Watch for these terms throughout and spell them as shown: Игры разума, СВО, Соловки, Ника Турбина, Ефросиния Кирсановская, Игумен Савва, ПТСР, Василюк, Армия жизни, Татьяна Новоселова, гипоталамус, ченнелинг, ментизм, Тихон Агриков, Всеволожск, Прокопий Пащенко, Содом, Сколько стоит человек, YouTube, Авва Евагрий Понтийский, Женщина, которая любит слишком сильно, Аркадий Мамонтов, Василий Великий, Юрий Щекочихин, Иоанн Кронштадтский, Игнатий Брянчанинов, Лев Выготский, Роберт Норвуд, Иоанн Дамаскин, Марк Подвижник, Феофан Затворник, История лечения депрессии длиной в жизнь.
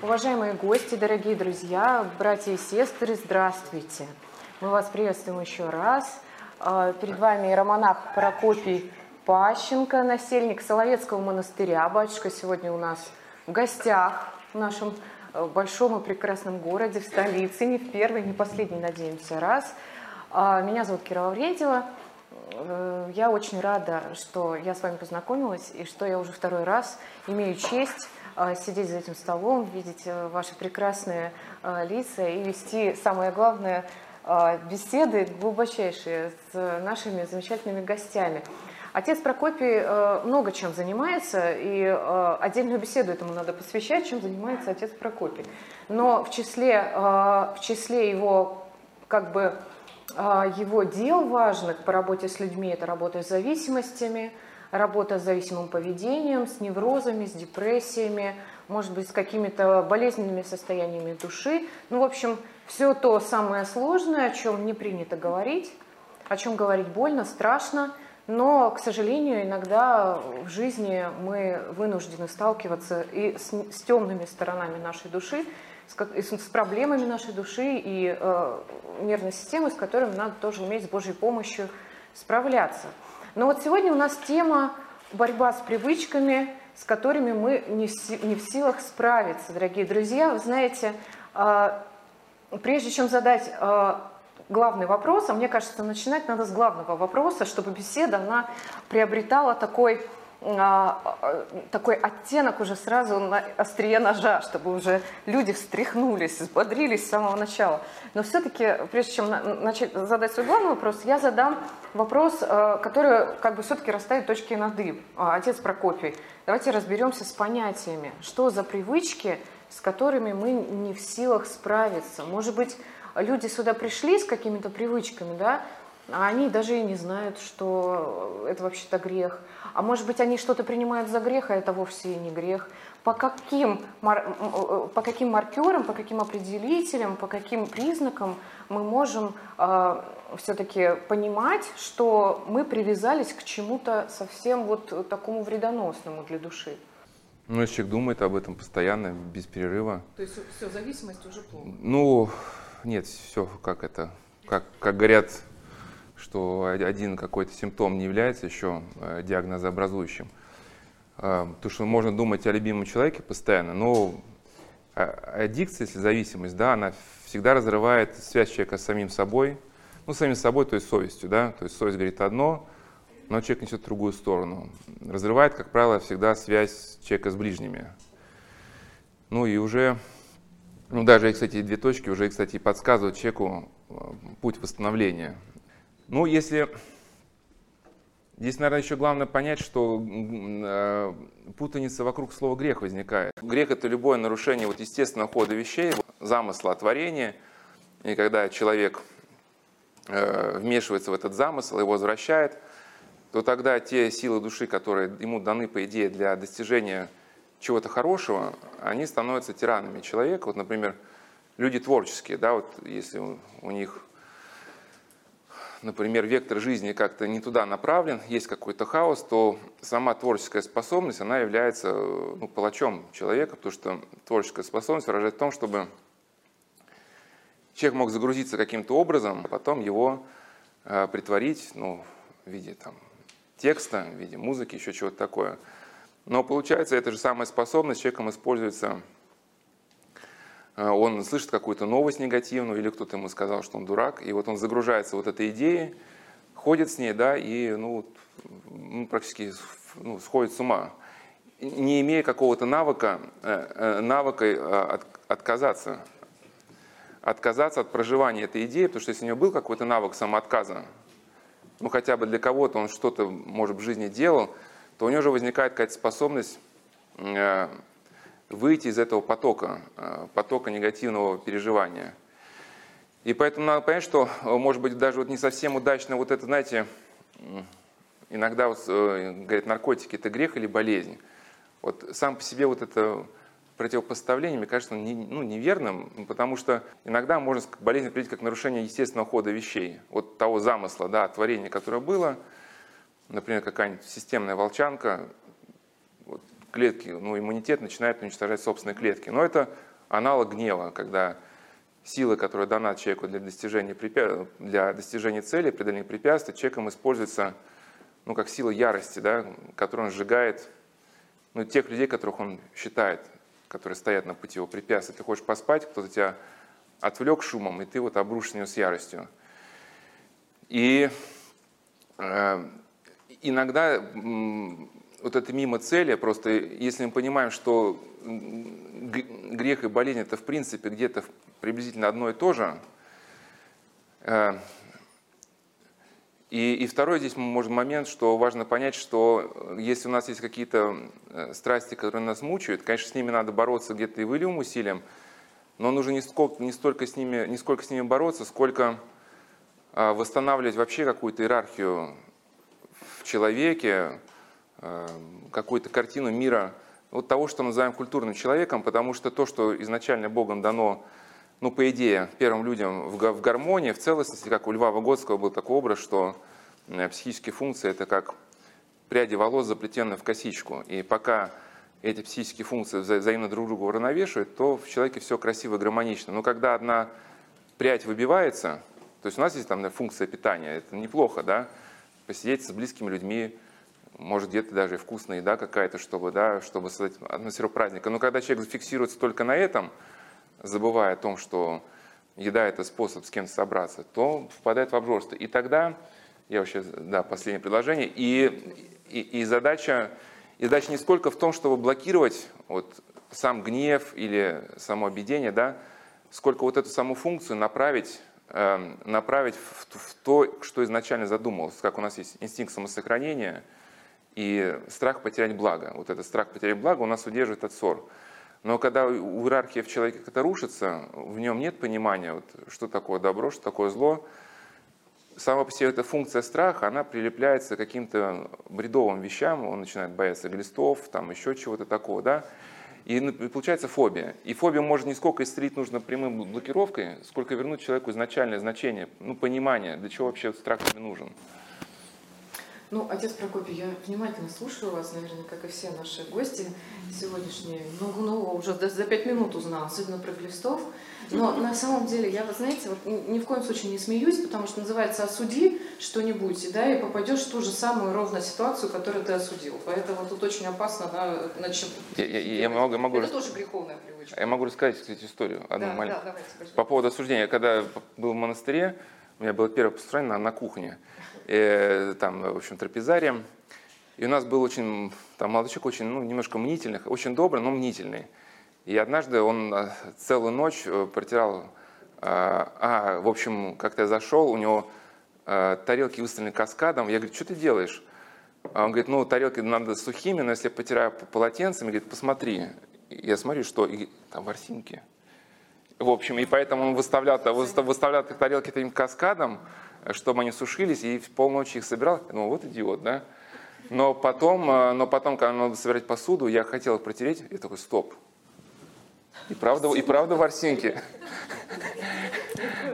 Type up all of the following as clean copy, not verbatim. Уважаемые гости, дорогие друзья, братья и сестры, здравствуйте! Мы вас приветствуем еще раз. Перед вами иеромонах Прокопий Пащенко, насельник Соловецкого монастыря. Батюшка сегодня у нас в гостях в нашем большом и прекрасном городе, в столице. Не в первый, не в последний, надеемся, раз. Меня зовут Кира Вредева. Я очень рада, что я с вами познакомилась и что я уже второй раз имею честь сидеть за этим столом, видеть ваши прекрасные лица и вести, самое главное, беседы глубочайшие с нашими замечательными гостями. Отец Прокопий много чем занимается, и отдельную беседу этому надо посвящать, чем занимается отец Прокопий. Но в числе его, как бы, его дел важных по работе с людьми — это работа с зависимостями, работа с зависимым поведением, с неврозами, с депрессиями, может быть, с какими-то болезненными состояниями души. Ну, в общем, все то самое сложное, о чем не принято говорить, о чем говорить больно, страшно. Но, к сожалению, иногда в жизни мы вынуждены сталкиваться и с темными сторонами нашей души, с проблемами нашей души и нервной системы, с которыми надо тоже уметь с Божьей помощью справляться. Но вот сегодня у нас тема «Борьба с привычками, с которыми мы не в силах справиться». Дорогие друзья, вы знаете, прежде чем задать главный вопрос, а мне кажется, начинать надо с главного вопроса, чтобы беседа, она приобретала такой оттенок уже сразу на острие ножа, чтобы уже люди встряхнулись, взбодрились с самого начала. Но все-таки, прежде чем начать задать свой главный вопрос, я задам вопрос, который, как бы, все-таки расставит точки над «и». Отец Прокопий, давайте разберемся с понятиями. Что за привычки, с которыми мы не в силах справиться? Может быть, люди сюда пришли с какими-то привычками, да, а они даже и не знают, что это вообще-то грех. А может быть, они что-то принимают за грех, а это вовсе и не грех. По каким маркерам, по каким определителям, по каким признакам мы можем все-таки понимать, что мы привязались к чему-то совсем вот такому вредоносному для души? Ну, если человек думает об этом постоянно, без перерыва. То есть все, зависимость уже плохо? Ну, нет, все как это, как говорят, что один какой-то симптом не является еще диагнозообразующим. То, что можно думать о любимом человеке постоянно, но аддикция, если зависимость, да, она всегда разрывает связь человека с самим собой, ну, с самим собой, то есть совестью, да, то есть совесть говорит одно, но человек несет в другую сторону. Разрывает, как правило, всегда связь человека с ближними. Ну и уже, ну, даже, кстати, две точки уже, кстати, подсказывают человеку путь восстановления. Ну, если... Здесь, наверное, еще главное понять, что путаница вокруг слова «грех» возникает. Грех — это любое нарушение вот естественного хода вещей, замысла, творения. И когда человек вмешивается в этот замысел, его возвращает, то тогда те силы души, которые ему даны, по идее, для достижения чего-то хорошего, они становятся тиранами человека. Вот, например, люди творческие, да, вот если у них, например, вектор жизни как-то не туда направлен, есть какой-то хаос, то сама творческая способность, она является, ну, палачом человека, потому что творческая способность выражает в том, чтобы человек мог загрузиться каким-то образом, а потом его притворить, ну, в виде там текста, в виде музыки, еще чего-то такое. Но получается, эта же самая способность человеком используется. Он слышит какую-то новость негативную, или кто-то ему сказал, что он дурак, и вот он загружается вот этой идеей, ходит с ней, да, и, ну, практически, ну, сходит с ума, не имея какого-то навыка отказаться от проживания этой идеи, потому что если у него был какой-то навык самоотказа, ну, хотя бы для кого-то он что-то, может, в жизни делал, то у него же возникает какая-то способность выйти из этого потока негативного переживания. И поэтому надо понять, что, может быть, даже вот не совсем удачно вот это, знаете, иногда вот, говорят, наркотики — это грех или болезнь. Вот сам по себе вот это противопоставление, мне кажется, неверным, потому что иногда можно болезнь определить как нарушение естественного хода вещей, вот того замысла, да, творения, которое было, например, какая-нибудь системная волчанка, вот, клетки, иммунитет начинает уничтожать собственные клетки. Но это аналог гнева, когда сила, которая дана человеку для достижения цели, преодоления препятствий, человеком используется как сила ярости, да, которую он сжигает тех людей, которых он считает, которые стоят на пути его препятствий. Ты хочешь поспать, кто-то тебя отвлек шумом, и ты обрушишься на него с яростью. И иногда это мимо цели, просто если мы понимаем, что грех и болезнь это в принципе где-то приблизительно одно и то же, и второй здесь может момент, что важно понять, что если у нас есть какие-то страсти, которые нас мучают, конечно, с ними надо бороться где-то и волевым усилием, но нужно не столько с ними бороться, сколько восстанавливать вообще какую-то иерархию в человеке, какую-то картину мира, того, что мы называем культурным человеком, потому что то, что изначально Богом дано, по идее, первым людям в гармонии, в целостности, как у Льва Выготского был такой образ, что психические функции — это как пряди волос, заплетенные в косичку. И пока эти психические функции взаимно друг друга уравновешивают, то в человеке все красиво и гармонично. Но когда одна прядь выбивается, то есть у нас есть функция питания, это неплохо, да, посидеть с близкими людьми, может, где-то даже вкусная еда какая-то, чтобы создать атмосферу праздника. Но когда человек зафиксируется только на этом, забывая о том, что еда – это способ с кем-то собраться, то впадает в обжорство. И тогда, последнее предложение, задача не сколько в том, чтобы блокировать сам гнев или само обидение, да, сколько эту саму функцию направить в то, что изначально задумывалось, как у нас есть инстинкт самосохранения и страх потерять благо. Этот страх потерять благо у нас удерживает от ссор. Но когда иерархия в человеке как-то рушится, в нем нет понимания, что такое добро, что такое зло. Сама по себе эта функция страха, она прилепляется к каким-то бредовым вещам, он начинает бояться глистов, еще чего-то такого, да. И получается фобия. И фобию можно не сколько исцелить нужно прямой блокировкой, сколько вернуть человеку изначальное значение, понимание, для чего вообще страх тебе нужен. Отец Прокопий, я внимательно слушаю вас, наверное, как и все наши гости сегодняшние. Много нового уже за 5 минут узнала, особенно про глистов. Но на самом деле я, ни в коем случае не смеюсь, потому что называется «осуди что-нибудь», да, и попадешь в ту же самую ровно ситуацию, которую ты осудил. Поэтому тут очень опасно над чем-то. Это тоже греховная привычка. Я могу рассказать, кстати, историю одну маленькую. Да, давайте, по поводу осуждения. Когда был в монастыре, у меня было первое послушание на кухне, трапезарием. И у нас был очень, молодой человек, очень, немножко мнительный, очень добрый, но мнительный. И однажды он целую ночь протирал... как-то я зашел, у него тарелки выставлены каскадом. Я говорю, что ты делаешь? Он говорит, тарелки надо сухими, но если я потираю полотенцами, говорит, посмотри. И я смотрю, что и там ворсинки. И поэтому он выставлял тарелки таким каскадом, чтобы они сушились, и в полночи их собирал. Я думал, идиот, да? Но потом, когда надо собирать посуду, я хотел их протереть, я такой, стоп. И правда ворсинки.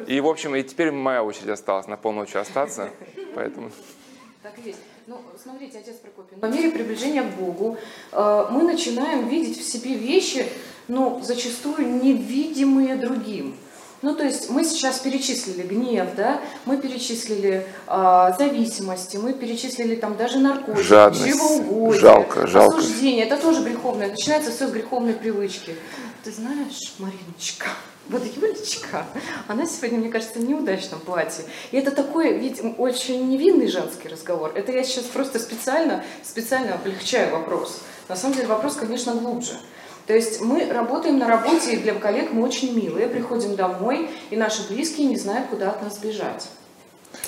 И, и теперь моя очередь осталась, на полночи остаться, поэтому... Так и есть. Смотрите, отец Прокопий, по мере приближения к Богу мы начинаем видеть в себе вещи, зачастую невидимые другим. То есть мы сейчас перечислили гнев, да, мы перечислили зависимости, мы перечислили даже наркотики, жадность, чревоугодие, жалко. Осуждение. Это тоже греховное. Начинается все с греховной привычки. Ты знаешь, Мариночка, Юлечка, она сегодня, мне кажется, в неудачном платье. И это такой, очень невинный женский разговор. Это я сейчас просто специально облегчаю вопрос. На самом деле вопрос, конечно, глубже. То есть мы работаем на работе, и для коллег мы очень милые, приходим домой, и наши близкие не знают, куда от нас бежать.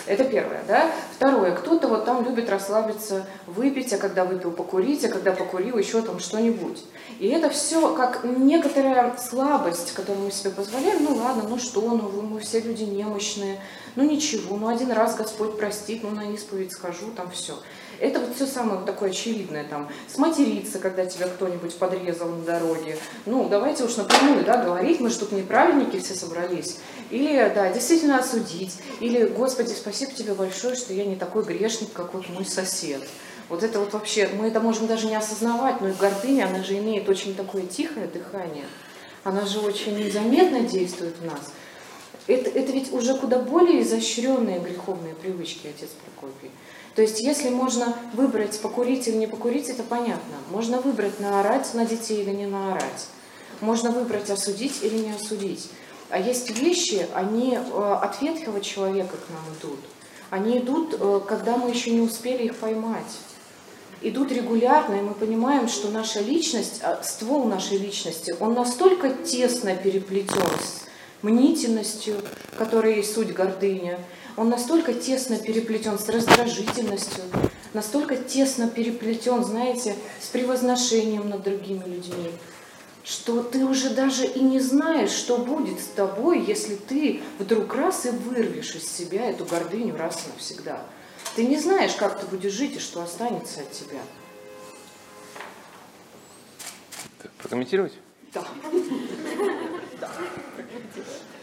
Это первое, да? Второе, кто-то любит расслабиться, выпить, а когда выпил, покурить, а когда покурил, еще что-нибудь. И это все как некоторая слабость, которую мы себе позволяем, мы все люди немощные, ничего, один раз Господь простит, на исповедь схожу, все. Это вот все самое вот такое очевидное, там, сматериться, когда тебя кто-нибудь подрезал на дороге. Ну, давайте уж напрямую, да, говорить, мы что-то неправедники все собрались. Или, да, действительно осудить. Или, Господи, спасибо тебе большое, что я не такой грешник, как вот мой сосед. Вот это вот вообще, мы это можем даже не осознавать, но и гордыня, она же имеет очень такое тихое дыхание. Она же очень незаметно действует в нас. Это ведь уже куда более изощренные греховные привычки, отец Прокопий. То есть, если можно выбрать, покурить или не покурить, это понятно. Можно выбрать, наорать на детей или не наорать. Можно выбрать, осудить или не осудить. А есть вещи, они от ветхого человека к нам идут. Они идут, когда мы еще не успели их поймать. Идут регулярно, и мы понимаем, что наша личность, ствол нашей личности, он настолько тесно переплетен с мнительностью, которая и суть гордыня, он настолько тесно переплетен с раздражительностью, настолько тесно переплетен, знаете, с превозношением над другими людьми, что ты уже даже и не знаешь, что будет с тобой, если ты вдруг раз и вырвешь из себя эту гордыню раз и навсегда. Ты не знаешь, как ты будешь жить и что останется от тебя. Прокомментировать? Да.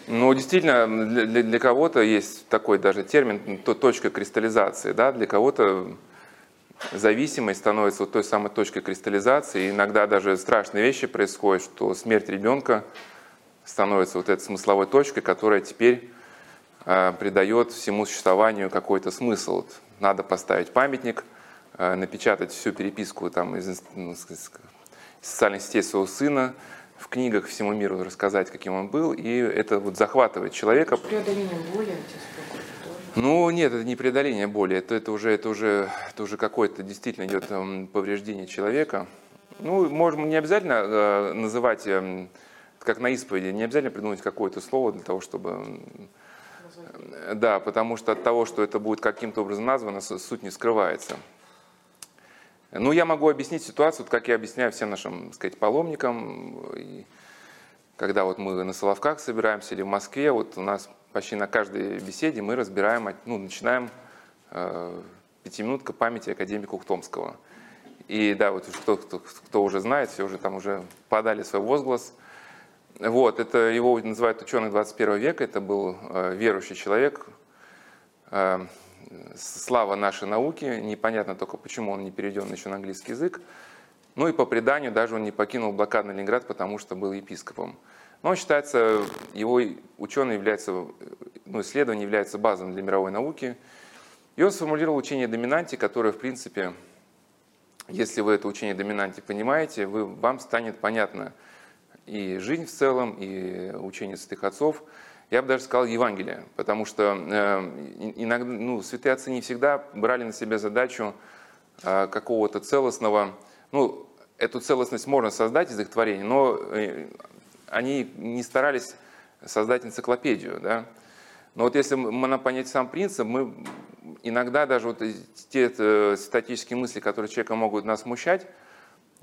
Ну, действительно, для кого-то есть такой даже термин, точка кристаллизации. Да? Для кого-то зависимость становится вот той самой точкой кристаллизации. И иногда даже страшные вещи происходят, что смерть ребенка становится вот этой смысловой точкой, которая теперь придает всему существованию какой-то смысл. Вот надо поставить памятник, напечатать всю переписку там, из социальных сетей своего сына, в книгах всему миру рассказать, каким он был, и это вот захватывает человека. Преодоление боли, отец Прокопий, тоже? Ну нет, это не преодоление боли, это уже какое-то действительно идет повреждение человека. Ну, можем не обязательно называть, как на исповеди, не обязательно придумать какое-то слово для того, чтобы... Да, потому что от того, что это будет каким-то образом названо, суть не скрывается. Ну, я могу объяснить ситуацию, как я объясняю всем нашим, так сказать, паломникам. И когда вот мы на Соловках собираемся или в Москве, вот у нас почти на каждой беседе мы разбираем, ну, начинаем пятиминутка памяти академика Ухтомского. И да, вот кто уже знает, все уже там уже подали свой возглас. Вот, это его называют ученый 21 века, это был верующий человек, слава нашей науки, непонятно только почему он не переведен еще на английский язык, ну и по преданию даже он не покинул блокадный Ленинград, потому что был епископом. Но он считается, его ученый является, ну, исследование является базовым для мировой науки, и он сформулировал учение доминанте, которое, в принципе, если вы это учение доминанте понимаете, вам станет понятно и жизнь в целом, и учение святых отцов, я бы даже сказал Евангелие, потому что иногда, ну, святые отцы не всегда брали на себя задачу какого-то целостного, ну, эту целостность можно создать из их творений, но они не старались создать энциклопедию, да. Но вот если мы понять сам принцип, мы иногда даже вот те статические мысли, которые человека могут нас смущать,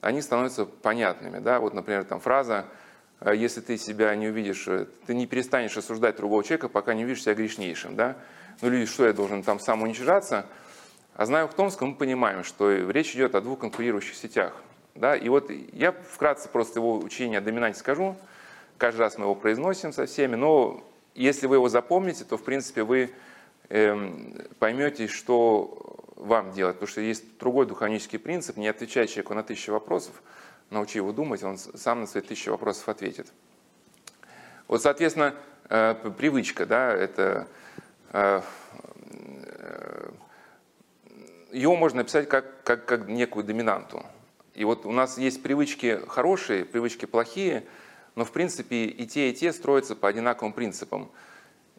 они становятся понятными, да, вот, например, там фраза: если ты себя не увидишь, ты не перестанешь осуждать другого человека, пока не увидишь себя грешнейшим, да, ну, люди, что я должен там сам уничижаться, а зная Ухтомского, мы понимаем, что речь идет о двух конкурирующих сетях, да, и вот я вкратце просто его учение о доминанте скажу, каждый раз мы его произносим со всеми, но если вы его запомните, то, в принципе, вы поймете, что вам делать, потому что есть другой духовнический принцип: не отвечай человеку на 1000 вопросов, научи его думать, он сам на свои 1000 вопросов ответит. Вот, соответственно, привычка, да, это, его можно описать как некую доминанту. И вот у нас есть привычки хорошие, привычки плохие, но, в принципе, и те строятся по одинаковым принципам.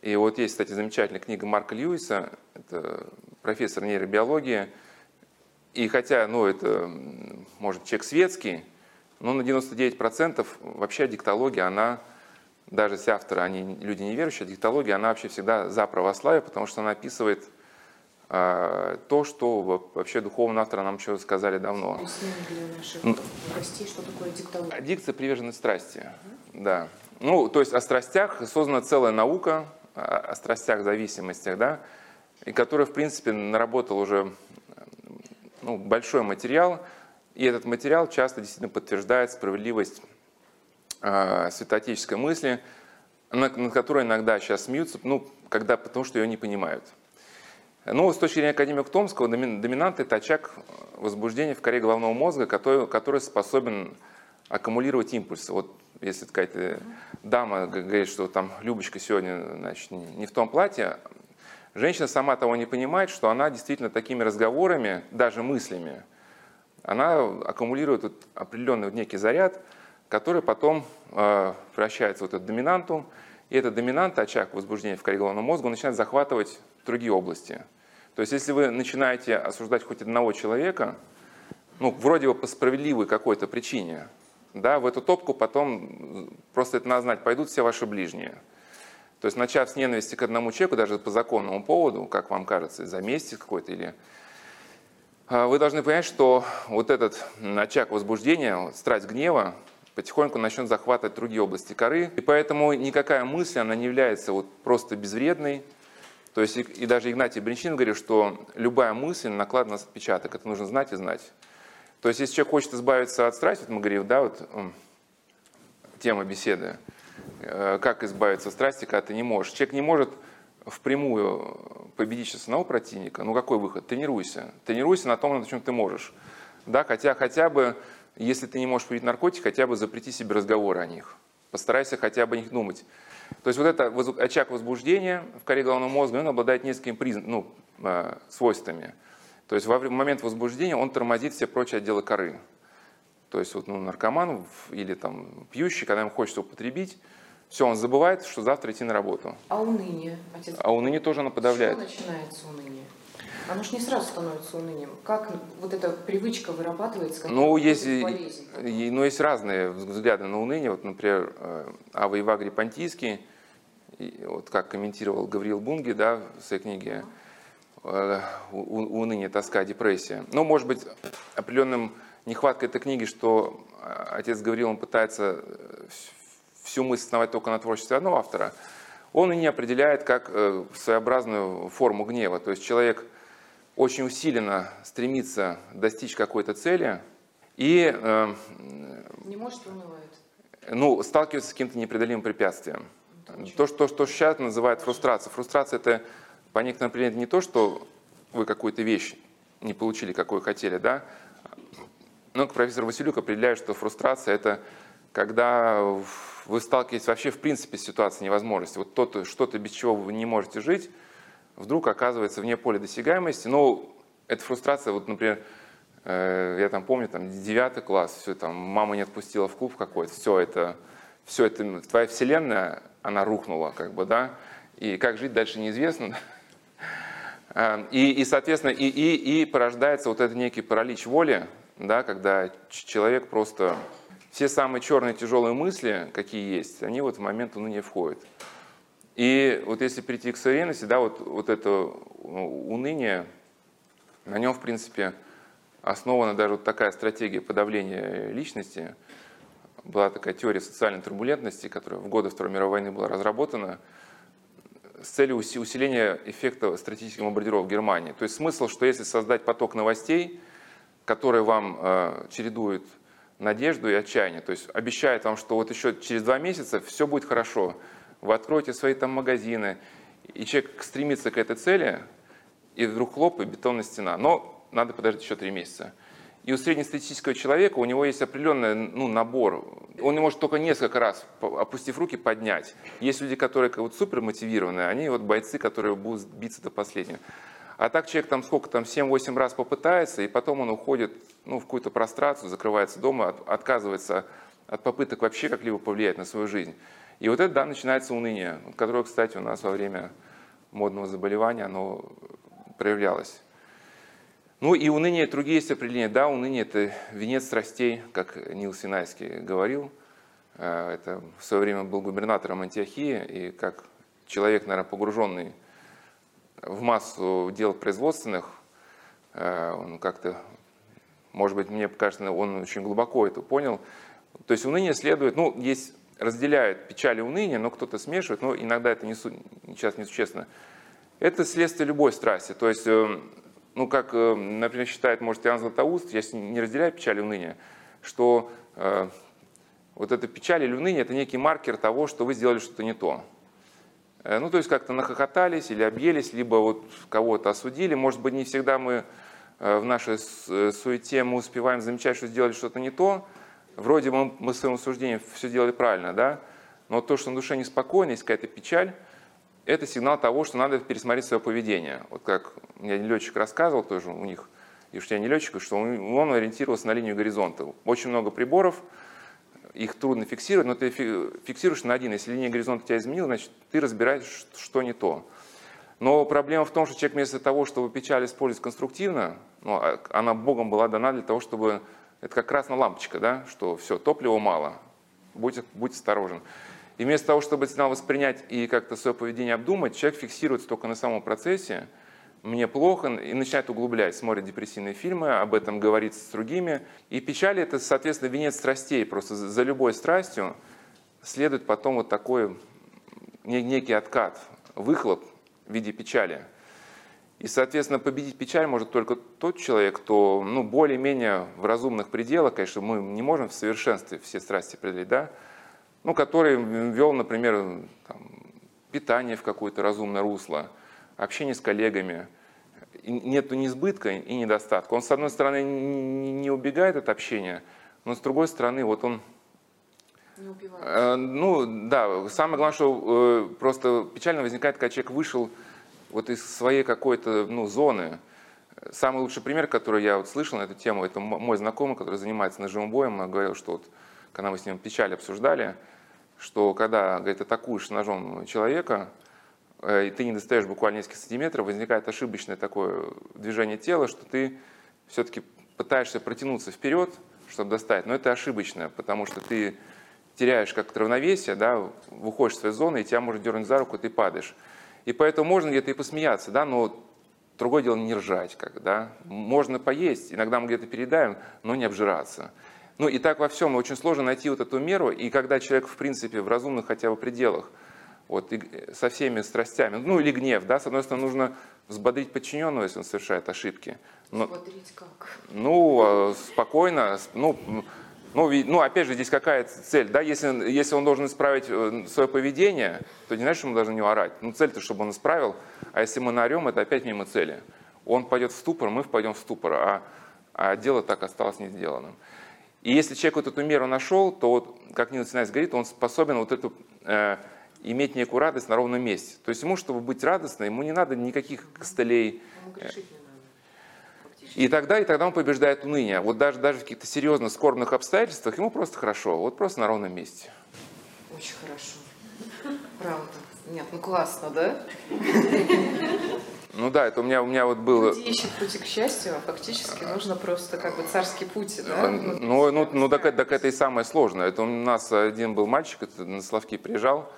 И вот есть, кстати, замечательная книга Марка Льюиса, это профессор нейробиологии, и хотя, ну, это, может, человек светский, но на 99% вообще диктология, она, даже если авторы, они люди неверующие, диктология, она вообще всегда за православие, потому что она описывает то, что вообще духовные авторы нам еще сказали давно. Прости, что такое диктология? Дикция — приверженность страсти, да. Ну, то есть о страстях создана целая наука, о страстях, зависимостях, да, и которая, в принципе, наработала уже ну, большой материал, и этот материал часто действительно подтверждает справедливость святоотеческой мысли, над которой иногда сейчас смеются, ну, когда, потому что ее не понимают. Но с точки зрения академика Ухтомского, доминант – это очаг возбуждения в коре головного мозга, который способен аккумулировать импульсы. Вот если какая-то дама говорит, что там Любочка сегодня, значит, не в том платье, женщина сама того не понимает, что она действительно такими разговорами, даже мыслями, она аккумулирует вот определенный вот некий заряд, который потом превращается в этот доминанту. И этот доминант, очаг возбуждения в коре головного мозга, он начинает захватывать другие области. То есть если вы начинаете осуждать хоть одного человека, ну, вроде бы по справедливой какой-то причине, да, в эту топку потом, просто это надо знать, пойдут все ваши ближние. То есть начав с ненависти к одному человеку, даже по законному поводу, как вам кажется, из-за мести какой-то или... Вы должны понять, что вот этот очаг возбуждения, вот, страсть гнева, потихоньку начнет захватывать другие области коры. И поэтому никакая мысль, она не является вот просто безвредной. То есть и даже Игнатий Брянчанинов говорит, что любая мысль накладывает на нас отпечаток. Это нужно знать и знать. То есть если человек хочет избавиться от страсти, вот мы говорим, да, вот тема беседы, как избавиться от страсти, когда ты не можешь. Человек не может впрямую победить сейчас одного противника. Ну какой выход? Тренируйся. Тренируйся на том, на чем ты можешь. Да, хотя бы... Если ты не можешь курить наркотики, хотя бы запрети себе разговоры о них. Постарайся хотя бы о них думать. То есть вот этот очаг возбуждения в коре головного мозга, он обладает несколькими свойствами. То есть в момент возбуждения он тормозит все прочие отделы коры. То есть вот, ну, наркоман или там, пьющий, когда ему хочется употребить, все, он забывает, что завтра идти на работу. А уныние? Отец... А уныние тоже оно подавляет. Что начинается уныние? Оно же не сразу становится унынием. Как вот эта привычка вырабатывается, как болезнь? Ну, есть разные взгляды на уныние. Вот, например, Авва Евагрий Понтийский, вот как комментировал Гавриил Бунге, да, в своей книге «Уныние, тоска, депрессия». Но, может быть, определенным нехваткой этой книги, что отец Гавриил, он пытается всю мысль основать только на творчестве одного автора, он и не определяет как своеобразную форму гнева. То есть человек очень усиленно стремится достичь какой-то цели и не может, ну, сталкивается с каким-то непреодолимым препятствием. То, что сейчас называют фрустрацией. Фрустрация — это, по некоторым определениям, не то, что вы какую-то вещь не получили, какую хотели, да? Но профессор Василюк определяет, что фрустрация — это когда вы сталкиваетесь вообще в принципе с ситуацией невозможности. Вот то, что-то, без чего вы не можете жить, вдруг оказывается вне поля досягаемости. Ну, эта фрустрация, вот, например, я там помню, там, 9 класс, все, там, мама не отпустила в клуб какой-то, все это, твоя вселенная, она рухнула, как бы, да, и как жить дальше неизвестно. И соответственно, и порождается вот этот некий паралич воли, да, когда человек просто... Все самые черные тяжелые мысли, какие есть, они вот в момент уныния входят. И вот если перейти к современности, да, вот это уныние, на нем, в принципе, основана даже вот такая стратегия подавления личности. Была такая теория социальной турбулентности, которая в годы Второй мировой войны была разработана с целью усиления эффекта стратегических бомбардировок в Германии. То есть смысл, что если создать поток новостей, которые вам чередуют надежду и отчаяние, то есть обещает вам, что вот еще через 2 месяца все будет хорошо, вы откроете свои там магазины, и человек стремится к этой цели, и вдруг хлоп, и бетонная стена. Но надо подождать еще 3 месяца. И у среднестатистического человека, у него есть определенный, ну, набор, он не может только несколько раз, опустив руки, поднять. Есть люди, которые вот супер мотивированы, они вот бойцы, которые будут биться до последнего. А так человек там сколько там, 7-8 раз попытается, и потом он уходит, ну, в какую-то прострацию, закрывается дома, отказывается от попыток вообще как-либо повлиять на свою жизнь. И вот это, да, начинается уныние, которое, кстати, у нас во время модного заболевания, оно проявлялось. Ну и уныние, другие есть определения. Да, уныние — это венец страстей, как Нил Синайский говорил. Это в свое время был губернатором Антиохии, и как человек, наверное, погруженный в массу дел производственных, он как-то, может быть, мне кажется, он очень глубоко это понял. То есть уныние следует, ну, есть, разделяют печаль и уныние, но кто-то смешивает, но иногда это сейчас несущественно. Это следствие любой страсти, то есть Ну, как, например, считает, может, Иоанн Златоуст, я не разделяю печаль и уныние, что вот эта печаль или уныние – это некий маркер того, что вы сделали что-то не то. Ну, то есть как-то нахохотались или объелись, либо вот кого-то осудили. Может быть, не всегда мы в нашей суете мы успеваем замечать, что сделали что-то не то. Вроде бы мы в своем суждении все делали правильно, да? Но то, что на душе неспокойно, есть какая-то печаль, это сигнал того, что надо пересмотреть свое поведение. Вот как мне летчик рассказывал тоже у них, и уж я не летчик, что он ориентировался на линию горизонта. Очень много приборов, их трудно фиксировать, но ты фиксируешь на один. Если линия горизонта тебя изменила, значит, ты разбираешь, что не то. Но проблема в том, что человек вместо того, чтобы печаль использовать конструктивно, ну, она Богом была дана для того, чтобы... Это как красная лампочка, да, что все, топлива мало, будь осторожен. И вместо того, чтобы этот сигнал воспринять и как-то свое поведение обдумать, человек фиксируется только на самом процессе, мне плохо, и начинает углублять, смотрит депрессивные фильмы, об этом говорит с другими. И печаль – это, соответственно, венец страстей, просто за любой страстью следует потом вот такой некий откат, выхлоп в виде печали. И, соответственно, победить печаль может только тот человек, кто, ну, более-менее в разумных пределах, конечно, мы не можем в совершенстве все страсти преодолеть, да, ну, который вел, например, там, питание в какое-то разумное русло, общение с коллегами. И нету ни избытка и недостатка. Он, с одной стороны, не убегает от общения, но, с другой стороны, вот он... Не убивается. Ну, да, самое главное, что просто печально возникает, когда человек вышел... вот из своей какой-то, ну, зоны. Самый лучший пример, который я вот слышал на эту тему, это мой знакомый, который занимается ножевым боем, говорил, что вот, когда мы с ним печаль обсуждали, что когда, говорит, атакуешь ножом человека, и ты не достаешь буквально несколько сантиметров, возникает ошибочное такое движение тела, что ты все-таки пытаешься протянуться вперед, чтобы достать, но это ошибочно, потому что ты теряешь как-то равновесие, да, выходишь из своей зоны, и тебя может дернуть за руку, ты падаешь. И поэтому можно где-то и посмеяться, да, но другое дело не ржать, как, да. Можно поесть, иногда мы где-то передаем, но не обжираться. Ну и так во всем, очень сложно найти вот эту меру, и когда человек, в принципе, в разумных хотя бы пределах, вот, со всеми страстями, ну или гнев, да, с одной стороны, нужно взбодрить подчиненного, если он совершает ошибки. Но, взбодрить как? Ну, спокойно, ну, опять же, здесь какая цель, да, если он должен исправить свое поведение, то не значит, что мы должны не орать. Ну, цель-то, чтобы он исправил, а если мы наорем, это опять мимо цели. Он пойдет в ступор, мы впадем в ступор, а дело так осталось не сделанным. И если человек вот эту меру нашел, то, вот, как Нил Синайский говорит, он способен вот эту, иметь некую радость на ровном месте. То есть ему, чтобы быть радостным, ему не надо никаких костылей. И тогда он побеждает уныние. Вот даже в каких-то серьезно скорбных обстоятельствах ему просто хорошо, вот просто на ровном месте. Очень хорошо. Правда. Нет, ну классно, да? Ну да, это у меня вот было... Люди ищут пути к счастью, а фактически нужно просто как бы царский путь, да? Так это и самое сложное. Это у нас один был мальчик, это на Соловки приезжал,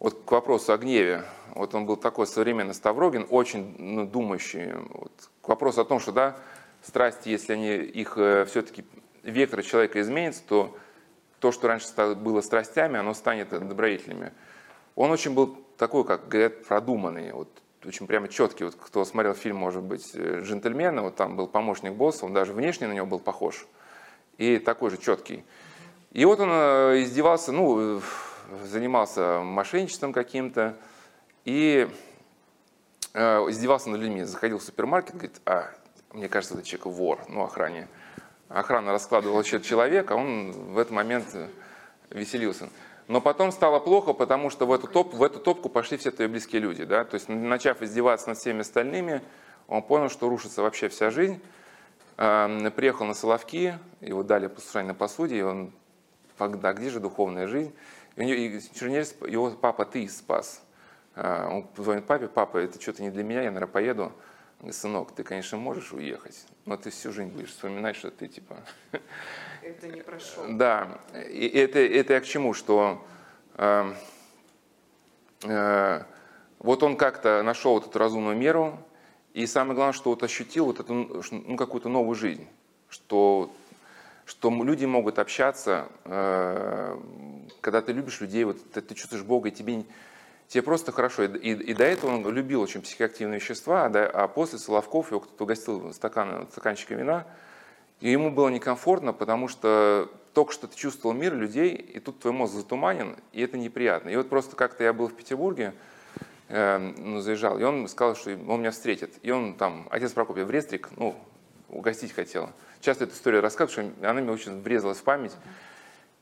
вот к вопросу о гневе. Вот он был такой современный Ставрогин, очень думающий. Вот, к вопросу о том, что да, страсти, если все-таки вектор человека изменится, то, что раньше было страстями, оно станет добродетелями. Он очень был такой, как говорят, продуманный, вот, очень прямо четкий. Вот, кто смотрел фильм, может быть, «Джентльмены», вот там был помощник босса, он даже внешне на него был похож. И такой же четкий. И вот он издевался, ну, занимался мошенничеством каким-то. И издевался над людьми, заходил в супермаркет, говорит, мне кажется, этот человек вор, ну, охране. Охрана раскладывала счет человека, а он в этот момент веселился. Но потом стало плохо, потому что в эту топку пошли все твои близкие люди, да, то есть, начав издеваться над всеми остальными, он понял, что рушится вообще вся жизнь. Приехал на Соловки, его дали послушание на посуде, и он, да, где же духовная жизнь? И Чернерец, его папа ты спас. Он звонит папе: папа, это что-то не для меня, я, наверное, поеду. Он говорит: сынок, ты, конечно, можешь уехать, но ты всю жизнь будешь вспоминать, что ты, типа... Это не прошло. Да, и это я к чему, что вот он как-то нашел вот эту разумную меру, и самое главное, что вот ощутил вот эту, ну, какую-то новую жизнь, что люди могут общаться, когда ты любишь людей, вот ты чувствуешь Бога, и тебе... Тебе просто хорошо. И до этого он любил очень психоактивные вещества, а после Соловков его кто-то угостил стаканчиком вина, и ему было некомфортно, потому что только что ты чувствовал мир, людей, и тут твой мозг затуманен, и это неприятно. И вот просто как-то я был в Петербурге, заезжал, и он сказал, что он меня встретит. И он там, отец Прокопий, в Рестрик, угостить хотел. Часто эту историю рассказываю, потому что она мне очень врезалась в память.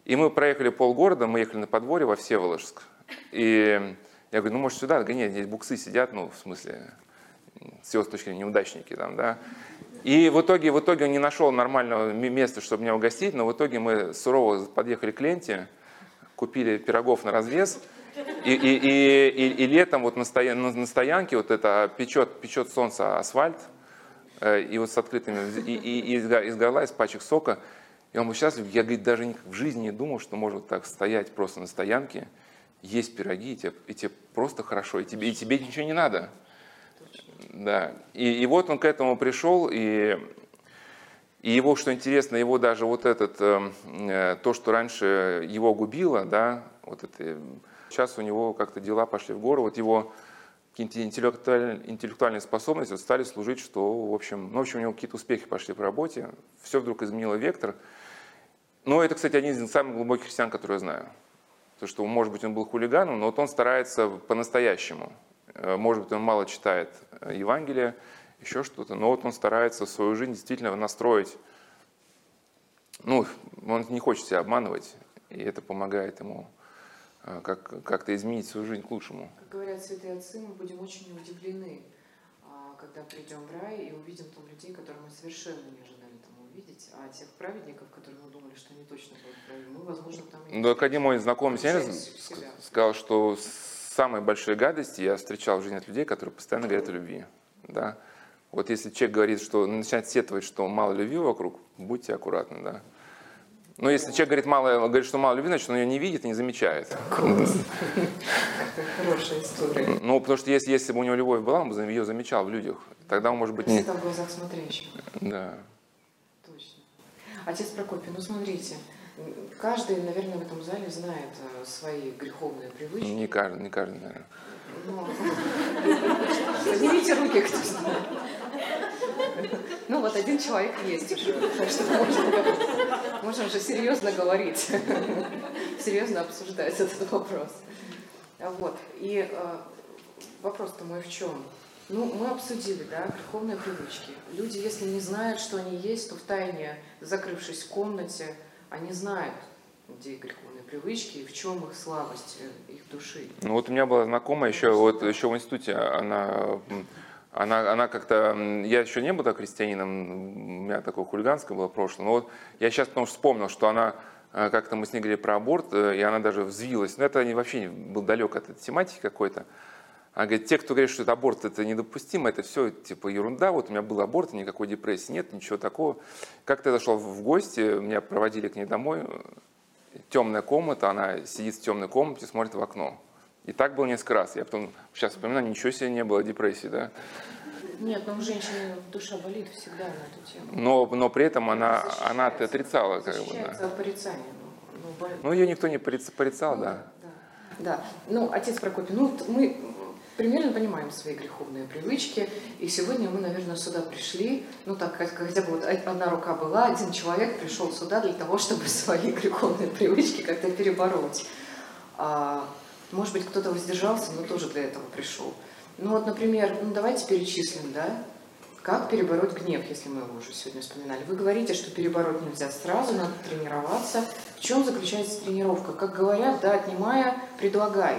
И мы проехали полгорода, мы ехали на подворье во Всеволожск. И я говорю, может сюда? Я говорю, нет, здесь буксы сидят, в смысле, с его точки зрения неудачники там, да. И в итоге он не нашел нормального места, чтобы меня угостить, но в итоге мы сурово подъехали к Ленте, купили пирогов на развес, и летом на стоянке печет солнце асфальт, и с открытыми, из горла, из пачек сока. И он был счастлив. Я, говорит, даже в жизни не думал, что можно так стоять просто на стоянке, есть пироги, и тебе просто хорошо, и тебе ничего не надо. Да. И вот он к этому пришел, и его, что интересно, его даже то, что раньше его губило, да, сейчас у него как-то дела пошли в гору, его какие-то интеллектуальные способности стали служить, что, в общем, у него какие-то успехи пошли по работе, все вдруг изменило вектор. Но это, кстати, один из самых глубоких христиан, которые я знаю. То, что, может быть, он был хулиганом, но он старается по-настоящему. Может быть, он мало читает Евангелие, еще что-то, но он старается свою жизнь действительно настроить. Он не хочет себя обманывать, и это помогает ему как-то изменить свою жизнь к лучшему. Как говорят святые отцы, мы будем очень удивлены, когда придем в рай и увидим там людей, которые мы совершенно не ожидали там увидеть, а тех праведников, которые мы думали, что они точно будут праведниками, мы, возможно, там... Один мой знакомый сказал, что самые большие гадости я встречал в жизни от людей, которые постоянно говорят о любви. Да? Если человек говорит, что начинает сетовать, что мало любви вокруг, будьте аккуратны. Да? Но если человек говорит, что мало любви, значит, он ее не видит и не замечает. Хорошая история. Потому что если бы у него любовь была, он бы ее замечал в людях. Тогда он, может быть, не... Всегда в глазах смотрящих. Да. Точно. Отец Прокопий, смотрите. Каждый, наверное, в этом зале знает свои греховные привычки. Не каждый, наверное. Поднимите руки, кто знает. Один человек есть уже, так что можем же серьезно говорить, серьезно обсуждать этот вопрос. И вопрос-то мой в чем? Мы обсудили, греховные привычки. Люди, если не знают, что они есть, то втайне, закрывшись в комнате, они знают, где греховные привычки и в чем их слабость, их души. У меня была знакомая еще в институте, она как-то... Я еще не был христианином, у меня такое хулиганское было прошлое, но я сейчас вспомнил, что она... Как-то мы с ней говорили про аборт, и она даже взвилась. Но это вообще был далек от этой тематики какой-то. Она говорит, те, кто говорит, что это аборт, это недопустимо, это все ерунда, у меня был аборт, никакой депрессии нет, ничего такого. Как-то я зашел в гости, меня проводили к ней домой, темная комната, она сидит в темной комнате, смотрит в окно. И так было несколько раз. Я потом сейчас вспоминаю, ничего себе не было, депрессии, да? Нет, у женщины душа болит всегда на эту тему. Но при этом она отрицала. Защищается от порицания. Ее никто не порицал, да. Да, отец Прокопий, мы... примерно понимаем свои греховные привычки, и сегодня мы, наверное, сюда пришли, хотя бы одна рука была, один человек пришел сюда для того, чтобы свои греховные привычки как-то перебороть. Может быть, кто-то воздержался, но тоже для этого пришел. Например, давайте перечислим, как перебороть гнев, если мы его уже сегодня вспоминали. Вы говорите, что перебороть нельзя сразу, надо тренироваться. В чем заключается тренировка? Как говорят, отнимая, предлагай.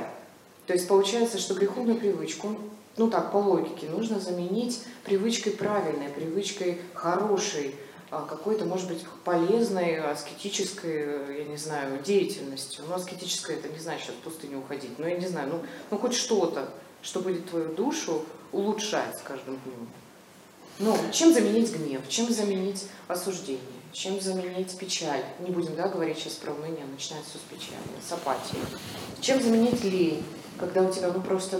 То есть получается, что греховную привычку, по логике, нужно заменить привычкой правильной, привычкой хорошей, какой-то, может быть, полезной, аскетической, деятельностью. Аскетическое это не значит в пустыню уходить, хоть что-то, что будет твою душу улучшать с каждым днем. Чем заменить гнев, чем заменить осуждение, чем заменить печаль? Не будем, говорить сейчас про уныние, начинается все с печали, с апатии. Чем заменить лень, когда у тебя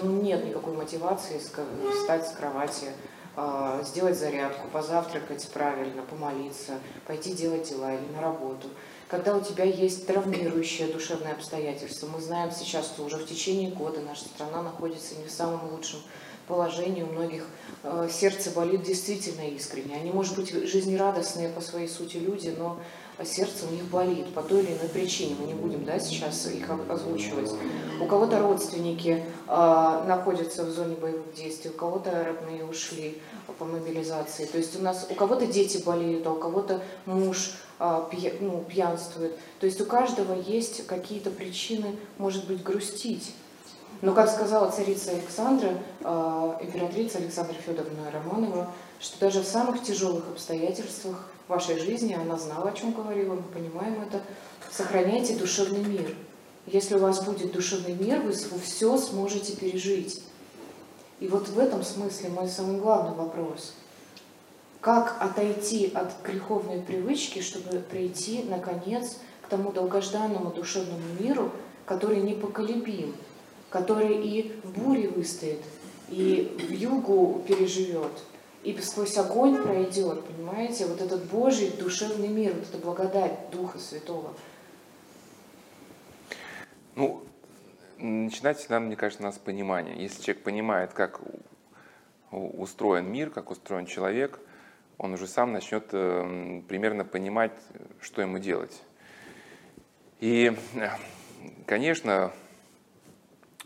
нет никакой мотивации встать с кровати, сделать зарядку, позавтракать правильно, помолиться, пойти делать дела или на работу. когда у тебя есть травмирующее душевное обстоятельство. Мы знаем сейчас, что уже в течение года наша страна находится не в самом лучшем положении. У многих сердце болит действительно искренне. Они, может быть, жизнерадостные по своей сути люди, но сердце у них болит по той или иной причине. Мы не будем сейчас их озвучивать. У кого-то родственники находятся в зоне боевых действий, у кого-то родные ушли по мобилизации. То есть у кого-то дети болеют, а у кого-то муж пьянствует. То есть у каждого есть какие-то причины, может быть, грустить. Но, как сказала царица Александра, императрица Александра Федоровна Романова, что даже в самых тяжелых обстоятельствах вашей жизни, она знала, о чем говорила, мы понимаем это, сохраняйте душевный мир. Если у вас будет душевный мир, вы все сможете пережить. И вот в этом смысле мой самый главный вопрос. Как отойти от греховной привычки, чтобы прийти, наконец, к тому долгожданному душевному миру, который непоколебим, который и в буре выстоит, и в югу переживет, и сквозь огонь пройдет, понимаете? Вот этот Божий душевный мир, вот эта благодать Духа Святого. Начинать нам, мне кажется, с понимания. Если человек понимает, как устроен мир, как устроен человек, он уже сам начнет примерно понимать, что ему делать. И, конечно,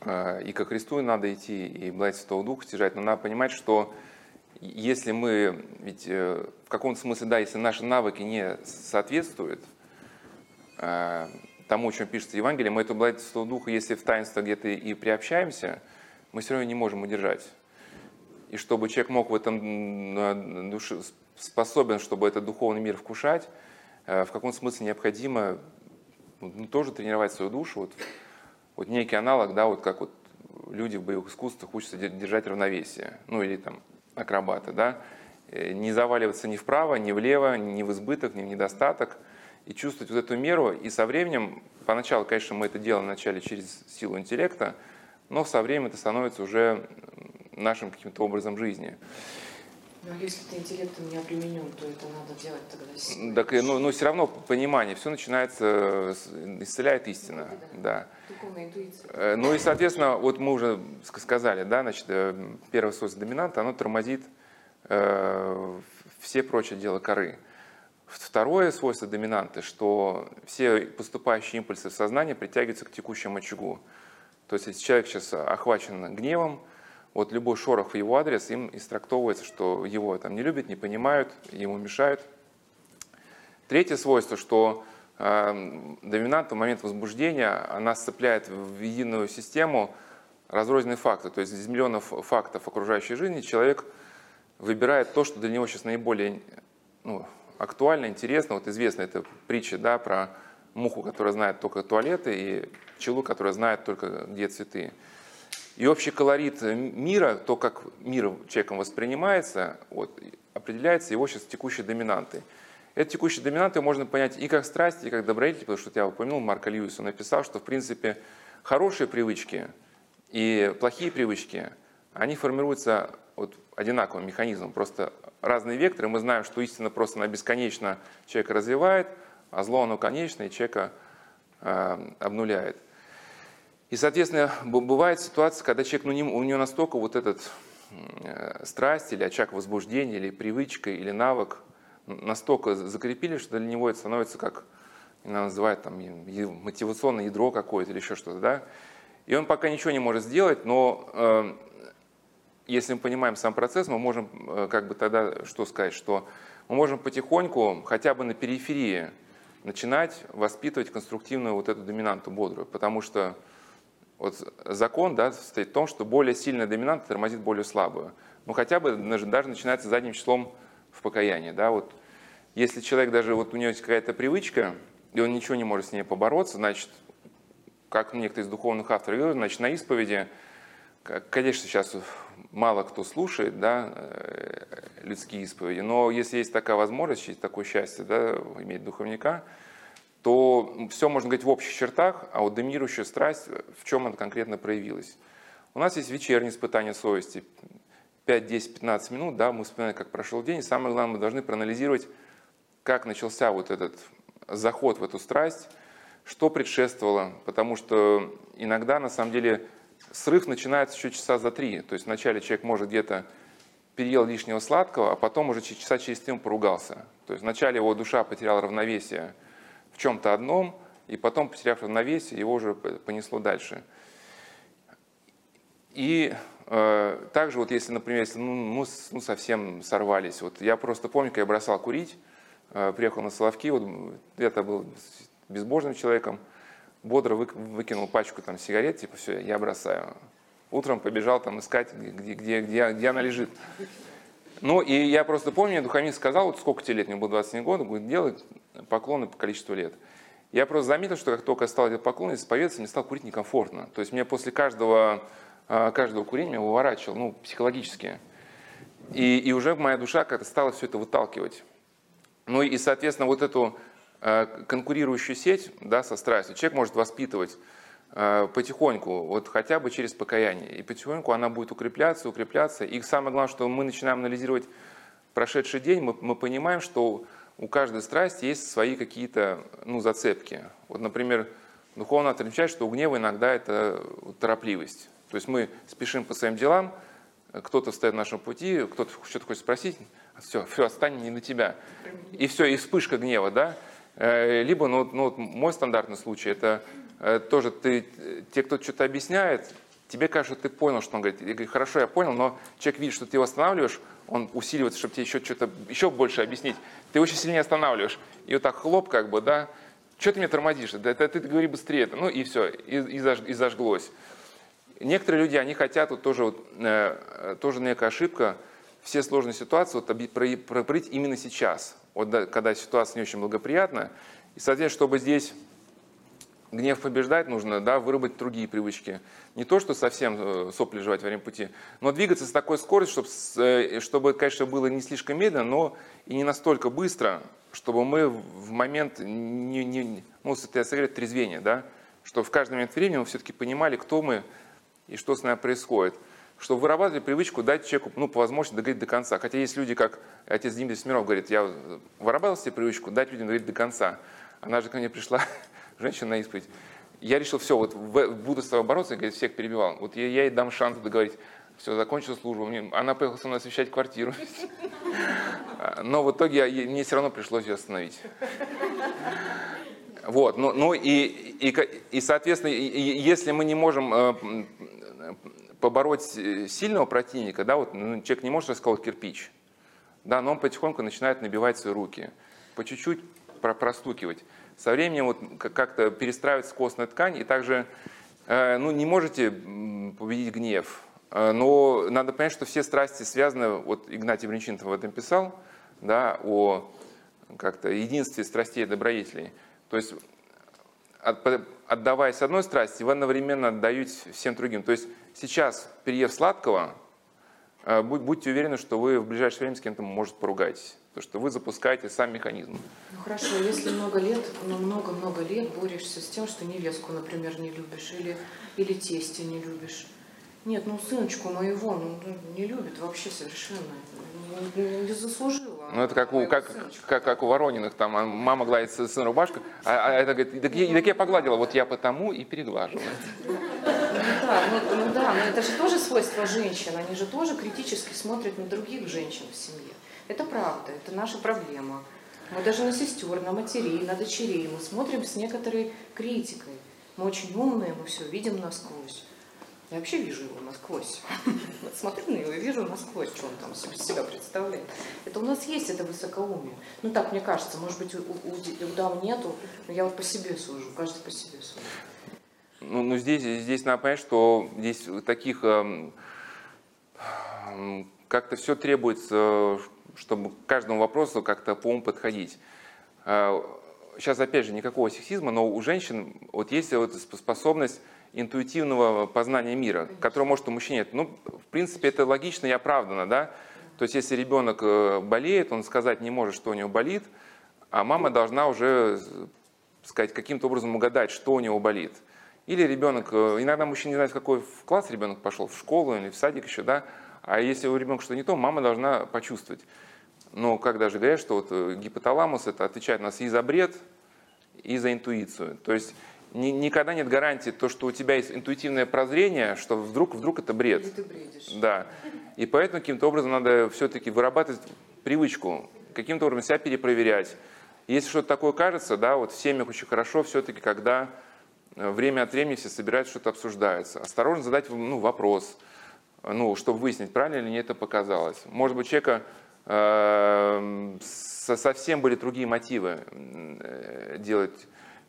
и ко Христу надо идти, и благодать Святого Духа стяжать, но надо понимать, что если мы, ведь в каком-то смысле, если наши навыки не соответствуют тому, о чем пишется в Евангелии, мы эту благодать Святого Духа, если в таинство где-то и приобщаемся, мы все равно не можем удержать. И чтобы человек мог в этом душе, способен, чтобы этот духовный мир вкушать, в каком-то смысле необходимо тоже тренировать свою душу, вот некий аналог, как люди в боевых искусствах учатся держать равновесие, или акробаты, не заваливаться ни вправо, ни влево, ни в избыток, ни в недостаток, и чувствовать эту меру, и со временем, поначалу, конечно, мы это делаем вначале через силу интеллекта, но со временем это становится уже нашим каким-то образом жизни. Но если ты интеллектом не обременен, то это надо делать тогда сильно. Все равно понимание, все начинается, исцеляет истина. Духовная интуиция. И, соответственно, мы уже сказали, первое свойство доминанта, оно тормозит все прочие дела коры. Второе свойство доминанта, что все поступающие импульсы в сознание притягиваются к текущему очагу. То есть, если человек сейчас охвачен гневом, любой шорох в его адрес им истрактовывается, что его не любят, не понимают, ему мешают. Третье свойство, что доминанта в момент возбуждения, она сцепляет в единую систему разрозненные факты. То есть из миллионов фактов окружающей жизни человек выбирает то, что для него сейчас наиболее актуально, интересно. Известна эта притча про муху, которая знает только туалеты, и пчелу, которая знает только, где цветы. И общий колорит мира, то, как мир человеком воспринимается, определяется его сейчас текущие доминанты. Эти текущие доминанты можно понять и как страсть, и как добродетель, потому что я упомянул Марка Льюиса, он написал, что в принципе хорошие привычки и плохие привычки, они формируются одинаковым механизмом, просто разные векторы. Мы знаем, что истина просто она бесконечно человека развивает, а зло оно конечно и человека обнуляет. И, соответственно, бывает ситуация, когда человек, у него настолько этот страсть или очаг возбуждения, или привычка, или навык настолько закрепили, что для него это становится как, называют мотивационное ядро какое-то или еще что-то, И он пока ничего не может сделать, но если мы понимаем сам процесс, мы можем тогда что сказать, что мы можем потихоньку, хотя бы на периферии, начинать воспитывать конструктивную эту доминанту бодрую, потому что закон состоит в том, что более сильная доминанта тормозит более слабую. Хотя бы даже начинается задним числом в покаянии. Если человек даже у него есть какая-то привычка, и он ничего не может с ней побороться, значит, как некоторые из духовных авторов говорят, значит, на исповеди, конечно, сейчас мало кто слушает людские исповеди, но если есть такая возможность, есть такое счастье иметь духовника, то все можно говорить в общих чертах, а доминирующая страсть, в чем она конкретно проявилась. У нас есть вечернее испытание совести, 5, 10, 15 минут, мы вспоминаем, как прошел день, и самое главное, мы должны проанализировать, как начался этот заход в эту страсть, что предшествовало, потому что иногда, на самом деле, срыв начинается еще часа за три, то есть вначале человек может где-то переел лишнего сладкого, а потом уже часа через три он поругался. То есть вначале его душа потеряла равновесие в чем-то одном, и потом, потеряв равновесие, его уже понесло дальше. И также, вот если, например, если, ну, совсем сорвались. Вот я просто помню, когда я бросал курить, приехал на Соловки, вот, это был безбожным человеком, бодро выкинул пачку там сигарет, типа, все, я бросаю. Утром побежал там искать, где она лежит. Ну, и я просто помню, духовница сказал, вот сколько тебе лет, мне было 21 года, будет делать поклоны по количеству лет. Я просто заметил, что как только я стал делать поклоны, исповедоваться, мне стало курить некомфортно. То есть мне после каждого курения меня выворачивало, ну, психологически. И уже моя душа как-то стала все это выталкивать. Ну и, соответственно, вот эту конкурирующую сеть, да, со страстью человек может воспитывать потихоньку, вот хотя бы через покаяние. И потихоньку она будет укрепляться, укрепляться. И самое главное, что мы начинаем анализировать прошедший день, мы понимаем, что у каждой страсти есть свои какие-то, ну, зацепки. Вот, например, духовно отмечает, что у гнева иногда это торопливость. То есть мы спешим по своим делам, кто-то встает на нашем пути, кто-то что-то хочет спросить, все, отстань, не на тебя. И все, и вспышка гнева, да? Либо, ну, мой стандартный случай, это тоже тебе кто-то что-то объясняет, тебе кажется, что ты понял, что он говорит. Я говорю, хорошо, я понял, но человек видит, что ты его останавливаешь, он усиливается, чтобы тебе еще что-то еще больше объяснить. Ты очень сильнее останавливаешь. И вот так хлоп, как бы, да, что ты меня тормозишь? Да, ты говори быстрее это. Ну и все, и зажглось. Некоторые люди, они хотят, вот тоже, некая ошибка, все сложные ситуации вот, прожить именно сейчас, вот, да, когда ситуация не очень благоприятна. И, соответственно, чтобы здесь гнев побеждать, нужно, да, выработать другие привычки. Не то, что совсем сопли жевать во время пути, но двигаться с такой скоростью, чтобы, конечно, было не слишком медленно, но и не настолько быстро, чтобы мы в момент, ну, это сыграет трезвение, да, чтобы в каждый момент времени мы все-таки понимали, кто мы и что с нами происходит. Чтобы вырабатывали привычку дать человеку, ну, по возможности договорить до конца. Хотя есть люди, как отец Дмитрий Смирнов говорит, я вырабатывал себе привычку дать людям договорить до конца. Она же ко мне пришла... Женщина на исповедь. Я решил, все, вот буду с тобой бороться, говорит, всех перебивал. Вот я ей дам шанс договорить. Все, закончила службу. Она поехала со мной освещать квартиру. Но в итоге мне все равно пришлось ее остановить. Вот, ну и соответственно, если мы не можем побороть сильного противника, да, вот человек не может расколоть кирпич, да, но он потихоньку начинает набивать свои руки, по чуть-чуть простукивать. Со временем вот как-то перестраивается костная ткань, и также, ну, не можете победить гнев, но надо понять, что все страсти связаны, вот Игнатий Брянчанинов об этом писал, да, о как-то единстве страстей и добродетелей. То есть, отдаваясь одной страсти, вы одновременно отдаете всем другим. То есть, сейчас, переев сладкого, будьте уверены, что вы в ближайшее время с кем-то, может, поругаетесь. Потому что вы запускаете сам механизм. Ну хорошо, если много лет, ну много-много лет борешься с тем, что невестку, например, не любишь, или тестя не любишь. Нет, ну сыночку моего, ну, не любит вообще совершенно. Не заслужила. Ну это как у Ворониных, там мама гладит сына рубашку, а это говорит, так я погладила, вот я потому и переглаживаю. Да, но это же тоже свойство женщин, они же тоже критически смотрят на других женщин в семье. Это правда, это наша проблема. Мы даже на сестер, на матерей, на дочерей мы смотрим с некоторой критикой. Мы очень умные, мы все видим насквозь. Я вообще вижу его насквозь. Смотрю на него и вижу насквозь, что он там себя представляет. Это у нас есть, это высокоумие. Ну так, мне кажется, может быть, у дам нету, но я вот по себе сужу, каждый по себе сужу. Ну здесь надо понять, что здесь таких... как-то все требуется... чтобы к каждому вопросу как-то по уму подходить. Сейчас, опять же, никакого сексизма, но у женщин вот есть вот способность интуитивного познания мира, которого, может, у мужчин нет. Ну, в принципе, это логично и оправдано, да? То есть, если ребенок болеет, он сказать не может, что у него болит, а мама должна уже, сказать, каким-то образом угадать, что у него болит. Или ребенок, иногда мужчина не знает, в какой класс ребенок пошел, в школу или в садик еще, да? А если у ребенка что-то не то, мама должна почувствовать. Но как даже говорят, что вот гипоталамус это отвечает на сизобред, и за интуицию. То есть никогда нет гарантии, то, что у тебя есть интуитивное прозрение, что вдруг это бред. Или ты бредишь. Да. И поэтому каким-то образом надо все-таки вырабатывать привычку, каким-то образом себя перепроверять. Если что-то такое кажется, да, вот в семьях очень хорошо все-таки, когда время от времени все собираются, что-то обсуждается. Осторожно задать вопрос, чтобы выяснить, правильно ли мне это показалось. Может быть, у человека совсем были другие мотивы делать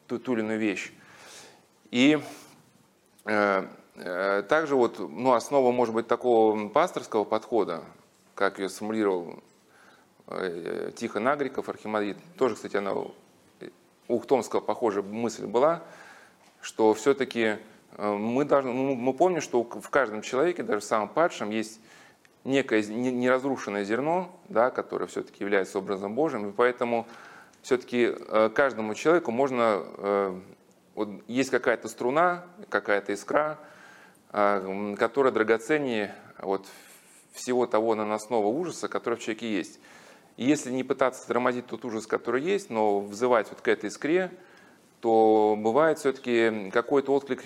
ту или иную вещь. И также основа, может быть, такого пасторского подхода, как ее сформулировал Тихон Агриков, архимандрит, тоже, кстати, она у Ухтомского похожая мысль была, что все-таки мы помним, что в каждом человеке, даже самом падшем, есть некое неразрушенное зерно, да, которое все-таки является образом Божьим, и поэтому все-таки каждому человеку можно... есть какая-то струна, какая-то искра, которая драгоценнее всего того наносного ужаса, который в человеке есть. И если не пытаться тормозить тот ужас, который есть, но взывать к этой искре, то бывает все-таки какой-то отклик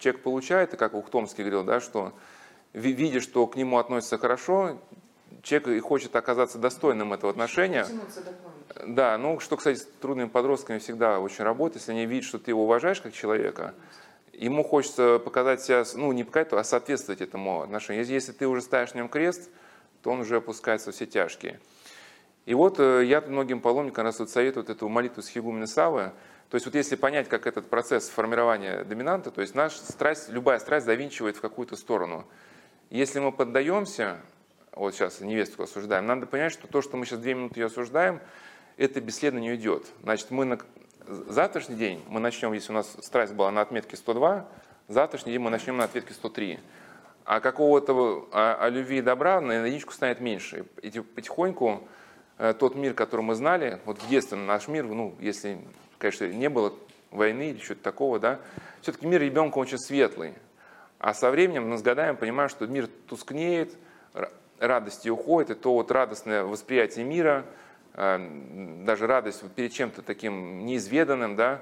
человек получает, и как Ухтомский говорил, да, что видя, что к нему относятся хорошо, человек и хочет оказаться достойным этого отношения. Да, что, кстати, с трудными подростками всегда очень работает, если они видят, что ты его уважаешь как человека, ему хочется показать себя, не показать, а соответствовать этому отношению. Если ты уже ставишь в нем крест, то он уже опускается в все тяжкие. И я многим паломникам советую эту молитву с Игумен Саввы. То есть если понять, как этот процесс формирования доминанта, то есть наша страсть, любая страсть завинчивает в какую-то сторону. Если мы поддаемся, сейчас невестку осуждаем, надо понять, что то, что мы сейчас 2 минуты ее осуждаем, это бесследно не уйдет. Значит, завтрашний день мы начнем, если у нас страсть была на отметке 102, завтрашний день мы начнем на отметке 103. А какого-то любви и добра на единичку станет меньше. И потихоньку тот мир, который мы знали, в детстве наш мир, если, конечно, не было войны или чего-то такого, да, все-таки мир ребенка очень светлый. А со временем мы с годами понимаем, что мир тускнеет, радости уходит, и то радостное восприятие мира, даже радость перед чем-то таким неизведанным, да,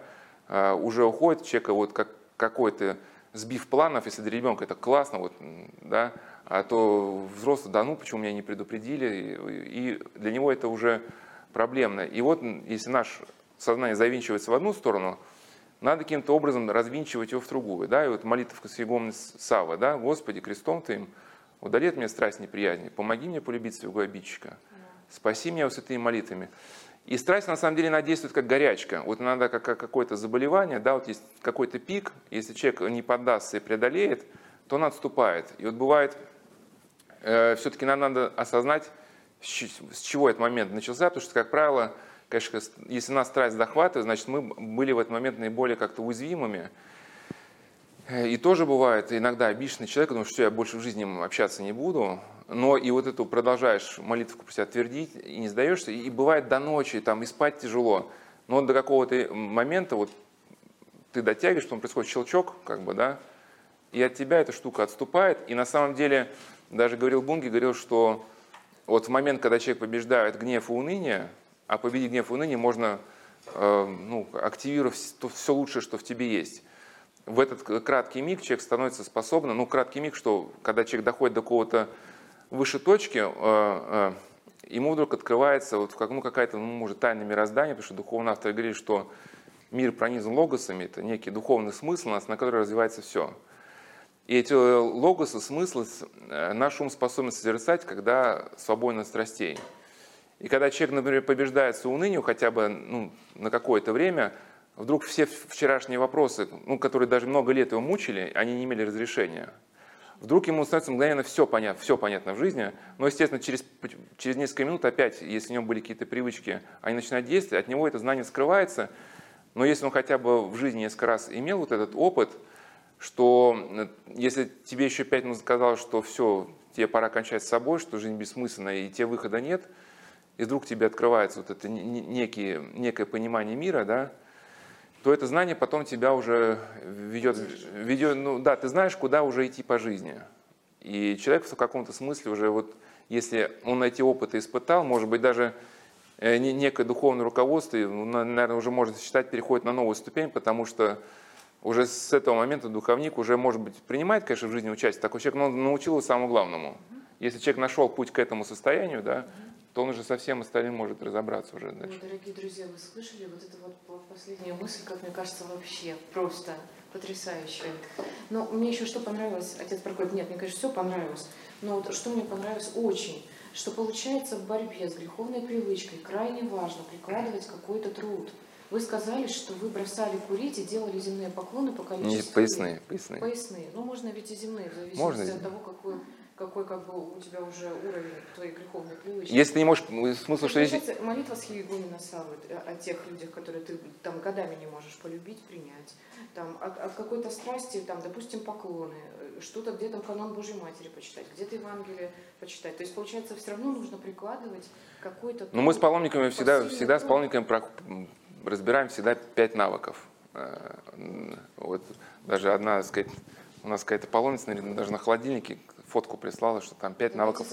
уже уходит. Человека какой-то сбив планов, если для ребенка это классно, да, а то взрослый, почему меня не предупредили, и для него это уже проблемно. И если наше сознание завинчивается в одну сторону, надо каким-то образом развинчивать его в другую, да, и молитва с Игумен Саввы, да, «Господи, крестом Ты им удали от меня страсть неприязни, помоги мне полюбить своего обидчика, спаси меня святыми молитвами». И страсть, на самом деле, она действует как горячка. Иногда как какое-то заболевание, да, есть какой-то пик, если человек не поддастся и преодолеет, то он отступает. И бывает, все-таки нам надо осознать, с чего этот момент начался, потому что, как правило, конечно, если нас страсть захватывает, значит, мы были в этот момент наиболее как-то уязвимыми. И тоже бывает, иногда обиженный человек, потому что я больше в жизни общаться не буду, но и эту продолжаешь молитву про себя твердить, и не сдаешься, и бывает до ночи, и спать тяжело, но до какого-то момента ты дотягиваешь, потом происходит щелчок, да, и от тебя эта штука отступает, и на самом деле, даже Гавриил Бунге говорил, что в момент, когда человек побеждает гнев и уныние, а победить гнев и уныние можно, активировав все лучшее, что в тебе есть. В этот краткий миг человек становится способным, краткий миг, что когда человек доходит до какого-то выше точки, ему вдруг открывается какая-то, может, тайна мироздания, потому что духовные авторы говорили, что мир пронизан логосами, это некий духовный смысл, на который развивается все. И эти логосы, смыслы, наш ум способен созерцать, когда свободен от страстей. И когда человек, например, побеждается унынию хотя бы на какое-то время, вдруг все вчерашние вопросы, которые даже много лет его мучили, они не имели разрешения. Вдруг ему становится мгновенно все понятно в жизни, но, естественно, через несколько минут опять, если у него были какие-то привычки, они начинают действовать, от него это знание скрывается. Но если он хотя бы в жизни несколько раз имел этот опыт, что если тебе еще 5 минут казалось, что все, тебе пора кончать с собой, что жизнь бессмысленна и тебе выхода нет, и вдруг тебе открывается это некое понимание мира, да, то это знание потом тебя уже ведет, ты знаешь, куда уже идти по жизни. И человек в каком-то смысле уже если он эти опыты испытал, может быть, даже некое духовное руководство, и, наверное, уже можно считать, переходит на новую ступень, потому что уже с этого момента духовник уже, может быть, принимает, конечно, в жизни участие. Такой человек, но он научил его самому главному. Если человек нашел путь к этому состоянию, да, то он уже со всем остальным может разобраться уже. Ну, дорогие друзья, вы слышали вот эту вот последнюю мысль, как мне кажется, вообще просто потрясающая. Но мне еще что понравилось, отец Прокопий, нет, мне, конечно, все понравилось, но вот что мне понравилось очень, что получается в борьбе с греховной привычкой крайне важно прикладывать какой-то труд. Вы сказали, что вы бросали курить и делали земные поклоны по количеству... Нет, поясные, поясные. Поясные, но можно ведь и земные, в зависимости от того, какой как бы у тебя уже уровень твоей греховной привычки. Если ты не можешь, смысл, что есть... Молитва с Игумена Саввы о тех людях, которые ты там годами не можешь полюбить, принять, там, от какой-то страсти, там, допустим, поклоны, что-то где-то канон Божьей Матери почитать, где-то Евангелие почитать. То есть, получается, все равно нужно прикладывать какой-то... Ну, мы с паломниками всегда с паломниками разбираем всегда 5 навыков. Вот даже одна, так сказать, у нас какая-то паломница, наверное, даже на холодильнике фотку прислала, что там 5 навыков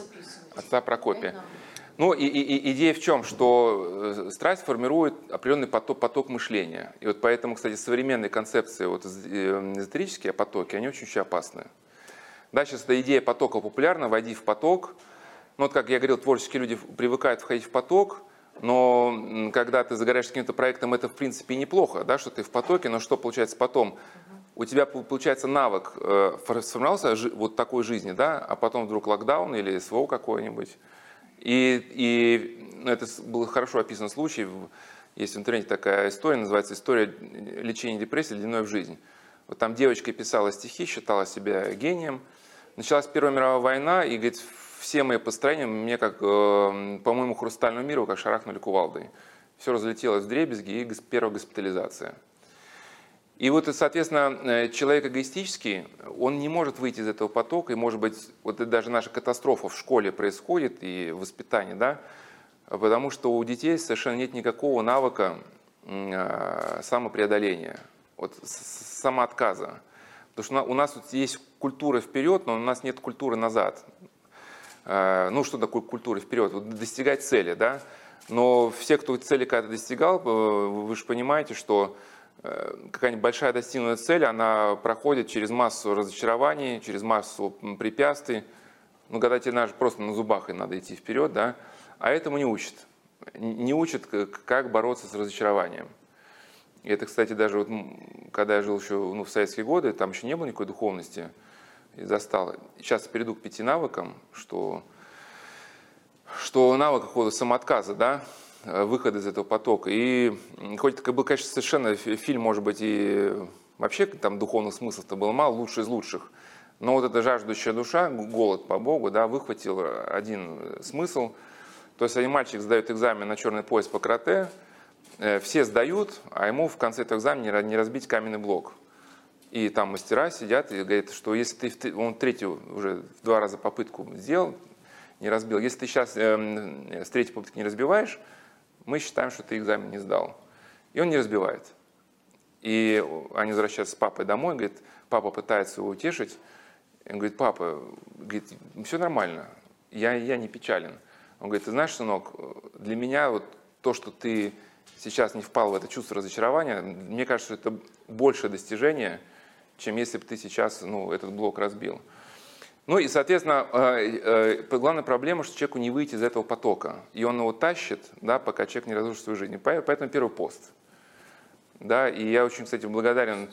отца Прокопия. Ну, и идея в чем? Что страсть формирует определенный поток мышления. И вот поэтому, кстати, современные концепции, вот эзотерические потоки, они очень опасны. Да, сейчас эта идея потока популярна, войди в поток. Ну, вот как я говорил, творческие люди привыкают входить в поток, но когда ты загоряешься каким-то проектом, это в принципе неплохо, да, что ты в потоке, но что получается потом? У тебя, получается, навык сформировался вот такой жизни, да, а потом вдруг локдаун или СВО какой-нибудь. И это был хорошо описан случай, есть в интернете такая история, называется «История лечения депрессии длиной в жизнь». Вот там девочка писала стихи, считала себя гением. Началась Первая мировая война, и, говорит, все мои построения мне как, по моему хрустальному миру, как шарахнули кувалдой. Все разлетелось вдребезги, и первая госпитализация. И вот, соответственно, человек эгоистический, он не может выйти из этого потока, и, может быть, вот это даже наша катастрофа в школе происходит, и в воспитании, да, потому что у детей совершенно нет никакого навыка самопреодоления, вот самоотказа. Потому что у нас вот есть культура вперед, но у нас нет культуры назад. Ну, что такое культура вперед? Вот достигать цели, да. Но все, кто цели когда-то достигал, вы же понимаете, что... какая-нибудь большая достигнутая цель, она проходит через массу разочарований, через массу препятствий. Ну, когда тебе просто на зубах и надо идти вперед, да? А этому не учат. Не учат, как бороться с разочарованием. И это, кстати, даже вот, когда я жил еще в советские годы, там еще не было никакой духовности, и застал. Сейчас перейду к 5 навыкам, что навык какого-то самоотказа, да? Выход из этого потока. И хоть это был, конечно, совершенно фильм, может быть, и вообще там духовных смыслов-то было мало, лучший из лучших. Но вот эта жаждущая душа, голод по Богу, да, выхватил один смысл. То есть один мальчик сдает экзамен на черный пояс по карате, все сдают, а ему в конце этого экзамена не разбить каменный блок. И там мастера сидят и говорят, что если ты, он третью уже 2 раза попытку сделал, не разбил, если ты сейчас с третьей попытки не разбиваешь, мы считаем, что ты экзамен не сдал. И он не разбивает. И они возвращаются с папой домой, говорит, папа пытается его утешить. Он говорит, папа, говорит, все нормально, я не печален. Он говорит, ты знаешь, сынок, для меня вот то, что ты сейчас не впал в это чувство разочарования, мне кажется, что это большее достижение, чем если бы ты сейчас этот блок разбил. Ну и, соответственно, главная проблема, что человеку не выйти из этого потока. И он его тащит, да, пока человек не разрушит свою жизнь. Поэтому первый пост. Да, и я очень, кстати, благодарен,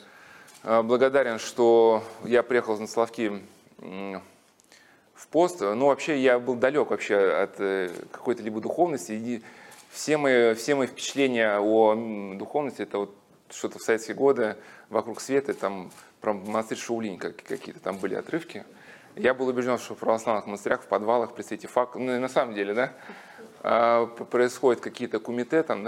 что я приехал на Соловки в пост. Но вообще я был далек вообще от какой-то либо духовности. И все мои впечатления о духовности, это вот что-то в советские годы, вокруг света, там, про монастырь Шаулинь какие-то там были отрывки. Я был убежден, что в православных монастырях, в подвалах, при свете факелов, на самом деле, да, происходят какие-то кумите там,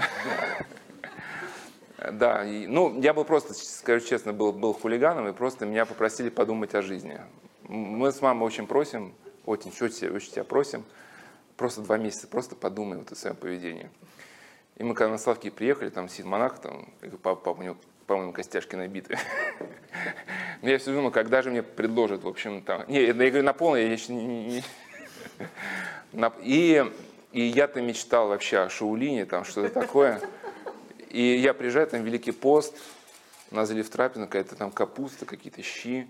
да. Ну, я был просто, скажу честно, был хулиганом, и просто меня попросили подумать о жизни. Мы с мамой очень просим, очень тебя просим, просто 2 месяца, просто подумай вот о своем поведении. И мы, когда на Соловки приехали, там сидит монах, там, папа, у него, по-моему, костяшки набиты. Я все думал, когда же мне предложат, в общем, там... Не, я говорю, на полное, я еще не... И И я-то мечтал вообще о шаулине, там что-то такое. И я приезжаю, там Великий пост, нас залили в трапезу, какая-то там капуста, какие-то щи,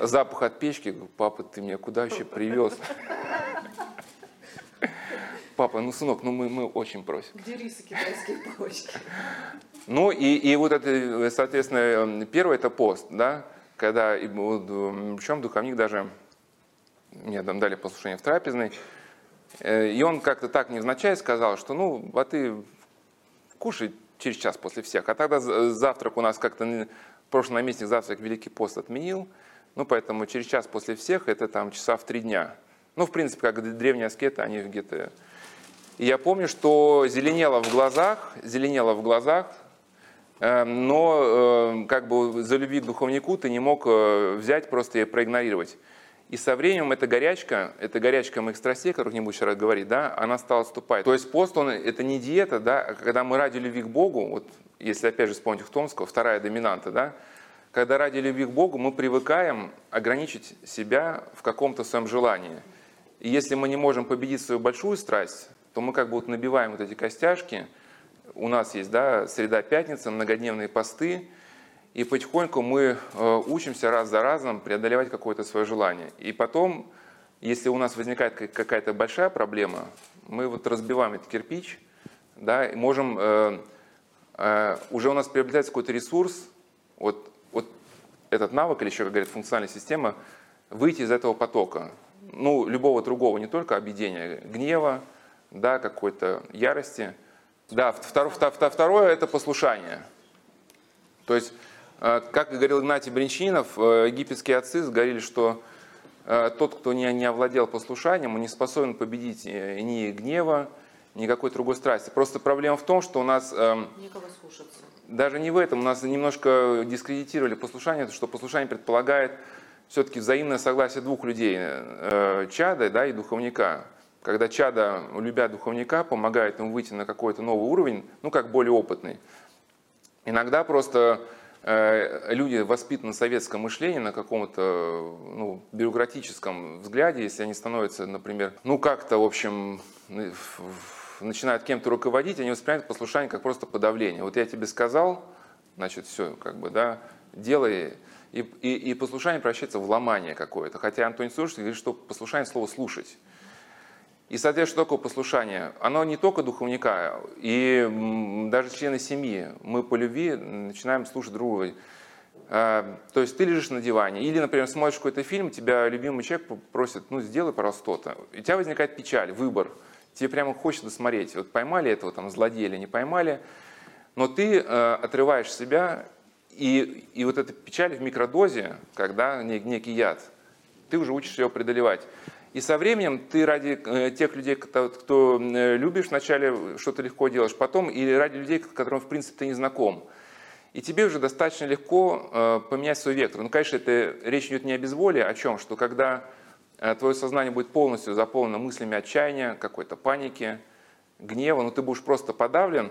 запах от печки. Я говорю, папа, ты меня куда вообще привез? Папа, ну, сынок, ну мы очень просим. Где рисы китайские почки? Ну, и вот это, соответственно, первое, это пост, да, когда, причем духовник даже, мне там дали послушание в трапезной, и он как-то так невзначай сказал, что, ну, а ты кушай через час после всех. А тогда завтрак у нас как-то, прошлый наместник завтрак Великий пост отменил, ну, поэтому через час после всех, это там часа в 3 дня. Ну, в принципе, как древние аскеты, они где-то... И я помню, что зеленело в глазах, но как бы за любви к духовнику ты не мог взять просто и проигнорировать. И со временем эта горячка моих страстей, о которых не буду сейчас говорить, да, она стала отступать. То есть пост, это не диета, да, а когда мы ради любви к Богу, вот если опять же вспомнить Ухтомского, вторая доминанта, да, когда ради любви к Богу мы привыкаем ограничить себя в каком-то своем желании. И если мы не можем победить свою большую страсть, то мы как бы вот набиваем вот эти костяшки. У нас есть, да, среда-пятница, многодневные посты, и потихоньку мы учимся раз за разом преодолевать какое-то свое желание. И потом, если у нас возникает какая-то большая проблема, мы вот разбиваем этот кирпич, да, и можем, уже у нас приобретается какой-то ресурс, вот этот навык, или еще, как говорит, функциональная система, выйти из этого потока, ну, любого другого, не только объедения, гнева, да, какой-то ярости. Да, второе – это послушание. То есть, как говорил Игнатий Брянчанинов, египетские отцы говорили, что тот, кто не овладел послушанием, он не способен победить ни гнева, ни какой другой страсти. Просто проблема в том, что у нас… Некого слушаться. Даже не в этом. У нас немножко дискредитировали послушание, что послушание предполагает все-таки взаимное согласие двух людей – чада, да, и духовника. Когда чадо, любя духовника, помогает им выйти на какой-то новый уровень, ну, как более опытный. Иногда просто люди воспитаны на советском мышлении, на каком-то, ну, бюрократическом взгляде, если они становятся, например, ну, как-то, в общем, начинают кем-то руководить, они воспринимают послушание как просто подавление. Вот я тебе сказал, значит, все, как бы, да, делай. И послушание превращается в ломание какое-то. Хотя Антоний Сурожский говорит, что послушание – слово «слушать». И, соответственно, что такое послушание? Оно не только духовника, и даже члены семьи. Мы по любви начинаем слушать друга. То есть ты лежишь на диване, или, например, смотришь какой-то фильм, тебя любимый человек просит, ну, сделай, пожалуйста, то-то. И у тебя возникает печаль, выбор. Тебе прямо хочется смотреть. Вот поймали этого там злодея или не поймали. Но ты отрываешь себя, и вот эта печаль в микродозе, когда некий яд, ты уже учишься ее преодолевать. И со временем ты ради тех людей, кто любишь, вначале что-то легко делаешь, потом или ради людей, которым, в принципе, ты не знаком. И тебе уже достаточно легко поменять свой вектор. Ну, конечно, это речь идет не о безволии, о чем? Что когда твое сознание будет полностью заполнено мыслями отчаяния, какой-то паники, гнева, но ты будешь просто подавлен,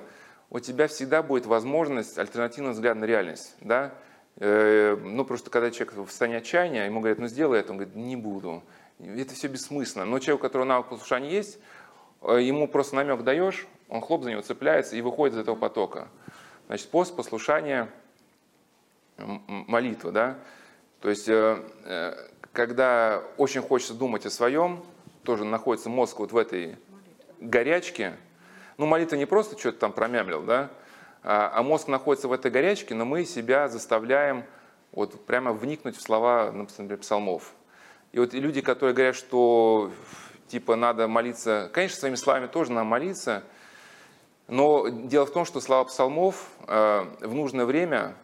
у тебя всегда будет возможность альтернативного взгляда на реальность. Да? Ну, просто когда человек в состоянии отчаяния, ему говорят, ну, сделай это, он говорит, не буду. Это все бессмысленно. Но человек, у которого навык послушания есть, ему просто намек даешь, он хлоп за него цепляется и выходит из этого потока. Значит, пост, послушание, молитва, да. То есть, когда очень хочется думать о своем, тоже находится мозг вот в этой горячке. Ну, молитва не просто что-то там промямлил, да, а мозг находится в этой горячке, но мы себя заставляем вот прямо вникнуть в слова, например, псалмов. И вот люди, которые говорят, что типа надо молиться, конечно, своими словами тоже надо молиться, но дело в том, что слова псалмов в нужное время,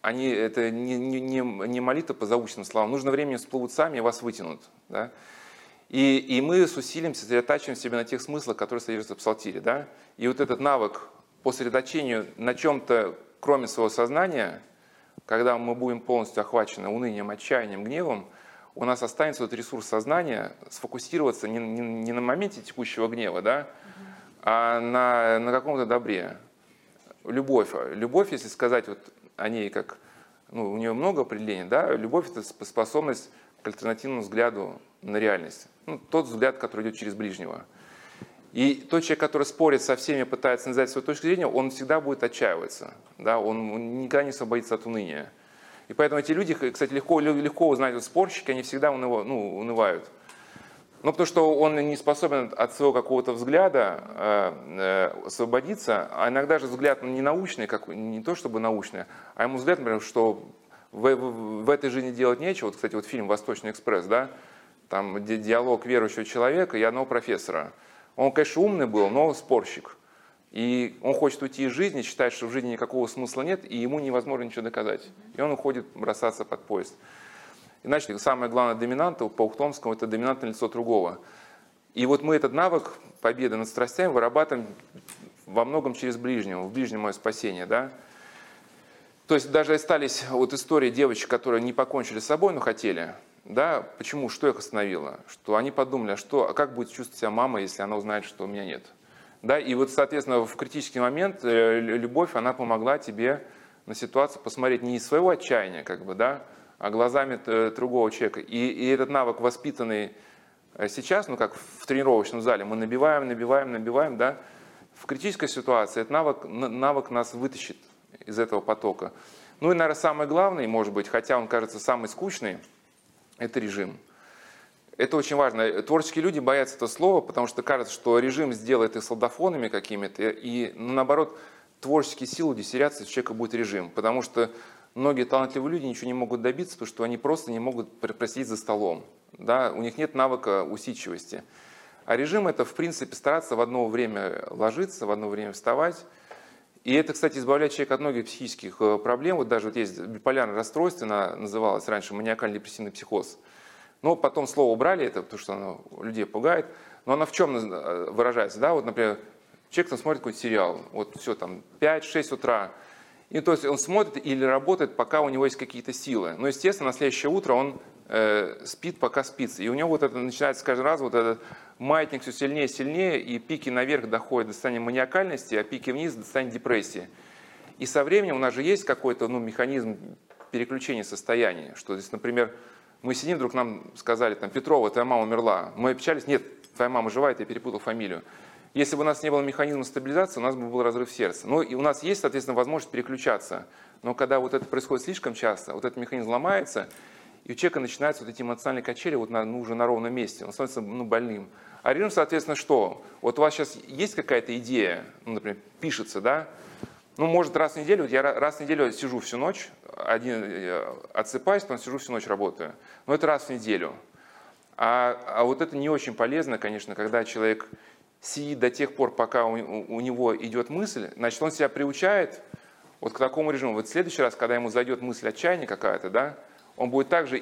они, это не молитва по заученным словам, в нужное время всплывут сами и вас вытянут. Да? И мы с усилием сосредотачиваем себя на тех смыслах, которые содержатся в псалтире. Да? И вот этот навык по сосредоточению на чем-то, кроме своего сознания, когда мы будем полностью охвачены унынием, отчаянием, гневом, у нас останется вот ресурс сознания сфокусироваться не на моменте текущего гнева, да, а на каком-то добре. Любовь, если сказать вот о ней как, ну, у нее много определений, да, любовь – это способность к альтернативному взгляду на реальность. Ну, тот взгляд, который идет через ближнего. И тот человек, который спорит со всеми, пытается навязать свою точку зрения, он всегда будет отчаиваться. Да? Он никогда не освободится от уныния. И поэтому эти люди, кстати, легко узнать, спорщики, они всегда унывают. Ну, потому что он не способен от своего какого-то взгляда освободиться, а иногда же взгляд не научный, как, не то чтобы научный, а ему взгляд, например, что в этой жизни делать нечего. Вот, кстати, вот фильм «Восточный экспресс», да, там диалог верующего человека и одного профессора. Он, конечно, умный был, но спорщик. И он хочет уйти из жизни, считает, что в жизни никакого смысла нет, и ему невозможно ничего доказать. И он уходит бросаться под поезд. Иначе самое главное доминанта по Ухтомскому — это доминантное лицо другого. И вот мы этот навык победы над страстями вырабатываем во многом через ближнего, в ближнем мое спасение. Да? То есть даже остались вот истории девочек, которые не покончили с собой, но хотели. Да? Почему? Что их остановило? Что они подумали, а как будет чувствовать себя мама, если она узнает, что у меня нет? Да? И вот, соответственно, в критический момент любовь, она помогла тебе на ситуацию посмотреть не из своего отчаяния, как бы, да, а глазами другого человека. И этот навык, воспитанный сейчас, ну как в тренировочном зале, мы набиваем, да, в критической ситуации этот навык нас вытащит из этого потока. Ну и, наверное, самый главный, может быть, хотя он кажется самый скучный, это режим. Это очень важно. Творческие люди боятся этого слова, потому что кажется, что режим сделает их солдафонами какими-то, и наоборот, творческие силы удесерятся, если у человека будет режим, потому что многие талантливые люди ничего не могут добиться, потому что они просто не могут просидеть за столом. Да? У них нет навыка усидчивости. А режим — это, в принципе, стараться в одно время ложиться, в одно время вставать. И это, кстати, избавляет человека от многих психических проблем. Вот даже вот есть биполярное расстройство, называлось раньше маниакально-депрессивный психоз. Но потом слово убрали, это потому что оно людей пугает. Но оно в чем выражается? Да? Вот, например, человек там смотрит какой-то сериал, вот все там 5-6 утра, и то есть он смотрит или работает, пока у него есть какие-то силы. Но, естественно, на следующее утро он спит, пока спится. И у него вот это начинается каждый раз, вот этот маятник все сильнее и сильнее, и пики наверх доходят до состояния маниакальности, а пики вниз до состояния депрессии. И со временем у нас же есть какой-то механизм переключения состояний. Что здесь, например, мы сидим, вдруг нам сказали, там, Петрова, твоя мама умерла. Мы опечались, нет, твоя мама жива, и ты перепутал фамилию. Если бы у нас не было механизма стабилизации, у нас бы был разрыв сердца. Ну и у нас есть, соответственно, возможность переключаться. Но когда вот это происходит слишком часто, вот этот механизм ломается, и у человека начинаются вот эти эмоциональные качели вот уже на ровном месте, он становится больным. А режим, соответственно, что? Вот у вас сейчас есть какая-то идея, ну, например, пишется, да? Ну, может, раз в неделю, вот я раз в неделю сижу всю ночь, отсыпаюсь, потом сижу всю ночь, работаю. Но это раз в неделю. А вот это не очень полезно, конечно, когда человек сидит до тех пор, пока у него идет мысль, значит, он себя приучает вот к такому режиму. Вот в следующий раз, когда ему зайдет мысль отчаяния какая-то, да, он будет также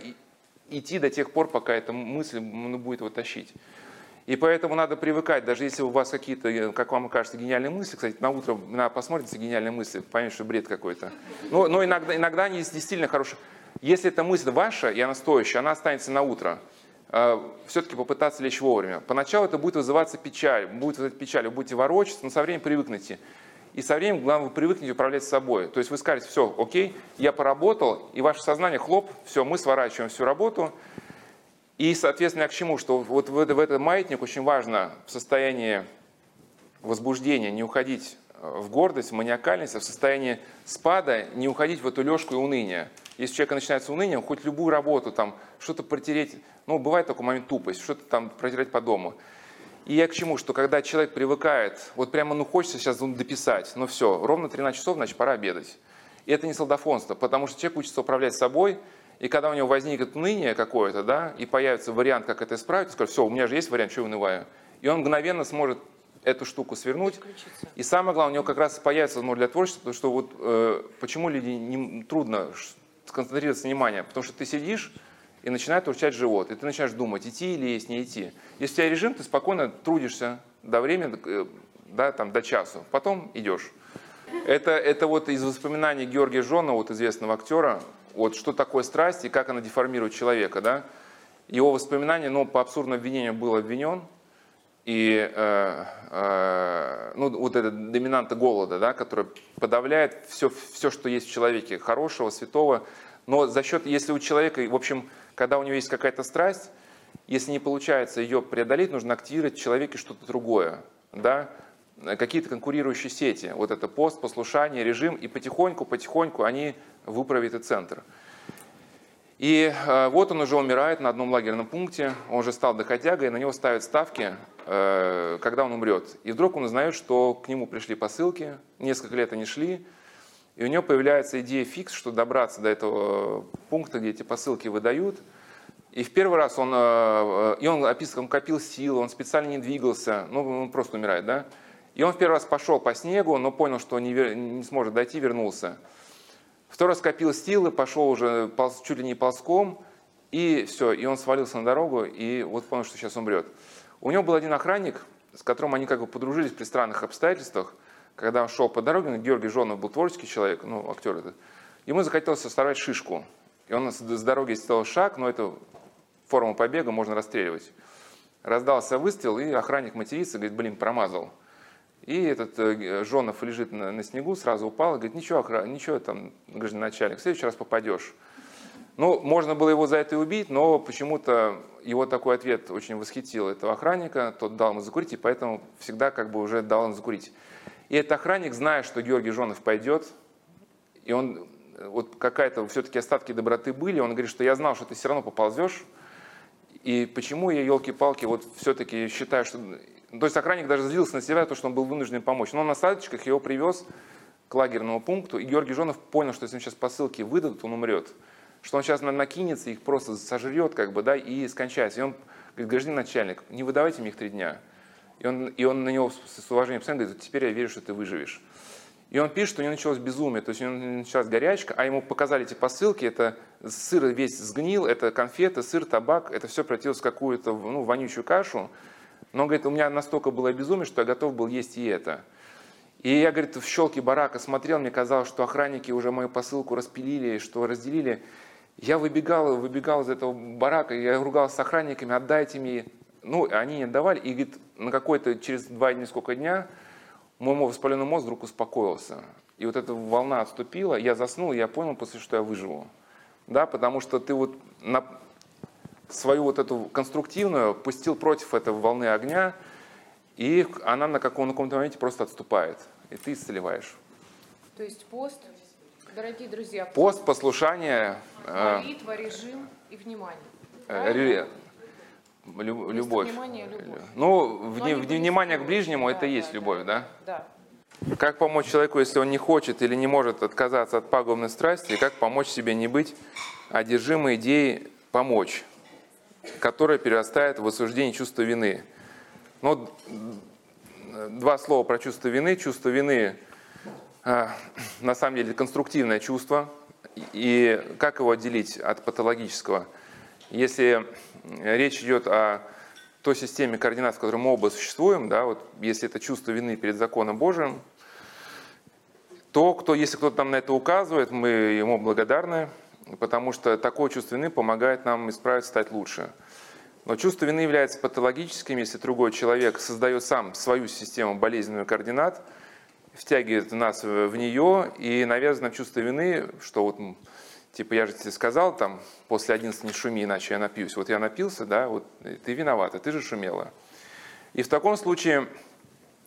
идти до тех пор, пока эта мысль будет его тащить. И поэтому надо привыкать, даже если у вас какие-то, как вам кажется, гениальные мысли, кстати, на утро надо посмотреть эти гениальные мысли, поймешь, что бред какой-то. Но иногда они действительно хорошие. Если эта мысль ваша, и она стоящая, она останется на утро. Все-таки попытаться лечь вовремя. Поначалу это будет вызываться печаль, вы будете ворочаться, но со временем привыкнете. И со временем, главное, вы привыкнете управлять собой. То есть вы скажете, все, окей, я поработал, и ваше сознание, хлоп, все, мы сворачиваем всю работу. И, соответственно, к чему? Что вот в этот маятник очень важно в состоянии возбуждения не уходить в гордость, в маниакальность, а в состоянии спада не уходить в эту лёжку и уныние. Если у человека начинается уныние, хоть любую работу, там, что-то протереть, ну, бывает такой момент тупость, что-то там протирать по дому. И я к чему, что когда человек привыкает, вот прямо, ну, хочется сейчас дописать, но все, ровно 13 часов, значит, пора обедать. И это не солдафонство, потому что человек учится управлять собой, и когда у него возникнет уныние какое-то, да, и появится вариант, как это исправить, он скажет, все, у меня же есть вариант, что я унываю. И он мгновенно сможет эту штуку свернуть. И самое главное, у него как раз появится возможность для творчества, потому что вот почему людям трудно сконцентрироваться внимание, потому что ты сидишь и начинает урчать живот, и ты начинаешь думать, идти или есть, не идти. Если у тебя режим, ты спокойно трудишься до времени, да, там, до часу, потом идешь. Это вот из воспоминаний Георгия Жонова, вот известного актера, вот что такое страсть и как она деформирует человека. Да? Его воспоминания, ну, по абсурдному обвинению был обвинен, и ну, вот эта доминанта голода, да, которая подавляет все, что есть в человеке, хорошего, святого. Но за счет, если у человека, в общем, когда у него есть какая-то страсть, если не получается ее преодолеть, нужно активировать в человеке что-то другое. да, какие-то конкурирующие сети. Вот это пост, послушание, режим, и потихоньку-потихоньку они выправят и центр. И вот он уже умирает на одном лагерном пункте, он уже стал доходягой, на него ставят ставки, когда он умрет. И вдруг он узнает, что к нему пришли посылки, несколько лет они шли, и у него появляется идея фикс, что добраться до этого пункта, где эти посылки выдают. И в первый раз он описывает, он копил силы, он специально не двигался, ну он просто умирает, да? И он в первый раз пошел по снегу, но понял, что не сможет дойти, вернулся. Второй раз копил силы, пошел уже чуть ли не ползком, и все, и он свалился на дорогу, и вот понял, что сейчас умрет. У него был один охранник, с которым они как бы подружились при странных обстоятельствах, когда он шел по дороге, Георгий Жонов был творческий человек, ну, актер этот, ему захотелось сорвать шишку. И он с дороги сделал шаг, но это форма побега, можно расстреливать. Раздался выстрел, и охранник матерится, говорит, блин, промазал. И этот Жонов лежит на снегу, сразу упал, и говорит, ничего там, гражданин начальник, в следующий раз попадешь. Ну, можно было его за это и убить, но почему-то его такой ответ очень восхитил этого охранника, тот дал ему закурить, и поэтому всегда как бы уже дал ему закурить. И этот охранник, зная, что Георгий Жонов пойдет, и он, вот какая-то все-таки остатки доброты были, он говорит, что я знал, что ты все равно поползешь, и почему я, елки-палки, вот все-таки считаю, что... То есть охранник даже злился на себя, то, что он был вынужден помочь. Но он на садочках его привез к лагерному пункту, и Георгий Жонов понял, что если сейчас посылки выдадут, он умрет. Что он сейчас накинется, их просто сожрет, как бы, да, и скончается. И он говорит, гражданин начальник, не выдавайте мне их 3 дня. И он на него с уважением постоянно говорит, теперь я верю, что ты выживешь. И он пишет, что у него началось безумие, то есть у него началась горячка, а ему показали эти посылки, это сыр весь сгнил, это конфеты, сыр, табак, это все превратилось в какую-то, ну, вонючую кашу. Но он говорит, у меня настолько было безумие, что я готов был есть и это. И я, говорит, в щелке барака смотрел, мне казалось, что охранники уже мою посылку распилили, что разделили. Я выбегал из этого барака, я ругался с охранниками, отдайте мне. Ну, они не отдавали. И, говорит, на какой-то через 2 дня мой воспаленный мозг вдруг успокоился. И вот эта волна отступила, я заснул, я понял после, что я выживу. Да, потому что ты вот... свою вот эту конструктивную пустил против этой волны огня, и она на каком-то моменте просто отступает, и ты исцеливаешь. То есть пост, дорогие друзья, пост, послушание, молитва, режим и внимание. Любовь. Внимание, любовь. Ну, внимание к ближнему, да, это и есть любовь, да? Да. Как помочь человеку, если он не хочет или не может отказаться от пагубной страсти, и как помочь себе не быть одержимой идеей помочь, которая перерастает в осуждение чувства вины. Но 2 слова про чувство вины. Чувство вины, на самом деле, конструктивное чувство. И как его отделить от патологического? Если речь идет о той системе координат, в которой мы оба существуем, да, вот если это чувство вины перед законом Божиим, то если кто-то нам на это указывает, мы ему благодарны, потому что такое чувство вины помогает нам исправиться, стать лучше. Но чувство вины является патологическим, если другой человек создает сам свою систему болезненных координат, втягивает нас в нее и навязывает нам чувство вины, что вот, типа, я же тебе сказал, там, после 11 не шуми, иначе я напьюсь. Вот я напился, да, вот ты виновата, ты же шумела. И в таком случае,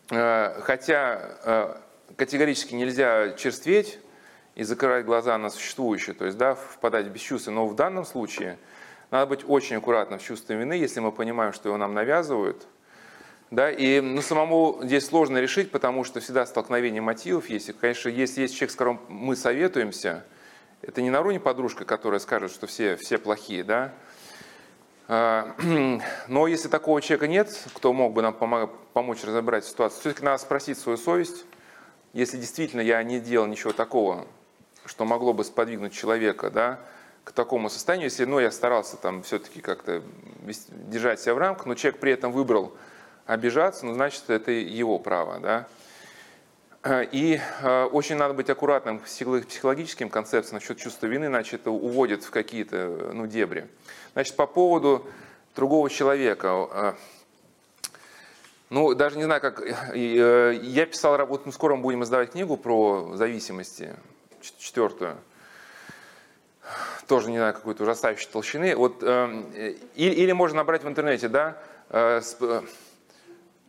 хотя категорически нельзя черстветь и закрывать глаза на существующее, то есть, да, впадать в бесчувствие. Но в данном случае надо быть очень аккуратным в чувстве вины, если мы понимаем, что его нам навязывают. Да, и самому здесь сложно решить, потому что всегда столкновение мотивов есть. И, конечно, если есть человек, с которым мы советуемся, это не на уровне подружка, которая скажет, что все плохие, да. Но если такого человека нет, кто мог бы нам помочь разобрать ситуацию, все-таки надо спросить свою совесть, если действительно я не делал ничего такого, что могло бы сподвигнуть человека, да, к такому состоянию, если, ну, я старался там все-таки как-то держать себя в рамках, но человек при этом выбрал обижаться, ну, значит, это его право, да. И очень надо быть аккуратным психологическим концепциям насчет чувства вины, иначе это уводит в какие-то, ну, дебри. Значит, по поводу другого человека. Ну, даже не знаю, как... Я писал работу, ну, скоро мы будем издавать книгу про зависимости, 4-ю. Тоже, не знаю, какой-то ужасающей толщины. Вот, или можно набрать в интернете, да,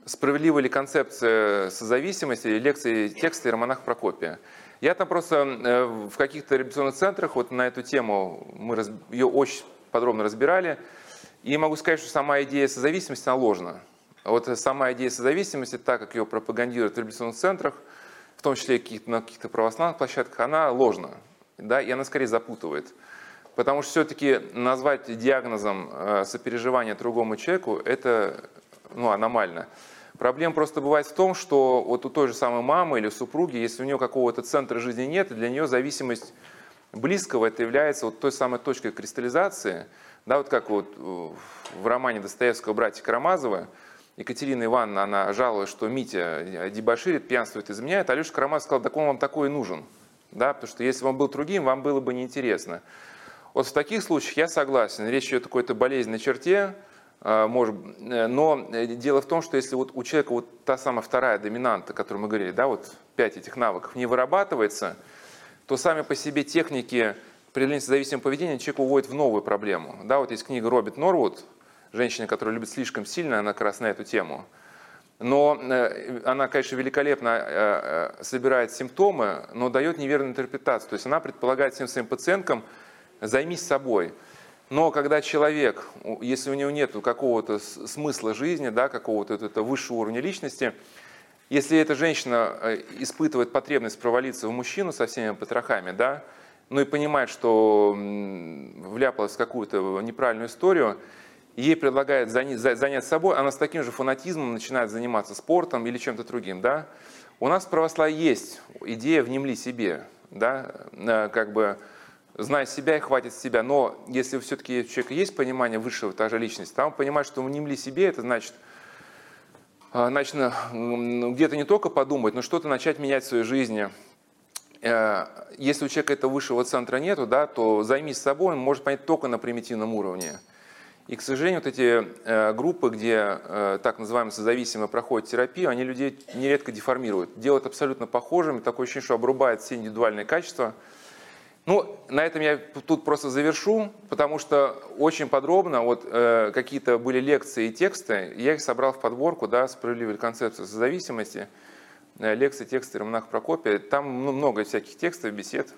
справедлива ли концепция созависимости, лекции, тексты романах Прокопия. Я там просто в каких-то реабилитационных центрах вот на эту тему, мы ее очень подробно разбирали, и могу сказать, что сама идея созависимости наложена. Вот сама идея созависимости, так как ее пропагандируют в реабилитационных центрах, в том числе на каких-то православных площадках, она ложна, да, и она скорее запутывает. Потому что все-таки назвать диагнозом сопереживание другому человеку, это ну, аномально. Проблема просто бывает в том, что вот у той же самой мамы или супруги, если у нее какого-то центра жизни нет, для нее зависимость близкого это является вот той самой точкой кристаллизации. Да, вот как вот в романе Достоевского «Братья Карамазовы» Екатерина Ивановна, она жаловалась, что Митя дебоширит, пьянствует, изменяет, а Леша Карамазов сказал, так он вам такой и нужен. Да, потому что если бы он был другим, вам было бы неинтересно. Вот в таких случаях я согласен, речь идет о какой-то болезненной черте, может, но дело в том, что если вот у человека вот та самая вторая доминанта, о которой мы говорили, да, вот 5 этих навыков, не вырабатывается, то сами по себе техники преодоления зависимого поведения человека уводят в новую проблему. Да, вот есть книга Роберт Норвуд, женщина, которая любит слишком сильно, она как раз на эту тему. Но она, конечно, великолепно собирает симптомы, но дает неверную интерпретацию. То есть она предполагает всем своим пациенткам, займись собой. Но когда человек, если у него нет какого-то смысла жизни, да, какого-то высшего уровня личности, если эта женщина испытывает потребность провалиться в мужчину со всеми потрохами, да, ну и понимает, что вляпалась в какую-то неправильную историю, ей предлагают заняться собой, она с таким же фанатизмом начинает заниматься спортом или чем-то другим. Да. У нас в православии есть идея «внемли себе», да, как бы знай себя и хватит себя. Но если все-таки у человека есть понимание высшего этажа личности, там он понимает, что внемли себе, это значит где-то не только подумать, но что-то начать менять в своей жизни. Если у человека этого высшего центра нету, да, то займись собой, он может понять только на примитивном уровне. И, к сожалению, вот эти группы, где так называемые созависимые проходят терапию, они людей нередко деформируют, делают абсолютно похожими, такое ощущение, что обрубает все индивидуальные качества. Ну, на этом я тут просто завершу, потому что очень подробно вот какие-то были лекции и тексты, я их собрал в подборку, да, «Справедливая концепция созависимости», лекции, тексты романах Прокопия, там ну, много всяких текстов, бесед.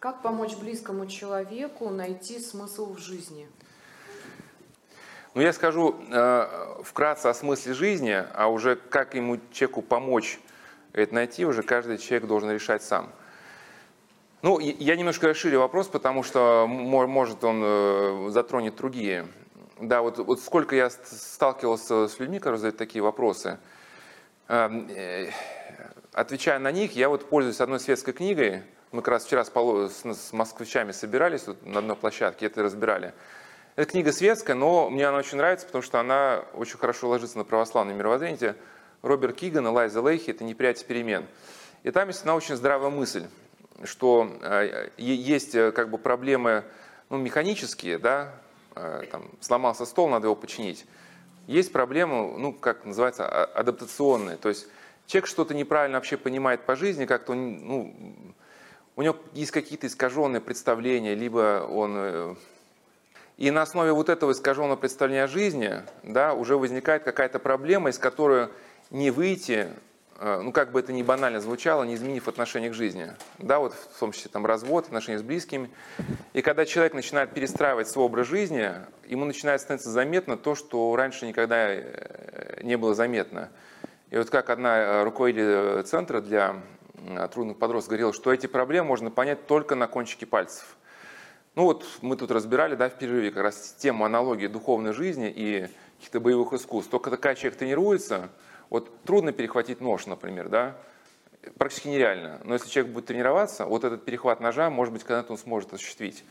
Как помочь близкому человеку найти смысл в жизни? Ну, я скажу вкратце о смысле жизни, а уже как ему, человеку, помочь это найти, уже каждый человек должен решать сам. Ну, я немножко расширю вопрос, потому что, может, он затронет другие. Да, вот сколько я сталкивался с людьми, которые задают такие вопросы. Отвечая на них, я вот пользуюсь одной светской книгой. Мы как раз вчера с москвичами собирались вот, на одной площадке, это разбирали. Эта книга светская, но мне она очень нравится, потому что она очень хорошо ложится на православное мировоззрение. Роберт Киган и Лайза Лейхи «Это неприятие перемен». И там есть одна очень здравая мысль, что есть как бы проблемы ну, механические, да, там, сломался стол, надо его починить. Есть проблемы, ну, как называется, адаптационные. То есть человек что-то неправильно вообще понимает по жизни, как-то ну, у него есть какие-то искаженные представления, либо он... И на основе вот этого искаженного представления о жизни, да, уже возникает какая-то проблема, из которой не выйти, ну как бы это ни банально звучало, не изменив отношение к жизни. Да, вот в том числе там, развод, отношения с близкими. И когда человек начинает перестраивать свой образ жизни, ему начинает становиться заметно то, что раньше никогда не было заметно. И вот как одна руководитель центра для трудных подростков говорила, что эти проблемы можно понять только на кончике пальцев. Ну вот мы тут разбирали, да, в перерыве как раз тему аналогии духовной жизни и каких-то боевых искусств. Только когда человек тренируется, вот трудно перехватить нож, например, да, практически нереально. Но если человек будет тренироваться, вот этот перехват ножа, может быть, когда-то он сможет осуществить.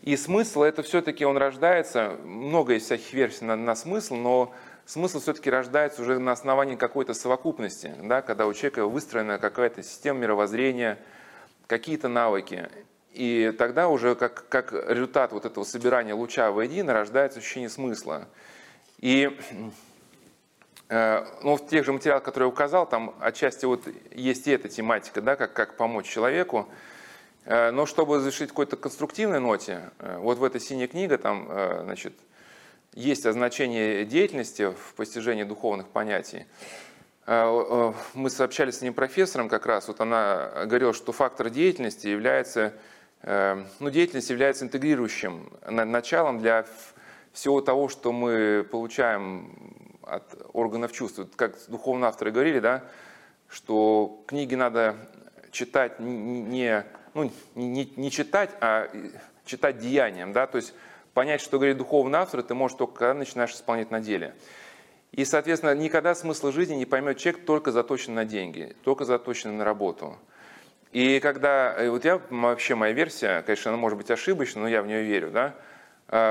И смысл, это все-таки он рождается, много есть всяких версий на смысл, но смысл все-таки рождается уже на основании какой-то совокупности, да, когда у человека выстроена какая-то система мировоззрения, какие-то навыки. И тогда уже как результат вот этого собирания луча воедино рождается ощущение смысла. И ну, в тех же материалах, которые я указал, там отчасти вот есть и эта тематика, да, как помочь человеку. Но чтобы завершить какой-то конструктивной ноте, вот в этой «Синяя книга» там, значит, есть означение деятельности в постижении духовных понятий. Мы сообщались с ним профессором как раз, вот она говорила, что фактор деятельности является, ну, деятельность является интегрирующим началом для всего того, что мы получаем от органов чувств. Как духовные авторы говорили, да, что книги надо читать не читать, а читать деянием, да, то есть понять, что говорит духовный автор, ты можешь только когда начинаешь исполнять на деле. И, соответственно, никогда смысла жизни не поймет человек, только заточенный на деньги, только заточенный на работу. И когда, вот я, вообще моя версия, конечно, она может быть ошибочна, но я в нее верю, да,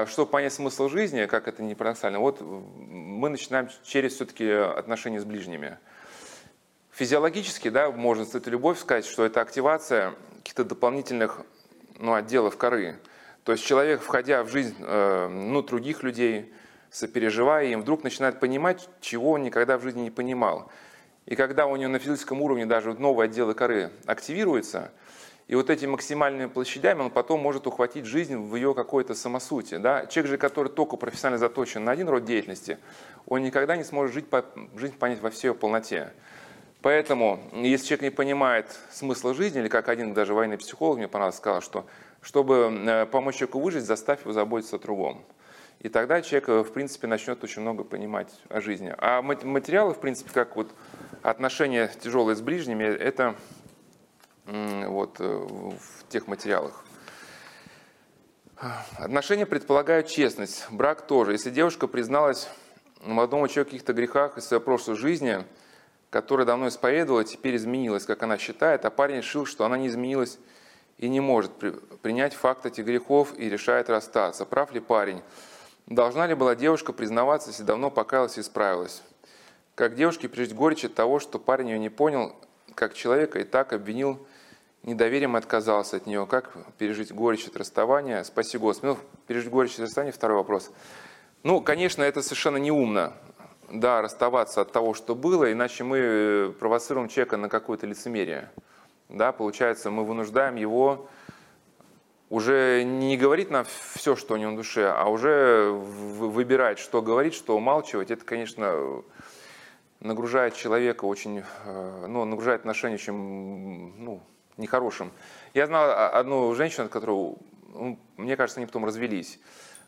чтобы понять смысл жизни, как это не парадоксально, вот мы начинаем через все-таки отношения с ближними. Физиологически, да, можно с этой любовью сказать, что это активация каких-то дополнительных, ну, отделов коры. То есть человек, входя в жизнь, ну, других людей, сопереживая им, вдруг начинает понимать, чего он никогда в жизни не понимал. И когда у него на физическом уровне даже новые отделы коры активируются, и вот этими максимальными площадями он потом может ухватить жизнь в ее какой-то самосути. Да? Человек же, который только профессионально заточен на один род деятельности, он никогда не сможет жизнь понять во всей ее полноте. Поэтому, если человек не понимает смысла жизни, или как один даже военный психолог мне понравился, сказал, что чтобы помочь человеку выжить, заставь его заботиться о другом. И тогда человек, в принципе, начнет очень много понимать о жизни. А материалы, в принципе, как вот отношения тяжелые с ближними, это вот в тех материалах. Отношения предполагают честность, брак тоже. Если девушка призналась молодому человеку в каких-то грехах из своей прошлой жизни, которая давно исповедовала, теперь изменилась, как она считает, а парень решил, что она не изменилась и не может принять факт этих грехов и решает расстаться. Прав ли парень? Должна ли была девушка признаваться, если давно покаялась и исправилась? Как девушке пережить горечь от того, что парень ее не понял как человека и так обвинил недоверием и отказался от нее? Как пережить горечь от расставания? Спаси Господи. Ну, пережить горечь от расставания – второй вопрос. Ну, конечно, это совершенно неумно. Да, расставаться от того, что было, иначе мы провоцируем человека на какое-то лицемерие. Да, получается, мы вынуждаем его уже не говорить нам все, что у него на душе, а уже выбирать, что говорить, что умалчивать. Это, конечно, нагружает человека очень, ну, нагружает отношения очень, ну, нехорошим. Я знал одну женщину, от которой, мне кажется, они потом развелись.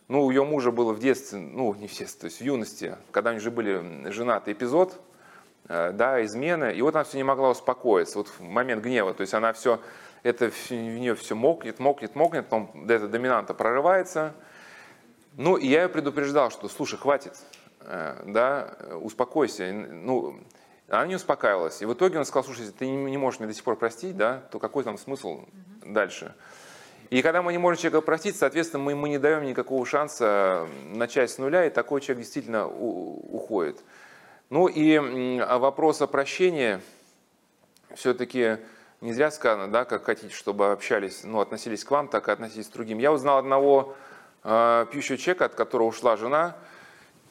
Ну, у ее мужа было в детстве, ну, не в детстве, то есть в юности, когда они уже были женаты, эпизод, да, измены, и вот она все не могла успокоиться, вот в момент гнева, то есть она все, это в нее все мокнет, потом эта доминанта прорывается. Ну, и я ее предупреждал, что, слушай, хватит, да, успокойся, ну, она не успокаивалась, и в итоге он сказал, слушай, если ты не можешь меня до сих пор простить, да, то какой там смысл дальше? И когда мы не можем человека простить, соответственно, мы не даем никакого шанса начать с нуля, и такой человек действительно уходит. Ну и вопрос о прощении, все-таки не зря сказано, да, как хотите, чтобы общались, ну, относились к вам, так и относились к другим. Я узнал одного пьющего человека, от которого ушла жена,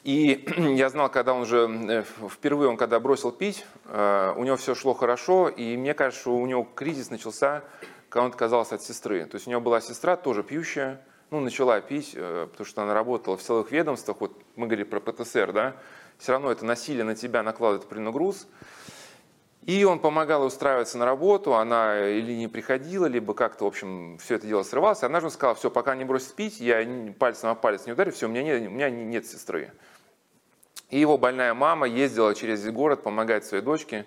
и я знал, когда он уже, впервые он когда бросил пить, у него все шло хорошо, и мне кажется, что у него кризис начался, когда он отказался от сестры. То есть у него была сестра, тоже пьющая, ну, начала пить, потому что она работала в силовых ведомствах, вот мы говорили про ПТСР, да, все равно это насилие на тебя накладывает принагруз. И он помогал ей устраиваться на работу, она или не приходила, либо как-то, в общем, все это дело срывалось. Однажды он сказал, все, пока не бросит пить, я пальцем о палец не ударю, все, у меня нет сестры. И его больная мама ездила через город помогать своей дочке.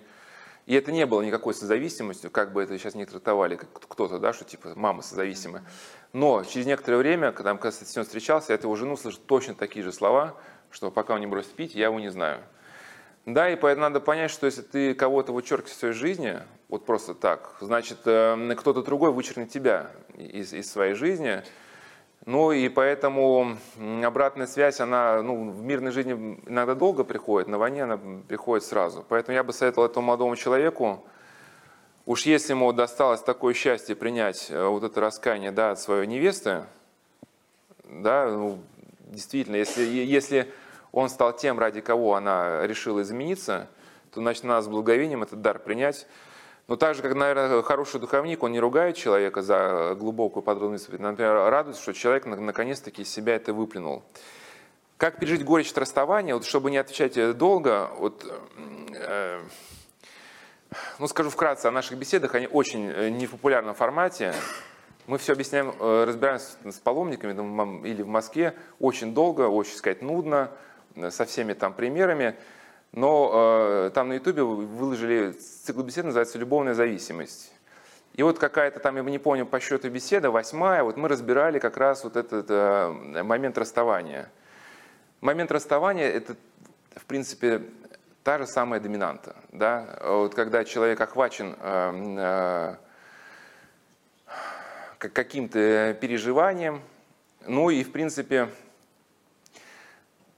И это не было никакой созависимостью, как бы это сейчас не трактовали, как кто-то, да, что типа мама созависимая. Но через некоторое время, когда он с ним встречался, я от его жены услышал точно такие же слова, что пока он не бросит пить, я его не знаю. Да, и поэтому надо понять, что если ты кого-то вычеркиваешь из своей жизни, вот просто так, значит, кто-то другой вычеркнет тебя из своей жизни. Ну и поэтому обратная связь, она, ну, в мирной жизни иногда долго приходит, на войне она приходит сразу. Поэтому я бы советовал этому молодому человеку, уж если ему досталось такое счастье принять вот это раскаяние, да, от своей невесты, да, ну, действительно, если он стал тем, ради кого она решила измениться, то, значит, надо с благовением этот дар принять. Но так же, как, наверное, хороший духовник, он не ругает человека за глубокую подробную исповедь, например, радуется, что человек наконец-таки из себя это выплюнул. Как пережить горечь от расставания, вот, чтобы не отвечать долго, вот, ну, скажу вкратце о наших беседах, они очень не в популярном формате. Мы все объясняем, разбираемся с паломниками или в Москве очень долго, очень, сказать, нудно, со всеми там примерами. Но там на Ютубе выложили цикл бесед, называется «Любовная зависимость». И вот какая-то там, я не помню по счету беседа, 8-я, вот мы разбирали как раз вот этот момент расставания. Момент расставания – это, в принципе, та же самая доминанта. Да? Вот когда человек охвачен каким-то переживанием, ну и, в принципе…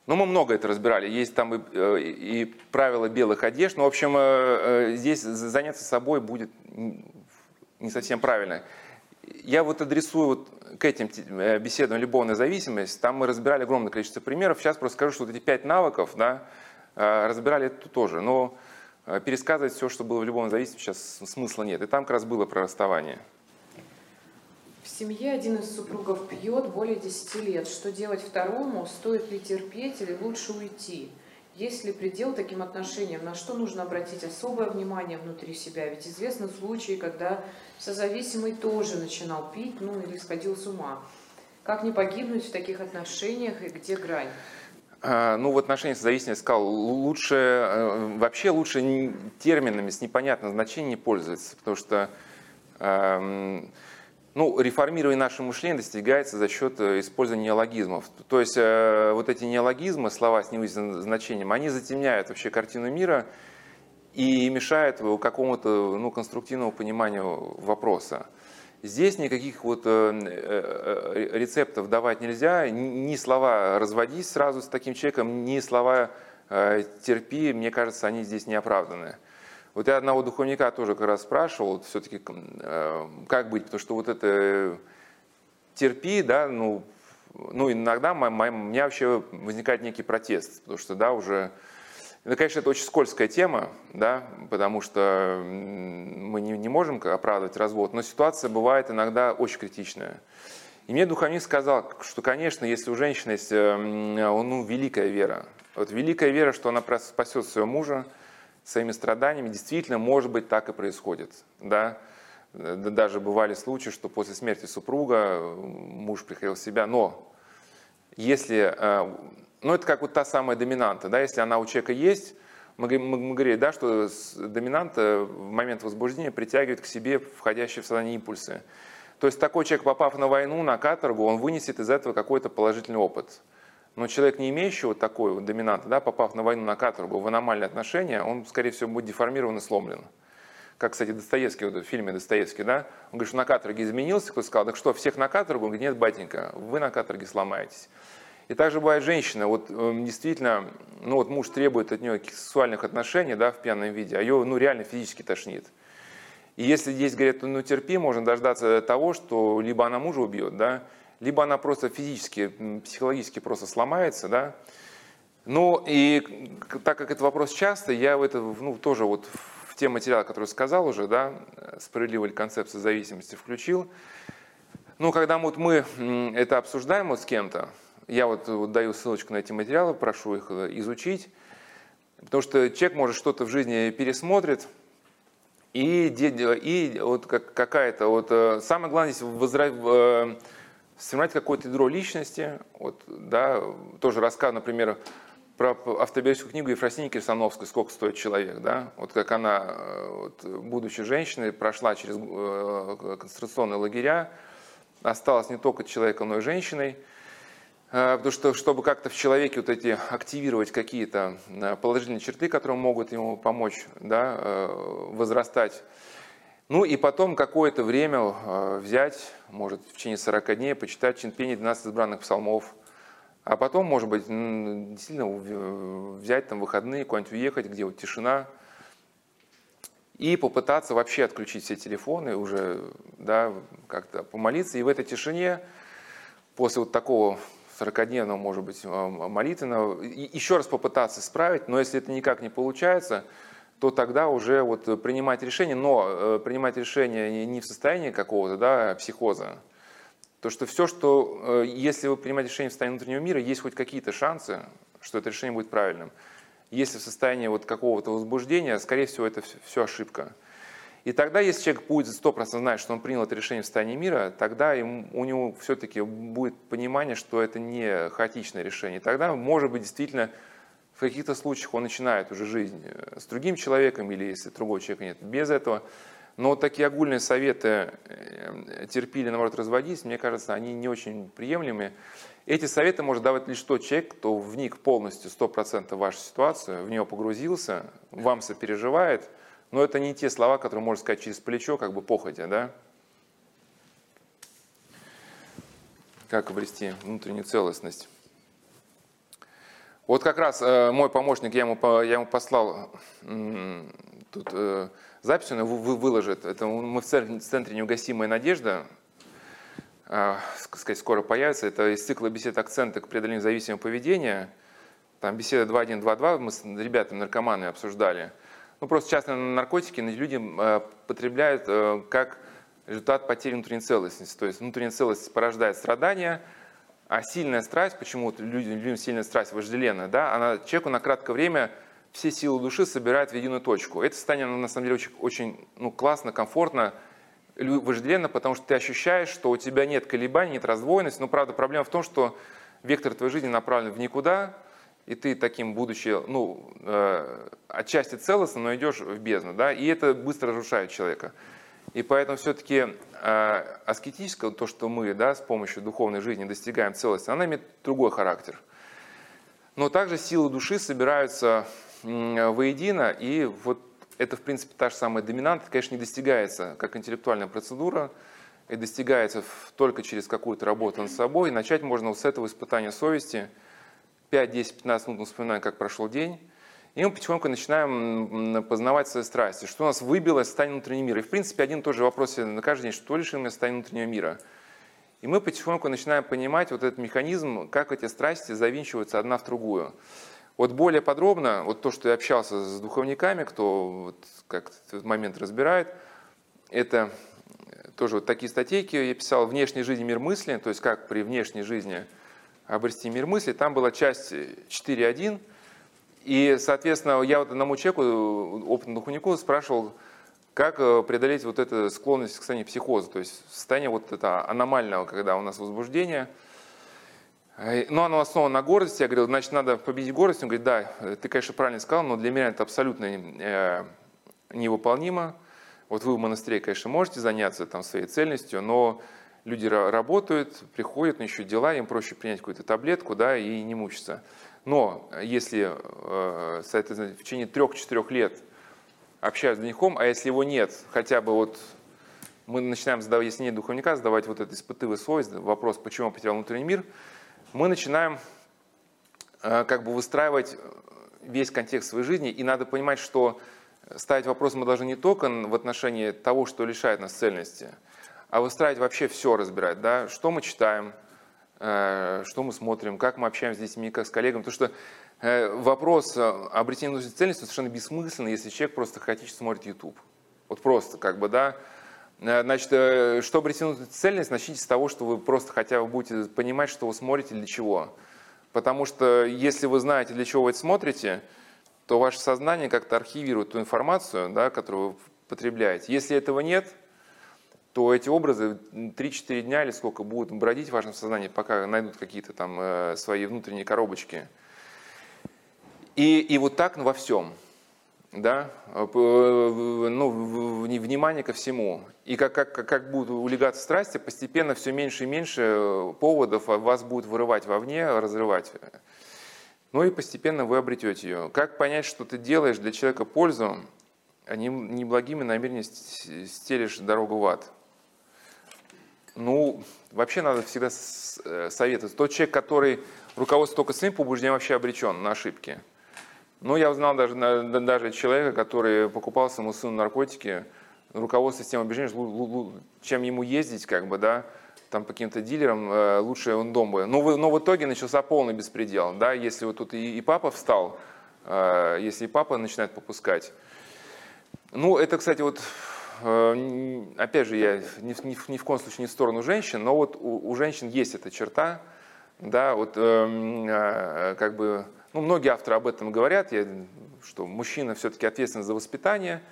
Ну, мы много это разбирали, есть там и правила белых одежд, но, в общем, здесь заняться собой будет не совсем правильно. Я вот адресую вот к этим беседам «Любовная зависимость», там мы разбирали огромное количество примеров, сейчас просто скажу, что вот эти 5 навыков, да, разбирали это тоже, но пересказывать все, что было в «Любовной зависимости», сейчас смысла нет, и там как раз было про расставание. В семье один из супругов пьет более 10 лет. Что делать второму? Стоит ли терпеть или лучше уйти? Есть ли предел таким отношениям? На что нужно обратить особое внимание внутри себя? Ведь известны случаи, когда созависимый тоже начинал пить, ну или сходил с ума. Как не погибнуть в таких отношениях и где грань? Ну, в отношении созависимости, я сказал, лучше, вообще лучше терминами с непонятным значением не пользоваться, потому что... Ну, реформирование нашего мышления достигается за счет использования неологизмов. То есть вот эти неологизмы, слова с невыясненным значением, они затемняют вообще картину мира и мешают какому-то, ну, конструктивному пониманию вопроса. Здесь никаких вот рецептов давать нельзя. Ни слова «разводись» сразу с таким человеком, ни слова «терпи», мне кажется, они здесь не оправданы. Вот я одного духовника тоже как раз спрашивал, вот все-таки, как быть, потому что вот это терпи, да, ну иногда у меня вообще возникает некий протест, потому что, да, уже, ну, конечно, это очень скользкая тема, да, потому что мы не можем оправдывать развод, но ситуация бывает иногда очень критичная. И мне духовник сказал, что, конечно, если у женщины есть, ну, великая вера, вот великая вера, что она спасет своего мужа, своими страданиями, действительно, может быть, так и происходит. Да? Даже бывали случаи, что после смерти супруга муж приходил в себя, но если, ну, это как вот та самая доминанта, да? Если она у человека есть, мы говорили, да, что доминанта в момент возбуждения притягивает к себе входящие в сознание импульсы. То есть такой человек, попав на войну, на каторгу, он вынесет из этого какой-то положительный опыт. Но человек, не имеющий вот такой вот доминанты, да, попав на войну, на каторгу, в аномальные отношения, он, скорее всего, будет деформирован и сломлен. Как, кстати, Достоевский, вот в фильме Достоевский, да, он говорит, что на каторге изменился, кто-то сказал, так что, всех на каторгу? Он говорит, нет, батенька, вы на каторге сломаетесь. И также бывает женщина, вот действительно, ну вот муж требует от нее сексуальных отношений, да, в пьяном виде, а ее, ну, реально физически тошнит. И если здесь, говорят, ну терпи, можно дождаться того, что либо она мужа убьет, да, либо она просто физически, психологически просто сломается, да. Но и так как этот вопрос частый, я в это, ну, тоже вот в те материалы, которые сказал уже, да, справедливая ли концепция зависимости, включил. Ну, когда вот мы это обсуждаем вот с кем-то, я вот даю ссылочку на эти материалы, прошу их изучить, потому что человек, может, что-то в жизни пересмотрит, и вот какая-то, вот самое главное здесь вспоминать какое-то ядро личности, вот, да, тоже рассказ, например, про автобиографическую книгу Ефросинии Кирсановской «Сколько стоит человек», да, вот как она, вот, будучи женщиной, прошла через концентрационные лагеря, осталась не только человеком, но и женщиной, потому что, чтобы как-то в человеке вот эти активировать какие-то положительные черты, которые могут ему помочь, да, возрастать. Ну и потом какое-то время взять, может, в течение 40 дней, почитать в течение 12 избранных псалмов. А потом, может быть, действительно взять там выходные, куда-нибудь уехать, где вот тишина. И попытаться вообще отключить все телефоны, уже, да, как-то помолиться. И в этой тишине, после вот такого 40-дневного, может быть, молитвенного, еще раз попытаться исправить. Но если это никак не получается... то тогда уже вот принимать решение, но принимать решение не в состоянии какого-то, да, психоза. То, что все, что, если вы принимаете решение в состоянии внутреннего мира, есть хоть какие-то шансы, что это решение будет правильным. Если в состоянии вот какого-то возбуждения, скорее всего, это все ошибка. И тогда, если человек будет 100% знать, что он принял это решение в состоянии мира, тогда у него все-таки будет понимание, что это не хаотичное решение. И тогда, может быть, действительно, в каких-то случаях он начинает уже жизнь с другим человеком, или если другого человека нет, без этого. Но вот такие огульные советы терпили, наоборот, разводились, мне кажется, они не очень приемлемы. Эти советы может давать лишь тот человек, кто вник полностью, 100% в вашу ситуацию, в нее погрузился, вам сопереживает. Но это не те слова, которые можно сказать через плечо, как бы походя, да? Как обрести внутреннюю целостность? Вот как раз мой помощник, я ему послал тут запись, он выложит. Это мы в центре «Неугасимая надежда». Сказать, скоро появится. Это из цикла бесед «Акценты к преодолению зависимого поведения». Там беседа 2122, мы с ребятами-наркоманами обсуждали. Ну, просто часто наркотики люди потребляют как результат потери внутренней целостности. То есть внутренняя целостность порождает страдания, а сильная страсть, почему-то людям сильная страсть вожделенная, да, она человеку на краткое время все силы души собирает в единую точку. Это состояние, на самом деле, очень классно, комфортно, вожделенно, потому что ты ощущаешь, что у тебя нет колебаний, нет раздвоенности. Но, правда, проблема в том, что вектор твоей жизни направлен в никуда, и ты таким, будучи, отчасти целостным, но идешь в бездну, да, и это быстро разрушает человека. И поэтому все-таки аскетическое, то, что мы, да, с помощью духовной жизни достигаем целости, она имеет другой характер. Но также силы души собираются воедино, и вот это, в принципе, та же самая доминанта, конечно, не достигается как интеллектуальная процедура, и достигается только через какую-то работу над собой, и начать можно вот с этого испытания совести. 5, 10, 15 минут мы вспоминаем, как прошел день, и мы потихоньку начинаем познавать свои страсти, что у нас выбило из состояния внутреннего мира. И, в принципе, один и тот же вопрос на каждый день, что лишило меня состояния внутреннего мира. И мы потихоньку начинаем понимать вот этот механизм, как эти страсти завинчиваются одна в другую. Вот более подробно, вот то, что я общался с духовниками, кто вот как этот момент разбирает, это тоже вот такие статейки я писал «Внешняя жизнь, мир мысли», то есть как при внешней жизни обрести мир мысли. Там была часть 4.1. И, соответственно, я вот одному человеку, опытному духовнику, спрашивал, как преодолеть вот эту склонность к состоянию психоза, то есть состояние вот это аномального, когда у нас возбуждение. Но оно основано на гордости. Я говорил, значит, надо победить гордость. Он говорит, да, ты, конечно, правильно сказал, но для меня это абсолютно невыполнимо. Вот вы в монастыре, конечно, можете заняться там своей цельностью, но люди работают, приходят, но еще дела, им проще принять какую-то таблетку, да, и не мучиться. Но если в течение 3-4 лет общаюсь с духовником, а если его нет, хотя бы вот мы начинаем задавать, если нет духовника, задавать вот это испытывая совесть, вопрос, почему я потерял внутренний мир, мы начинаем как бы выстраивать весь контекст своей жизни, и надо понимать, что ставить вопрос мы должны не только в отношении того, что лишает нас цельности, а выстраивать вообще все, разбирать, да, что мы читаем, что мы смотрим, как мы общаемся с детьми, как с коллегами. Потому что вопрос обретения внутренней цельности совершенно бессмысленный, если человек просто хаотично смотрит YouTube. Вот просто, как бы, да. Значит, что обрести внутреннюю цельность, начните с того, что вы просто хотя бы будете понимать, что вы смотрите, для чего. Потому что если вы знаете, для чего вы это смотрите, то ваше сознание как-то архивирует ту информацию, да, которую вы потребляете. Если этого нет, то эти образы 3-4 дня или сколько будут бродить в вашем сознании, пока найдут какие-то там свои внутренние коробочки. И вот так во всем. Да? Внимание ко всему. И как будут улегаться страсти, постепенно все меньше и меньше поводов вас будут вырывать вовне, разрывать. Ну и постепенно вы обретете ее. Как понять, что ты делаешь для человека пользу, а неблагими намерениями стелишь дорогу в ад? Ну, вообще надо всегда советовать. Тот человек, который руководствуется только своим побуждением, вообще обречен на ошибки. Ну, я узнал даже человека, который покупал своему сыну наркотики, руководствуясь тем убеждением, чем ему ездить, как бы, да, там по каким-то дилерам, лучше он дома был. Но в итоге начался полный беспредел, да, если вот тут и папа встал, если и папа начинает попускать. Ну, это, кстати, вот, опять же, я ни в коем случае не в сторону женщин, но вот у женщин есть эта черта, да, вот, как бы, ну, многие авторы об этом говорят, что мужчина все-таки ответственен за воспитание,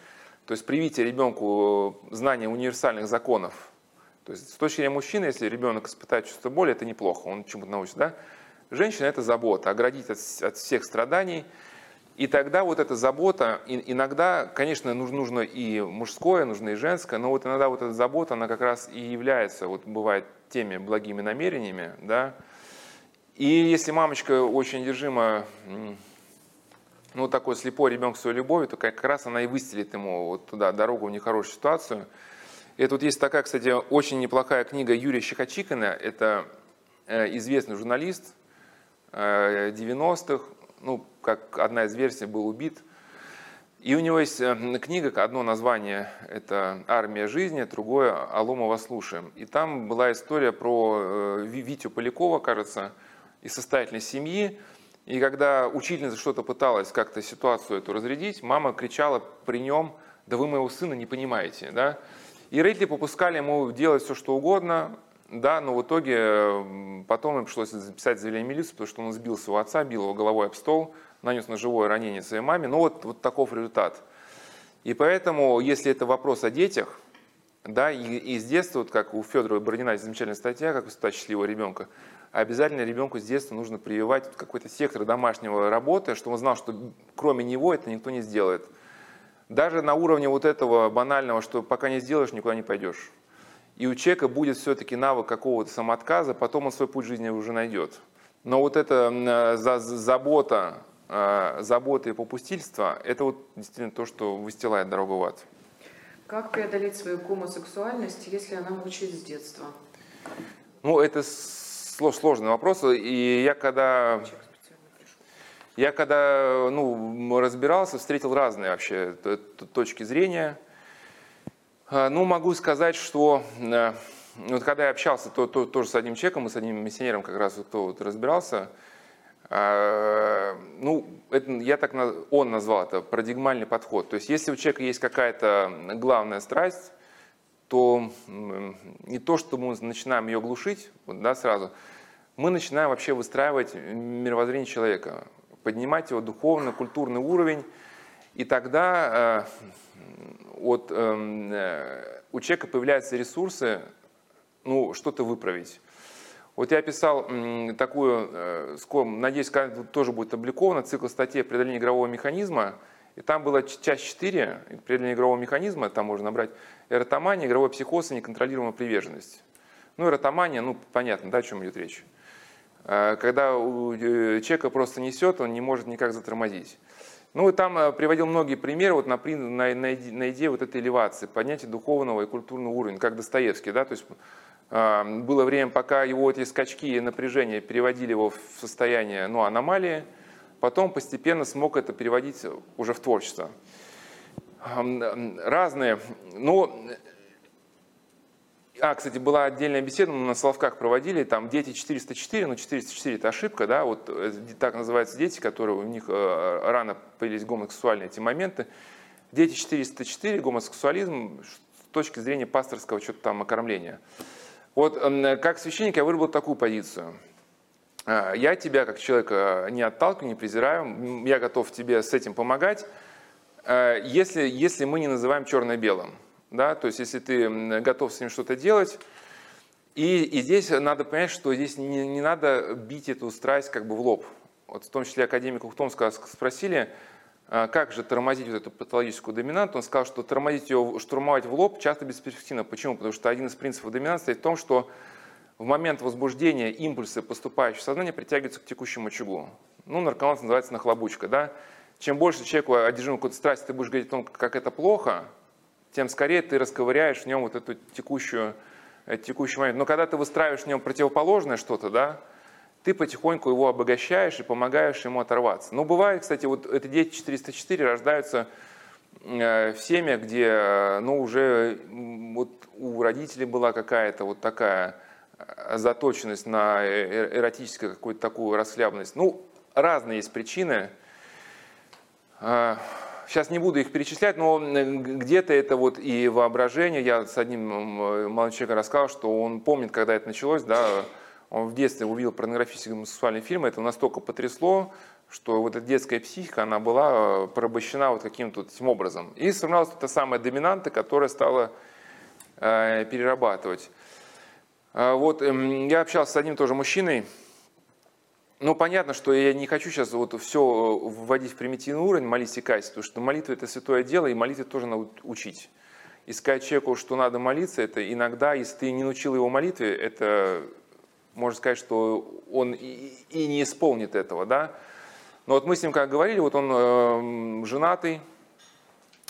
то есть привитие ребенку знания универсальных законов. То есть с точки зрения мужчины, если ребенок испытает чувство боли, это неплохо, он чему-то научится, да? Женщина – это забота, оградить от всех страданий. И тогда вот эта забота, иногда, конечно, нужно и мужское, нужно и женское, но вот иногда вот эта забота, она как раз и является, вот бывает, теми благими намерениями, да. И если мамочка очень одержима, ну, такой слепой ребенок своей любовью, то как раз она и выстрелит ему вот туда дорогу в нехорошую ситуацию. И тут вот есть такая, кстати, очень неплохая книга Юрия Щекочихина, это известный журналист 90-х, ну, как одна из версий, был убит. И у него есть книга, одно название – это «Армия жизни», другое – «Аломова слушаем». И там была история про Витю Полякова, кажется, из состоятельной семьи. И когда учительница что-то пыталась как-то ситуацию эту разрядить, мама кричала при нем: «Да вы моего сына не понимаете». Да? И родители попускали ему делать все, что угодно, да, но в итоге потом им пришлось записать заявление в милицию, потому что он сбил своего отца, бил его головой об стол, нанес ножевое ранение своей маме. Ну вот таков результат. И поэтому, если это вопрос о детях, да, и с детства, вот как у Федора Бородина есть замечательная статья, как воспитать счастливого ребенка, обязательно ребенку с детства нужно прививать какой-то сектор домашнего работы, чтобы он знал, что кроме него это никто не сделает. Даже на уровне вот этого банального, что пока не сделаешь, никуда не пойдешь. И у человека будет все-таки навык какого-то самоотказа, потом он свой путь жизни уже найдет. Но вот эта забота и попустительство, это вот действительно то, что выстилает дорогу в ад. Как преодолеть свою гомосексуальность, если она мучает с детства? Ну, это сложный вопрос. И я когда ну, разбирался, встретил разные вообще точки зрения. Ну, могу сказать, что вот когда я общался тоже с одним человеком, и с одним миссионером как раз, кто вот разбирался, ну, это, он назвал это парадигмальный подход. То есть, если у человека есть какая-то главная страсть, то не то, что мы начинаем ее глушить, вот, да, сразу, мы начинаем вообще выстраивать мировоззрение человека, поднимать его духовный, культурный уровень, и тогда... у человека появляются ресурсы, ну, что-то выправить. Вот я писал такую, надеюсь, когда-нибудь тоже будет опубликовано, цикл статей «Преодоление игрового механизма», и там была часть 4, «Преодоление игрового механизма», там можно набрать «Эротомания, игровой психоз и неконтролируемая приверженность». Ну, эротомания, ну, понятно, да, о чем идет речь. Когда у человека просто несет, он не может никак затормозить. Ну и там приводил многие примеры вот на идее вот этой элевации, поднятия духовного и культурного уровня, как Достоевский, да, то есть было время, пока его эти скачки и напряжения переводили его в состояние, ну, аномалии, потом постепенно смог это переводить уже в творчество. Разные, ну, кстати, была отдельная беседа, мы на Соловках проводили, там дети 404, но 404 это ошибка, да, вот так называются дети, которые у них рано появились гомосексуальные эти моменты. Дети 404, гомосексуализм с точки зрения пасторского что-то там окормления. Вот как священник я выработал такую позицию. Я тебя как человека не отталкиваю, не презираю, я готов тебе с этим помогать, если мы не называем черно-белым. Да, то есть, если ты готов с ним что-то делать, и здесь надо понять, что здесь не надо бить эту страсть как бы в лоб. Вот в том числе академика Ухтомского спросили, как же тормозить вот эту патологическую доминанту. Он сказал, что тормозить ее, штурмовать в лоб часто бесперспективно. Почему? Потому что один из принципов доминанта состоит в том, что в момент возбуждения импульсы, поступающие в сознание, притягиваются к текущему очагу. Ну, наркоман называется нахлобучка. Да? Чем больше человеку одержим какой-то страсть, ты будешь говорить о том, как это плохо, тем скорее ты расковыряешь в нем вот эту текущую момент. Но когда ты выстраиваешь в нем противоположное что-то, да, ты потихоньку его обогащаешь и помогаешь ему оторваться. Но бывает, кстати, вот эти дети 404 рождаются в семьях, где, ну, уже вот у родителей была какая-то вот такая заточенность на эротическую какую-то такую расхлябность. Ну, разные есть причины. Сейчас не буду их перечислять, но где-то это вот и воображение. Я с одним молодым человеком рассказал, что он помнит, когда это началось, да, он в детстве увидел порнографические гомосексуальные фильмы, это настолько потрясло, что вот эта детская психика, она была порабощена вот каким-то таким образом. И сформировалась та самая доминанта, которая стала перерабатывать. Вот я общался с одним тоже мужчиной. Ну, понятно, что я не хочу сейчас вот все вводить в примитивный уровень, молись и кайся, потому что молитва – это святое дело, и молитве тоже надо учить. И сказать человеку, что надо молиться, это иногда, если ты не научил его молитве, это, можно сказать, что он и не исполнит этого, да. Но вот мы с ним как говорили, вот он женатый,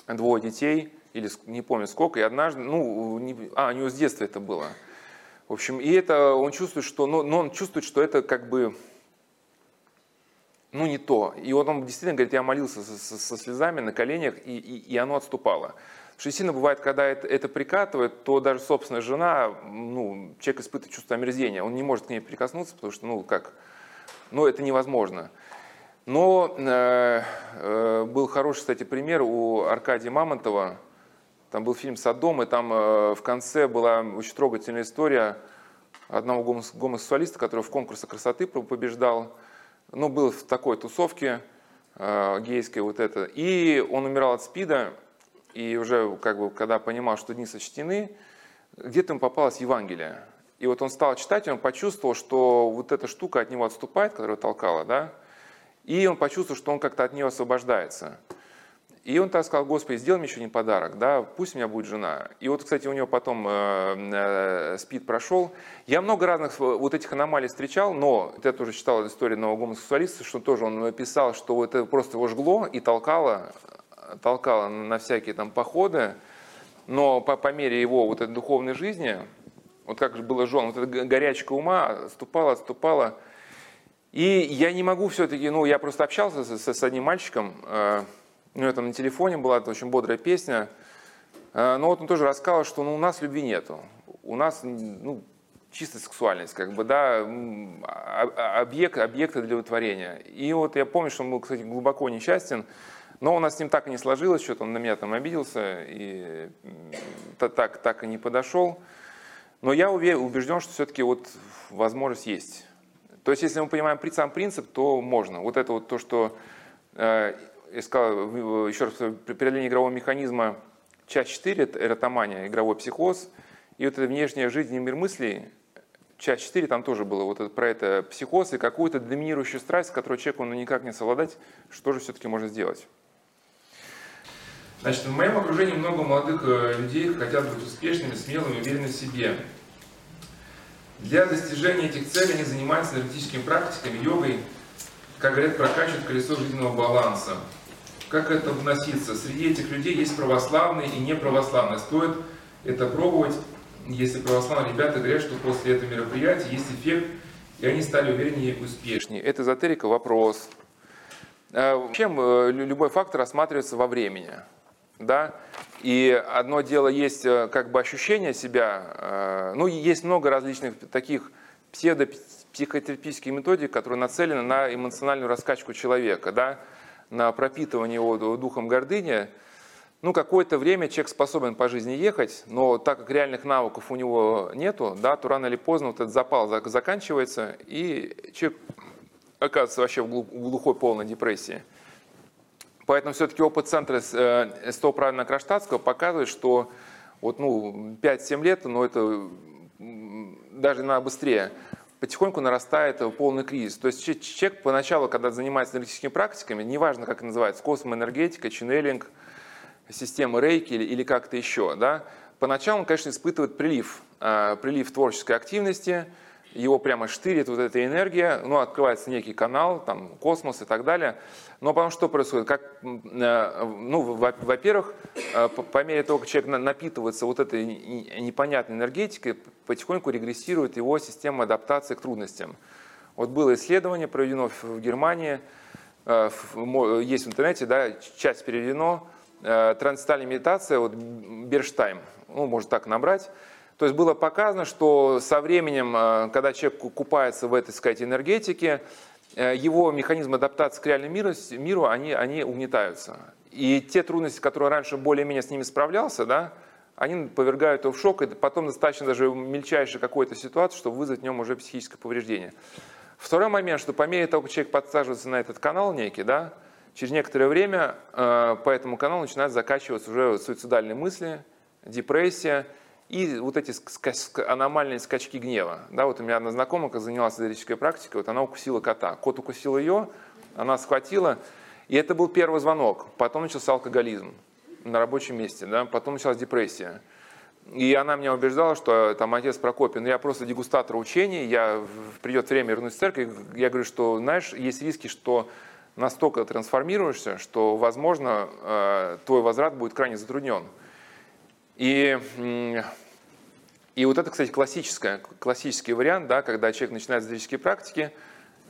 2 детей, или не помню сколько, и однажды, у него с детства это было. В общем, и это он чувствует, что, это как бы… не то. И вот он действительно говорит, я молился со слезами на коленях, и оно отступало. Потому что сильно бывает, когда это прикатывает, то даже собственная жена, человек испытывает чувство омерзения. Он не может к ней прикоснуться, потому что, это невозможно. Но был хороший, кстати, пример у Аркадия Мамонтова. Там был фильм «Содом», и там в конце была очень трогательная история одного гомосексуалиста, который в конкурсе красоты побеждал. Был в такой тусовке гейской вот это. И он умирал от СПИДа, и уже когда понимал, что дни сочтены, где-то ему попалось Евангелие. И вот он стал читать, и он почувствовал, что вот эта штука от него отступает, которая толкала, да? И он почувствовал, что он как-то от нее освобождается. И он так сказал: Господи, сделай мне еще один подарок, да, пусть у меня будет жена. И вот, кстати, у него потом СПИД прошел. Я много разных вот этих аномалий встречал, но я тоже читал историю одного гомосексуалиста, что тоже он писал, что вот это просто его жгло и толкало на всякие там походы. Но по мере его вот этой духовной жизни, вот как же было жжено, вот эта горячка ума отступала. И я не могу все-таки, я просто общался с одним мальчиком, это на телефоне была очень бодрая песня. Но вот он тоже рассказывал, что у нас любви нету. У нас чисто сексуальность, объект удовлетворения. И вот я помню, что он был, кстати, глубоко несчастен, но у нас с ним так и не сложилось, что-то он на меня там обиделся и так и не подошел. Но я убежден, что все-таки вот возможность есть. То есть, если мы понимаем сам принцип, то можно. Вот это вот то, что... Я сказал, еще раз, преодоление игрового механизма, часть 4, это эротомания, игровой психоз, и вот эта внешняя жизнь и мир мыслей, часть 4, там тоже было про это психоз и какую-то доминирующую страсть, которую человеку никак не совладать, что же все-таки можно сделать. Значит, в моем окружении много молодых людей хотят быть успешными, смелыми, уверенными в себе. Для достижения этих целей они занимаются энергетическими практиками, йогой, как говорят, прокачивают колесо жизненного баланса. Как это относиться? Среди этих людей есть православные и неправославные. Стоит это пробовать, если православные ребята говорят, что после этого мероприятия есть эффект, и они стали увереннее и успешнее. Это эзотерика вопрос. Чем любой фактор рассматривается во времени? Да? И одно дело есть ощущение себя, есть много различных таких психотерапевтические методики, которые нацелены на эмоциональную раскачку человека, да, на пропитывание его духом гордыни. Какое-то время человек способен по жизни ехать, но так как реальных навыков у него нету, да, то рано или поздно вот этот запал заканчивается, и человек оказывается вообще в глухой полной депрессии. Поэтому все-таки опыт центра СТО правильно Кронштадтского показывает, что 5-7 лет, но это даже надо быстрее, потихоньку нарастает полный кризис. То есть человек поначалу, когда занимается энергетическими практиками, неважно, как это называется, космоэнергетика, ченнелинг, система рейки или как-то еще, да, поначалу он, конечно, испытывает прилив творческой активности, его прямо штырит вот эта энергия, открывается некий канал, там, космос и так далее. Но потом что происходит? Во-первых, по мере того, как человек напитывается вот этой непонятной энергетикой, потихоньку регрессирует его система адаптации к трудностям. Вот было исследование, проведено в Германии, есть в интернете, да, часть переведено, трансцендентальная медитация, Берштайм, можно так набрать. То есть было показано, что со временем, когда человек купается в этой, энергетике, его механизмы адаптации к реальному миру, они угнетаются. И те трудности, которые раньше более-менее с ними справлялся, да, они повергают его в шок, и потом достаточно даже мельчайшей какой-то ситуации, чтобы вызвать в нем уже психическое повреждение. Второй момент, что по мере того, как человек подсаживается на этот канал некий, да, через некоторое время по этому каналу начинают закачиваться уже суицидальные мысли, депрессия и вот эти аномальные скачки гнева. Да, вот у меня одна знакомая, как занялась эзотерической практикой, вот она укусила кота. Кот укусил ее, она схватила, и это был первый звонок. Потом начался алкоголизм на рабочем месте, да, потом началась депрессия. И она меня убеждала, что там отец Прокопий, ну я просто дегустатор учений, придет время вернуться в церковь, я говорю, что, знаешь, есть риски, что настолько трансформируешься, что, возможно, твой возврат будет крайне затруднен. И вот это, кстати, классический вариант, да, когда человек начинает эзотерические практики,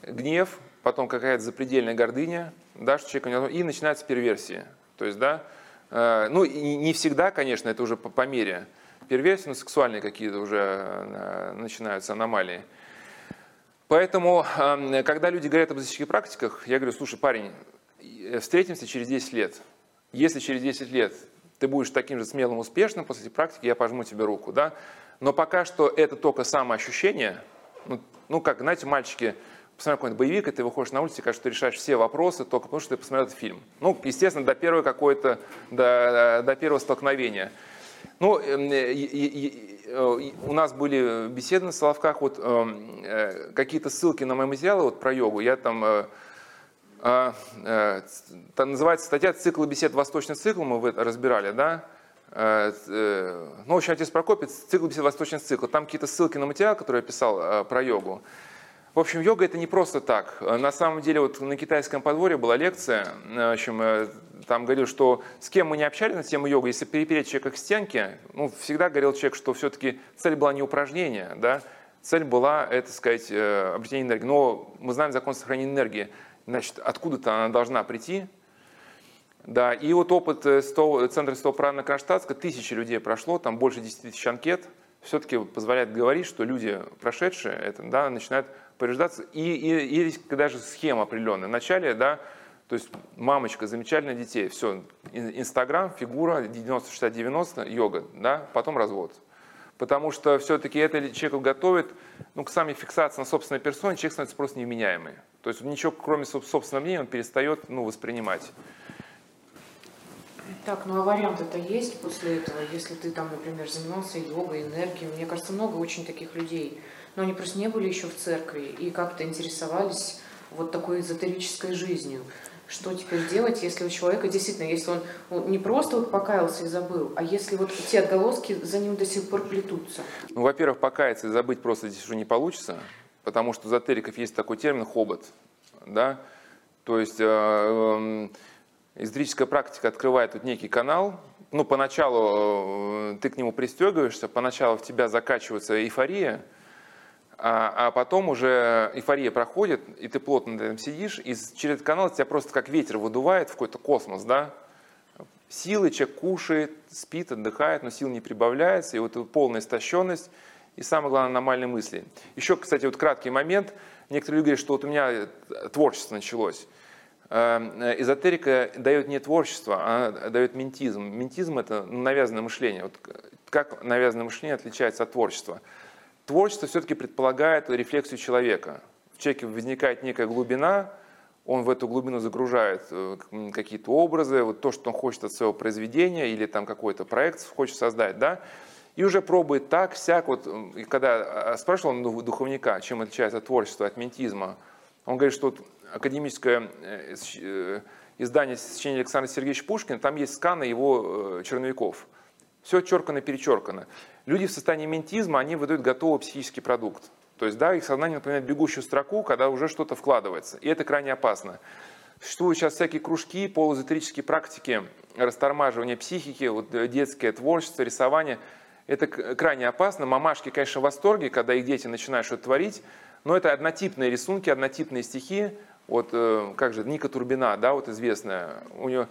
гнев, потом какая-то запредельная гордыня, да, что человек, и начинается перверсия. То есть, да, ну, не всегда, конечно, это уже по мере перверсии, но сексуальные какие-то уже начинаются аномалии. Поэтому, когда люди говорят об эзотерических практиках, я говорю, слушай, парень, встретимся через 10 лет. Если через 10 лет ты будешь таким же смелым, успешным после этой практики, я пожму тебе руку, да? Но пока что это только самоощущение. Ну, как, знаете, мальчики, посмотрел какой-нибудь боевик, и ты выходишь на улицу, и кажется, ты решаешь все вопросы только потому, что ты посмотрел этот фильм. Ну, естественно, до первого столкновения. Ну, у нас были беседы на Соловках, вот какие-то ссылки на мои материалы вот, про йогу. Я там называется статья «Циклы бесед. Восточный цикл», мы разбирали, да? Ну, в общем, отец Прокопий, «Циклы бесед. Восточный цикл». Там какие-то ссылки на материалы, которые я писал про йогу. В общем, йога – это не просто так. На самом деле, вот на китайском подворье была лекция, в общем, там говорил, что с кем мы не общались на тему йога, если перепереть человека к стенке, ну, всегда говорил человек, что все-таки цель была не упражнение, да, цель была, так сказать, обретение энергии. Но мы знаем закон сохранения энергии, значит, откуда-то она должна прийти. Да, и вот опыт Центра Святого Прана Кронштадтска, 1000 людей прошло, там больше 10 000 анкет, все-таки позволяет говорить, что люди, прошедшие это, да, начинают повреждаться, и есть даже схема определенная. В начале, да, то есть мамочка, замечательно, детей, все, Инстаграм, фигура, 90-60-90, йога, да, потом развод. Потому что все-таки это человек готовит, ну, к самой фиксации на собственной персоне, человек становится просто невменяемый. То есть ничего, кроме собственного мнения, он перестает, ну, воспринимать. Так, ну а варианты-то есть после этого, если ты там, например, занимался йогой, энергией? Мне кажется, много очень таких людей, но они просто не были еще в церкви и как-то интересовались вот такой эзотерической жизнью. Что теперь делать, если у человека действительно, если он не просто вот покаялся и забыл, а если вот те отголоски за ним до сих пор плетутся? Ну, во-первых, покаяться и забыть просто здесь уже не получится, потому что у эзотериков есть такой термин «хобот», да, то есть... Эзотерическая практика открывает вот некий канал, ну, поначалу ты к нему пристегиваешься, поначалу в тебя закачивается эйфория, а потом уже эйфория проходит, и ты плотно на этом сидишь, и через этот канал тебя просто как ветер выдувает в какой-то космос, да, силы, человек кушает, спит, отдыхает, но сил не прибавляется, и вот полная истощенность, и самое главное, аномальные мысли. Еще, кстати, вот краткий момент, некоторые люди говорят, что вот у меня творчество началось. Эзотерика дает не творчество, она дает ментизм. Ментизм – это навязанное мышление. Вот как навязанное мышление отличается от творчества? Творчество все-таки предполагает рефлексию человека. В человеке возникает некая глубина, он в эту глубину загружает какие-то образы, вот то, что он хочет от своего произведения или там какой-то проект хочет создать, да? И уже пробует так, сяк. Вот, и когда спрашивал духовника, чем отличается творчество от ментизма, он говорит, что академическое издание сочинения Александра Сергеевича Пушкина, там есть сканы его черновиков. Все черкано-перечеркано. Люди в состоянии ментизма, они выдают готовый психический продукт. То есть, да, их сознание напоминает бегущую строку, когда уже что-то вкладывается. И это крайне опасно. Существуют сейчас всякие кружки, полуэзотерические практики, растормаживание психики, вот детское творчество, рисование. Это крайне опасно. Мамашки, конечно, в восторге, когда их дети начинают что-то творить. Но это однотипные рисунки, однотипные стихи. Вот, как же, Ника Турбина, да, вот известная. У нее...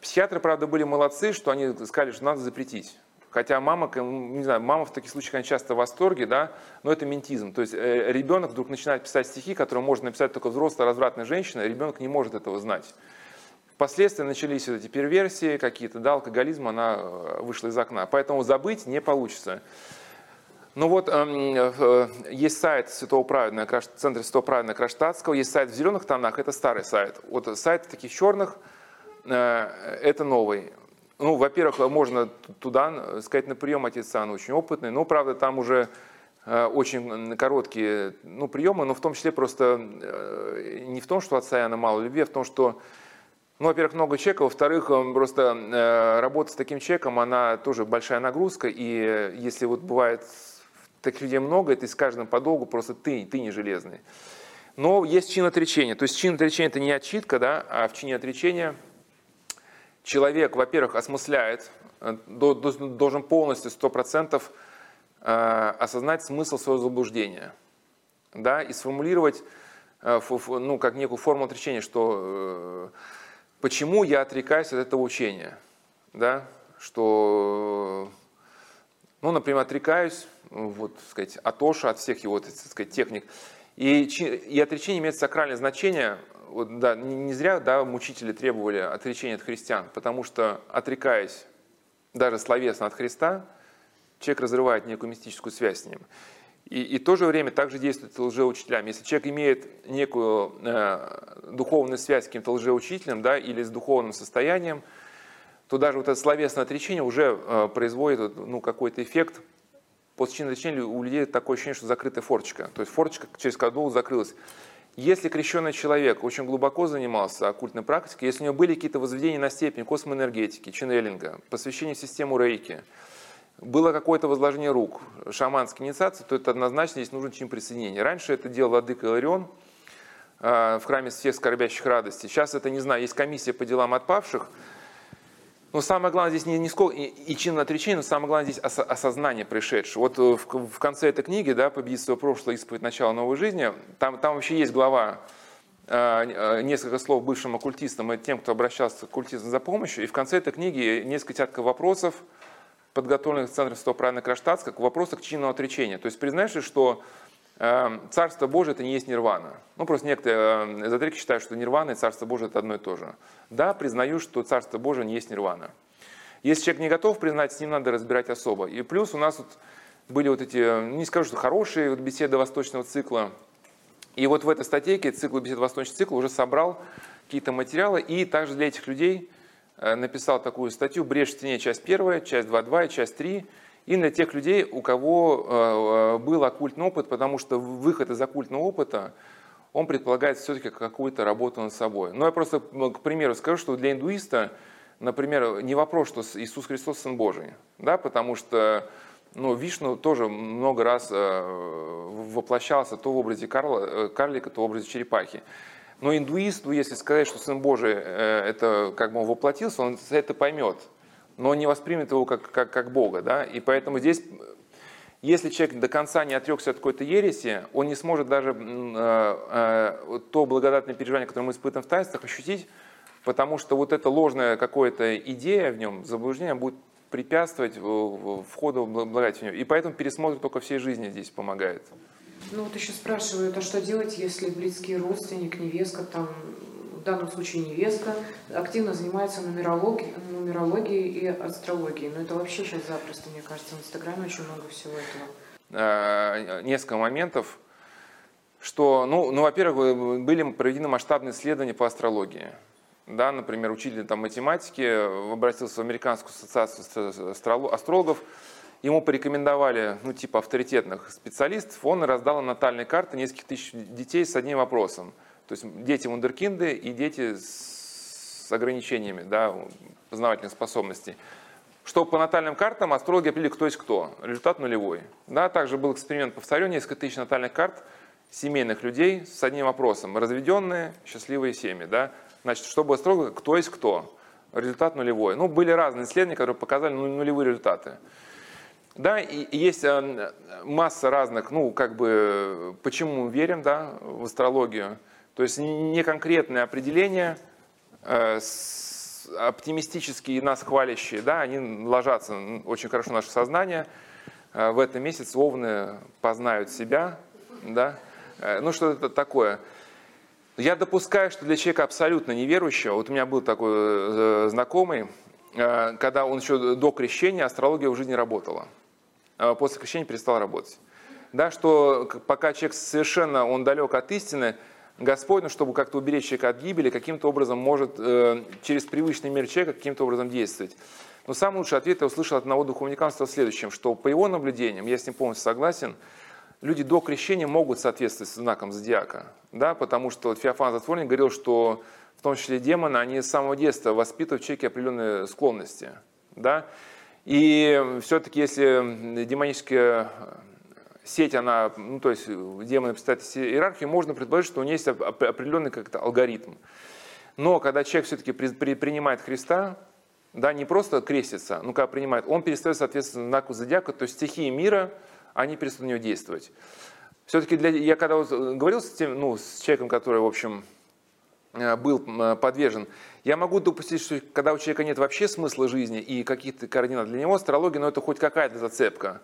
Психиатры, правда, были молодцы, что они сказали, что надо запретить. Хотя мама, не знаю, мама в таких случаях, они часто в восторге, да, но это ментизм. То есть ребенок вдруг начинает писать стихи, которые можно написать только взрослая развратная женщина, ребенок не может этого знать. Впоследствии начались вот эти перверсии какие-то, да, алкоголизм, она вышла из окна. Поэтому забыть не получится. Ну вот, есть сайт Святого Праведного, Центра Святого Праведного Кронштадтского, есть сайт в зеленых тонах, это старый сайт. Вот сайт таких черных, это новый. Ну, во-первых, можно туда, сказать, на прием отец Иоанн очень опытный, но, правда, там уже очень короткие, ну, приемы, но в том числе просто не в том, что отца Иоанна мало любви, а в том, что, ну, во-первых, много чека, во-вторых, просто работа с таким чеком, она тоже большая нагрузка, и если вот бывает... Таких людей много, и ты с каждым подолгу, просто ты не железный. Но есть чин отречения. То есть чин отречения – это не отчитка, да, а в чине отречения человек, во-первых, осмысляет, должен полностью 100% осознать смысл своего заблуждения, да, и сформулировать, ну, как некую форму отречения, что почему я отрекаюсь от этого учения, да, что, ну, например, отрекаюсь, вот, так сказать, от Оша, от всех его, так сказать, техник. И отречение имеет сакральное значение. Вот, да, не зря, да, мучители требовали отречения от христиан, потому что, отрекаясь даже словесно от Христа, человек разрывает некую мистическую связь с ним. И в то же время также действует лжеучителями. Если человек имеет некую духовную связь с каким-то лжеучителем, да, или с духовным состоянием, то даже вот это словесное отречение уже производит, ну, какой-то эффект. После чина отречения у людей такое ощущение, что закрытая форточка. То есть форточка через кадул закрылась. Если крещенный человек очень глубоко занимался оккультной практикой, если у него были какие-то возведения на степень космоэнергетики, ченнелинга, посвящение в систему рейки, было какое-то возложение рук, шаманские инициации, то это однозначно здесь нужно чин присоединения. Раньше это делал владыка Иларион в храме всех скорбящих радостей. Сейчас это, не знаю, есть комиссия по делам отпавших. Но самое главное здесь не сколько и чин отречения, но самое главное здесь осознание пришедшего. Вот в конце этой книги, да, «Победить свое прошлое, исповедь начала новой жизни», там вообще есть глава, несколько слов бывшим оккультистам и тем, кто обращался к оккультистам за помощью. И в конце этой книги несколько десятков вопросов, подготовленных Центром Святого Праведного Кронштадтского, к вопросу к чину отречения. То есть признаешь ли, что Царство Божие – это не есть нирвана. Ну, просто некоторые эзотерики считают, что нирвана и Царство Божие – это одно и то же. Да, признаю, что Царство Божие не есть нирвана. Если человек не готов признать, с ним надо разбирать особо. И плюс у нас вот были вот эти, не скажу, что хорошие вот беседы восточного цикла. И вот в этой статейке цикл бесед восточного цикла уже собрал какие-то материалы. И также для этих людей написал такую статью «Брешь в стене. Часть 1, часть 2.2 и часть 3». И для тех людей, у кого был оккультный опыт, потому что выход из оккультного опыта, он предполагает все-таки какую-то работу над собой. Но я просто, к примеру, скажу, что для индуиста, например, не вопрос, что Иисус Христос – Сын Божий, да, потому что, ну, Вишну тоже много раз воплощался то в образе карлика, то в образе черепахи. Но индуисту, если сказать, что Сын Божий – это как бы он воплотился, он это поймет. Но он не воспримет его как Бога, да, и поэтому здесь, если человек до конца не отрекся от какой-то ереси, он не сможет даже то благодатное переживание, которое мы испытываем в таинствах, ощутить, потому что вот эта ложная какая-то идея в нем, заблуждение будет препятствовать входу в благодать в него, и поэтому пересмотр только всей жизни здесь помогает. Ну вот еще спрашивают, а что делать, если близкий родственник, невестка там... В данном случае невестка активно занимается нумерологией и астрологией. Но это вообще сейчас запросто, мне кажется, в Инстаграме очень много всего этого. Несколько моментов, что, ну, во-первых, были проведены масштабные исследования по астрологии. Да, например, учитель там математики обратился в Американскую ассоциацию астрологов. Ему порекомендовали, ну, типа авторитетных специалистов. Он раздал натальные карты нескольких тысяч детей с одним вопросом. То есть дети вундеркинды и дети с ограничениями, да, познавательных способностей. Что по натальным картам астрологи определили, кто есть кто. Результат нулевой. Да, также был эксперимент повторен, несколько тысяч натальных карт семейных людей с одним вопросом. Разведенные, счастливые семьи. Да. Значит, чтобы астрологи, кто есть кто. Результат нулевой. Ну, были разные исследования, которые показали нулевые результаты. Да, и есть масса разных, ну, как бы, почему мы верим, да, в астрологию. То есть неконкретные определения, оптимистические, нас хвалящие, да, они ложатся очень хорошо в наше сознание. В этом месяце овны познают себя, да, ну что-то такое. Я допускаю, что для человека абсолютно неверующего, вот у меня был такой знакомый, когда он еще до крещения астрология в жизни работала, после крещения перестала работать. Да, что пока человек совершенно, он далек от истины, Господь, ну, чтобы как-то уберечь человека от гибели, каким-то образом может через привычный мир человека каким-то образом действовать. Но самый лучший ответ я услышал от одного духовниканства в следующем, что по его наблюдениям, я с ним полностью согласен, люди до крещения могут соответствовать знакам зодиака, да, потому что Феофан Затворник говорил, что в том числе демоны, они с самого детства воспитывают в человеке определенные склонности. Да? И все-таки если демоническая сеть, она, ну, то есть демоны представляют иерархию, можно предположить, что у нее есть определенный как-то алгоритм. Но когда человек все-таки принимает Христа, да, не просто крестится, но когда принимает, он перестает соответствовать знаку зодиака, то есть стихии мира, они перестают на него действовать. Все-таки я когда вот говорил с человеком, который, в общем, был подвержен, я могу допустить, что когда у человека нет вообще смысла жизни и каких-то координат для него, астрология, ну это хоть какая-то зацепка,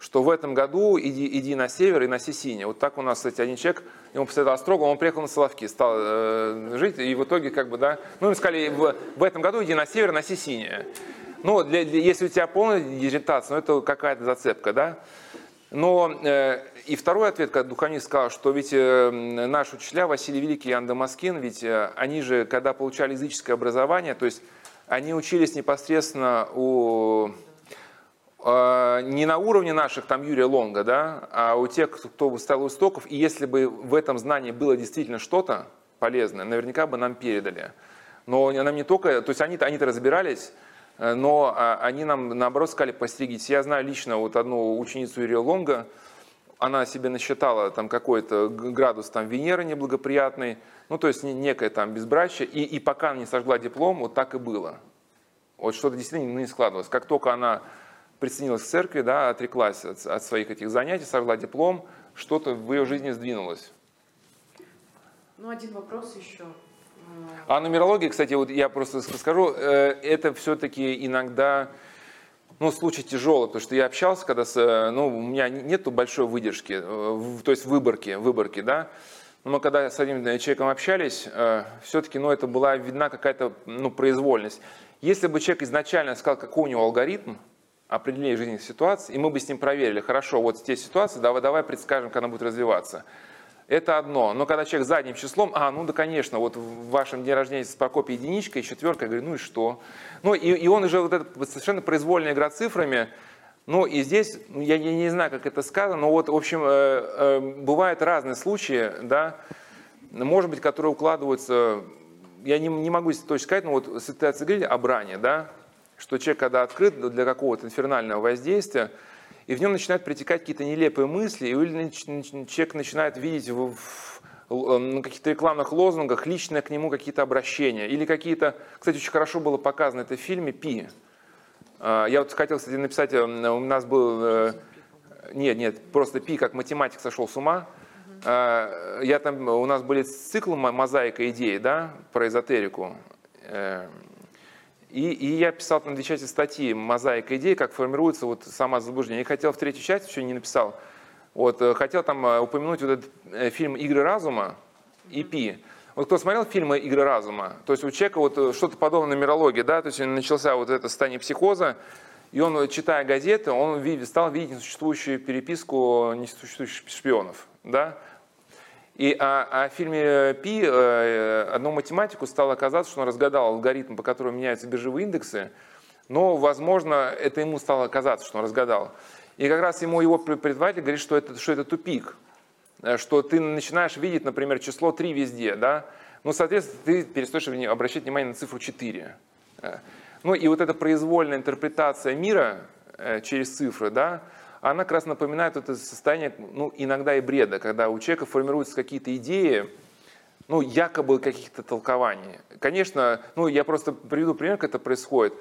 что в этом году иди на север и носи синее. Вот так у нас, кстати, один человек, ему посоветовал астрологу, он приехал на Соловки, стал жить, и в итоге как бы, да, ну им сказали, в этом году иди на север, носи синее. Ну, если у тебя полная дезориентация, ну это какая-то зацепка, да. Но и второй ответ, когда духовник сказал, что ведь наши учителя, Василий Великий и Иоанн Дамаскин, ведь они же, когда получали языческое образование, то есть они учились непосредственно не на уровне наших, там, Юрия Лонга, да, а у тех, кто стал у истоков, и если бы в этом знании было действительно что-то полезное, наверняка бы нам передали. Но нам не только, то есть они-то разбирались, но они нам, наоборот, сказали, постерегитесь. Я знаю лично вот одну ученицу Юрия Лонга, она себе насчитала там какой-то градус там Венеры неблагоприятный, ну то есть некое там безбрачие, и пока она не сожгла диплом, вот так и было. Вот что-то действительно не складывалось. Как только она присоединилась к церкви, да, отреклась от своих этих занятий, сожгла диплом, что-то в ее жизни сдвинулось. Ну, один вопрос еще. А нумерология, кстати, вот я просто скажу, это все-таки иногда, ну, случай тяжелый, потому что я общался, когда, ну, у меня нету большой выдержки, то есть выборки, да, но мы когда с одним человеком общались, все-таки, ну, это была видна какая-то, ну, произвольность. Если бы человек изначально сказал, какой у него алгоритм определения жизненных ситуаций, и мы бы с ним проверили, хорошо, вот те ситуации, давай предскажем, как она будет развиваться. Это одно. Но когда человек задним числом, ну да, конечно, вот в вашем дне рождения с Прокопией единичка и четверка, я говорю, ну и что? Ну и он уже вот эта совершенно произвольная игра цифрами, ну и здесь, я не знаю, как это сказано, но вот, в общем, бывают разные случаи, да, может быть, которые укладываются, я не могу точно сказать, но вот ситуация говорили о бране, да, что человек, когда открыт для какого-то инфернального воздействия, и в нем начинают притекать какие-то нелепые мысли, и человек начинает видеть в каких-то рекламных лозунгах лично к нему какие-то обращения. Или какие-то... Кстати, очень хорошо было показано это в фильме «Пи». Я вот хотел, кстати, написать... У нас был... Нет, просто «Пи» как математик сошел с ума. Я там... У нас были циклы «Мозаика идей», да, про эзотерику. И я писал там две части статьи «Мозаика идей», как формируется вот самозаблуждение. Я хотел в третью часть, еще не написал, вот, хотел там упомянуть вот этот фильм «Игры разума» и «Пи». Вот кто смотрел фильмы «Игры разума», то есть у человека вот что-то подобное нумерологии, да, то есть начался вот это состояние психоза, и он, читая газеты, он стал видеть несуществующую переписку несуществующих шпионов, да. И о фильме «Пи» одному математику стало казаться, что он разгадал алгоритм, по которому меняются биржевые индексы, но, возможно, это ему стало казаться, что он разгадал. И как раз его преподаватель говорит, что это тупик, что ты начинаешь видеть, например, число 3 везде, да? Ну, соответственно, ты перестаешь обращать внимание на цифру 4. Ну, и вот эта произвольная интерпретация мира через цифры, да, она как раз напоминает это состояние, ну, иногда и бреда, когда у человека формируются какие-то идеи, ну, якобы каких-то толкований. Конечно, ну, я просто приведу пример, как это происходит,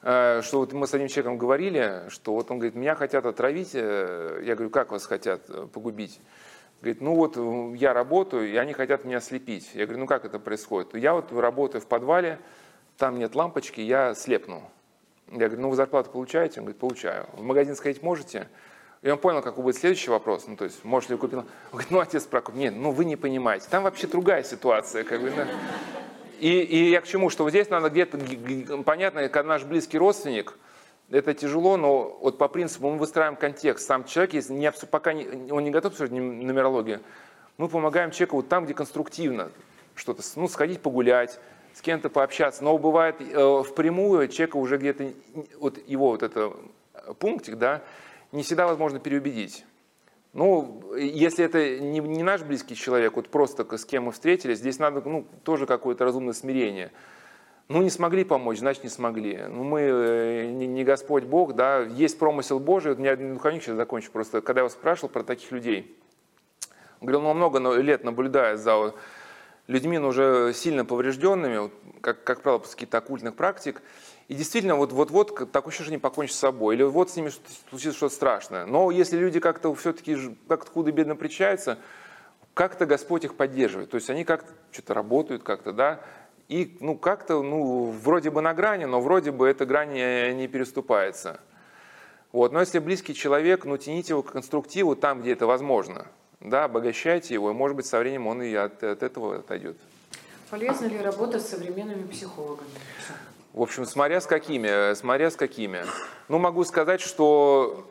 что вот мы с одним человеком говорили, что вот он говорит, меня хотят отравить, я говорю, как вас хотят погубить? Говорит, ну вот я работаю, и они хотят меня слепить. Я говорю, ну как это происходит? Я вот работаю в подвале, там нет лампочки, я слепну. Я говорю, ну вы зарплату получаете? Он говорит, получаю. В магазин сходить можете? И он понял, какой будет следующий вопрос. Ну, то есть, может ли купить... Он говорит, ну, отец Прокопий, нет, ну, вы не понимаете. Там вообще другая ситуация, как бы, да? И я к чему, что вот здесь надо где-то... Понятно, когда наш близкий родственник, это тяжело, но вот по принципу мы выстраиваем контекст. Сам человек, если не, пока не, он не готов обсуждать нумерологию, мы помогаем человеку вот там, где конструктивно что-то, ну, сходить погулять, с кем-то пообщаться. Но бывает впрямую человека уже где-то... Вот его вот этот пунктик, да, не всегда возможно переубедить. Ну, если это не наш близкий человек, вот просто с кем мы встретились, здесь надо, ну, тоже какое-то разумное смирение. Ну, не смогли помочь, значит, не смогли. Ну, мы не Господь Бог, да, есть промысел Божий. Вот у меня один духовник, сейчас закончу, просто, когда я его спрашивал про таких людей, он говорил, ну, много лет наблюдая за людьми, но уже сильно поврежденными, вот, как правило, после каких-то оккультных практик, и действительно, вот такое ощущение, не покончить с собой, или вот с ними случится что-то страшное. Но если люди как-то все-таки как-то худо-бедно причаются, как-то Господь их поддерживает. То есть они как-то что-то работают как-то, да, и ну как-то, ну, вроде бы на грани, но вроде бы эта грань не переступается. Вот. Но если близкий человек, ну, тяните его к конструктиву там, где это возможно, да, обогащайте его, и, может быть, со временем он и от этого отойдет. Полезна ли работа с современными психологами? В общем, смотря с какими. Ну, могу сказать, что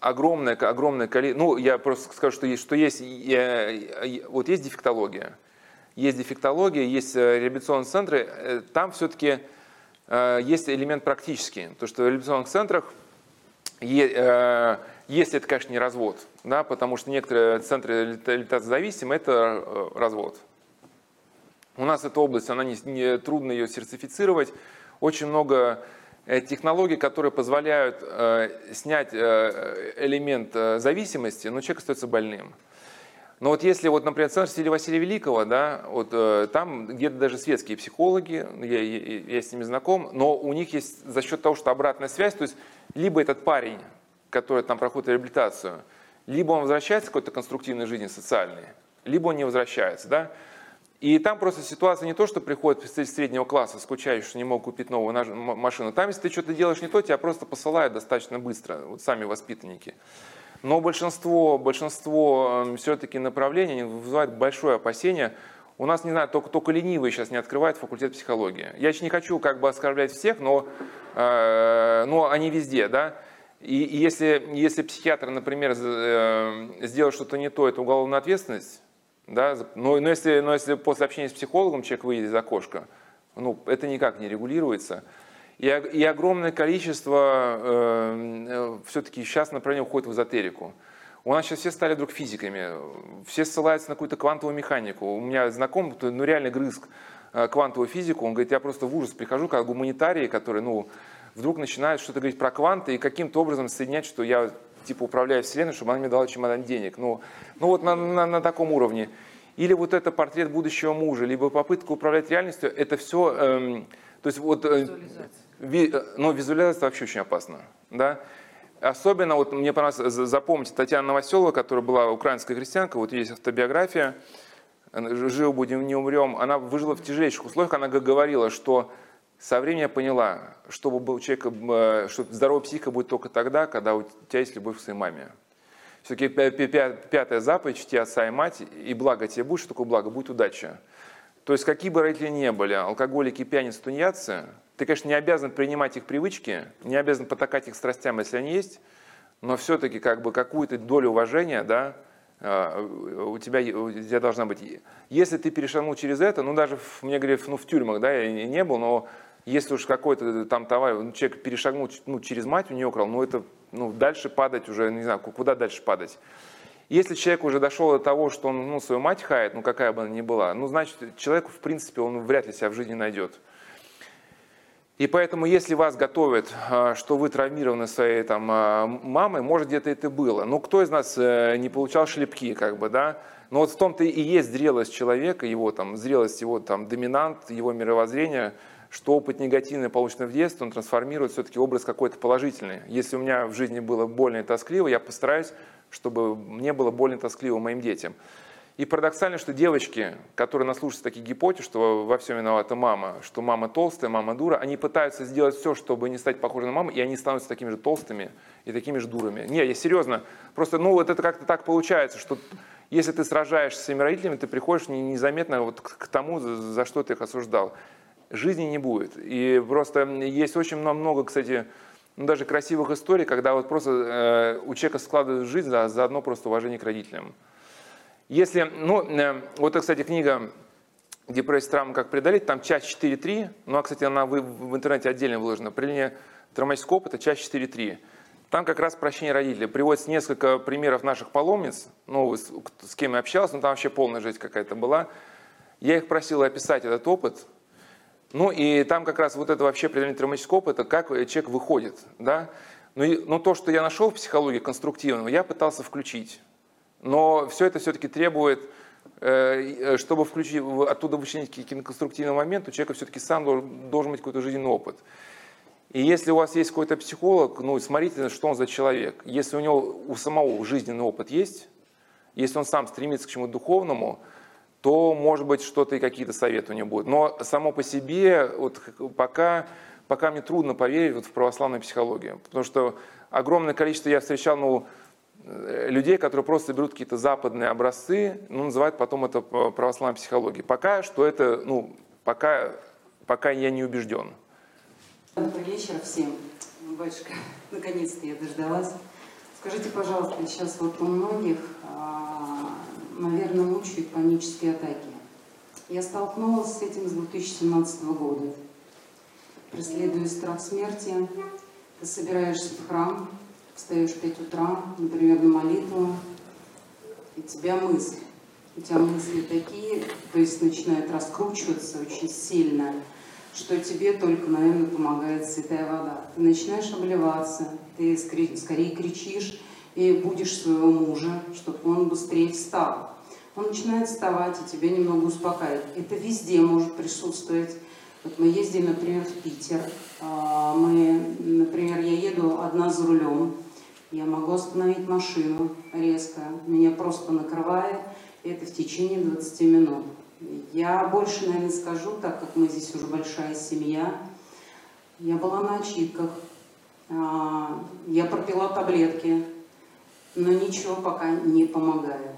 огромное количество... Ну, я просто скажу, что есть дефектология. Есть реабилитационные центры. Там все-таки есть элемент практический. То, что в реабилитационных центрах, если это, конечно, не развод, да, потому что некоторые центры реабилитации зависимые – это развод. У нас эта область, она трудно ее сертифицировать. Очень много технологий, которые позволяют снять элемент зависимости, но человек остается больным. Но вот если, вот, например, центр стиля Василия Великого, да, вот, там где-то даже светские психологи, я с ними знаком, но у них есть за счет того, что обратная связь, то есть либо этот парень, который там проходит реабилитацию, либо он возвращается к какой-то конструктивной жизни социальной, либо он не возвращается, да. И там просто ситуация не то, что приходит представитель среднего класса, скучающий, что не мог купить новую машину. Там, если ты что-то делаешь не то, тебя просто посылают достаточно быстро, вот сами воспитанники. Но большинство все-таки направлений вызывает большое опасение. У нас, не знаю, только ленивые сейчас не открывают факультет психологии. Я еще не хочу как бы оскорблять всех, но они везде, да. И если психиатр, например, сделает что-то не то, это уголовная ответственность. Да? Но если после общения с психологом человек выйдет за окошко, ну, это никак не регулируется. И огромное количество все-таки сейчас направление уходит в эзотерику. У нас сейчас все стали вдруг физиками, все ссылаются на какую-то квантовую механику. У меня знакомый, ну, реально грызг квантовую физику, он говорит, я просто в ужас прихожу, как гуманитарии, которые, ну, вдруг начинают что-то говорить про кванты и каким-то образом соединять, что я... типа управляя Вселенной, чтобы она мне дала чемодан денег. Ну вот на таком уровне. Или вот это портрет будущего мужа, либо попытка управлять реальностью, это все... то есть вот, визуализация вообще очень опасна. Да? Особенно, вот мне понравилось, запомните, Татьяна Новоселова, которая была украинская крестьянка, вот есть автобиография, «Живы будем, не умрем», она выжила в тяжелейших условиях, она говорила, что со временем я поняла, что у человека, что здоровая психика будет только тогда, когда у тебя есть любовь к своей маме. Все-таки 5-я заповедь, чти отца и мать, и благо тебе будет, что такое благо, будет удача. То есть какие бы родители ни были, алкоголики, пьяницы, тунеядцы, ты, конечно, не обязан принимать их привычки, не обязан потакать их страстям, если они есть, но все-таки как бы какую-то долю уважения, да, у тебя должна быть. Если ты перешагнул через это, ну даже, мне говорят, ну в тюрьмах, да, я не был, но если уж какой-то там товарищ, человек перешагнул, ну, через мать, у нее украл, ну это, ну дальше падать уже, не знаю, куда дальше падать. Если человек уже дошел до того, что он, ну, свою мать хает, ну какая бы она ни была, ну значит, человек, в принципе, он вряд ли себя в жизни найдет. И поэтому, если вас готовят, что вы травмированы своей там мамой, может, где-то это было. Ну, кто из нас не получал шлепки, как бы, да? Но вот в том-то и есть зрелость человека, его там, зрелость, его там доминант, его мировоззрение, что опыт негативный, полученный в детстве, он трансформирует все-таки образ какой-то положительный. Если у меня в жизни было больно и тоскливо, я постараюсь, чтобы мне было больно и тоскливо моим детям. И парадоксально, что девочки, которые наслушаются таких гипотез, что во всем виновата мама, что мама толстая, мама дура, они пытаются сделать все, чтобы не стать похожей на маму, и они становятся такими же толстыми и такими же дурами. Не, я серьезно, просто, ну, вот это как-то так получается, что если ты сражаешься с своими родителями, ты приходишь незаметно вот к тому, за что ты их осуждал. Жизни не будет. И просто есть очень много, кстати, ну, даже красивых историй, когда вот просто у человека складывается жизнь за одно просто уважение к родителям. Если, ну, вот, кстати, книга «Депрессия, травма, как преодолеть», там часть 4.3, ну, а, кстати, она в интернете отдельно выложена, «Преодоление травматического опыта», часть 4.3. Там как раз прощение родителей. Приводится несколько примеров наших паломниц, ну, с кем я общался, но там вообще полная жесть какая-то была. Я их просил описать этот опыт. Ну, и там как раз вот это вообще преодоление травматического опыта, как человек выходит, да. Но то, что я нашел в психологии конструктивного, я пытался включить. Но все это все-таки требует, чтобы включить, оттуда вычленить какие-то конструктивные моменты, у человека все-таки сам должен быть какой-то жизненный опыт. И если у вас есть какой-то психолог, ну, смотрите, что он за человек. Если у него у самого жизненный опыт есть, если он сам стремится к чему-то духовному, то, может быть, что-то и какие-то советы у него будут. Но само по себе, вот пока мне трудно поверить вот в православную психологию. Потому что огромное количество я встречал, ну, людей, которые просто берут какие-то западные образцы, ну, называют потом это православной психологией. Пока что это, ну, пока я не убежден. Добрый вечер всем. Батюшка, наконец-то я дождалась. Скажите, пожалуйста, сейчас вот у многих, наверное, мучают панические атаки. Я столкнулась с этим с 2017 года. Преследуя страх смерти, ты собираешься в храм, встаешь в 5 утра, например, на молитву, и у тебя мысли такие, то есть начинают раскручиваться очень сильно, что тебе только, наверное, помогает святая вода. Ты начинаешь обливаться, ты скорее кричишь и будишь своего мужа, чтобы он быстрее встал. Он начинает вставать и тебя немного успокаивает. Это везде может присутствовать. Вот мы ездили, например, в Питер. Я еду одна за рулем. Я могу остановить машину резко, меня просто накрывает, и это в течение 20 минут. Я больше, наверное, скажу, так как мы здесь уже большая семья, я была на ачивках, я пропила таблетки, но ничего пока не помогает.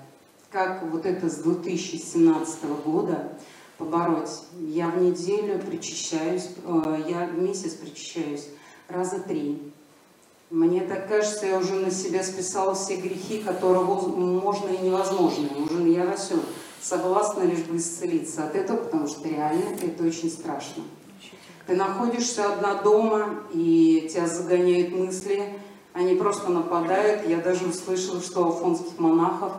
Как вот это с 2017 года побороть? Я в неделю причащаюсь, я в месяц причащаюсь раза 3. Мне так кажется, я уже на себя списала все грехи, которые можно и невозможно. Уже я во всем согласна лишь бы исцелиться от этого, потому что реально это очень страшно. Ты находишься одна дома, и тебя загоняют мысли, они просто нападают. Я даже услышала, что у афонских монахов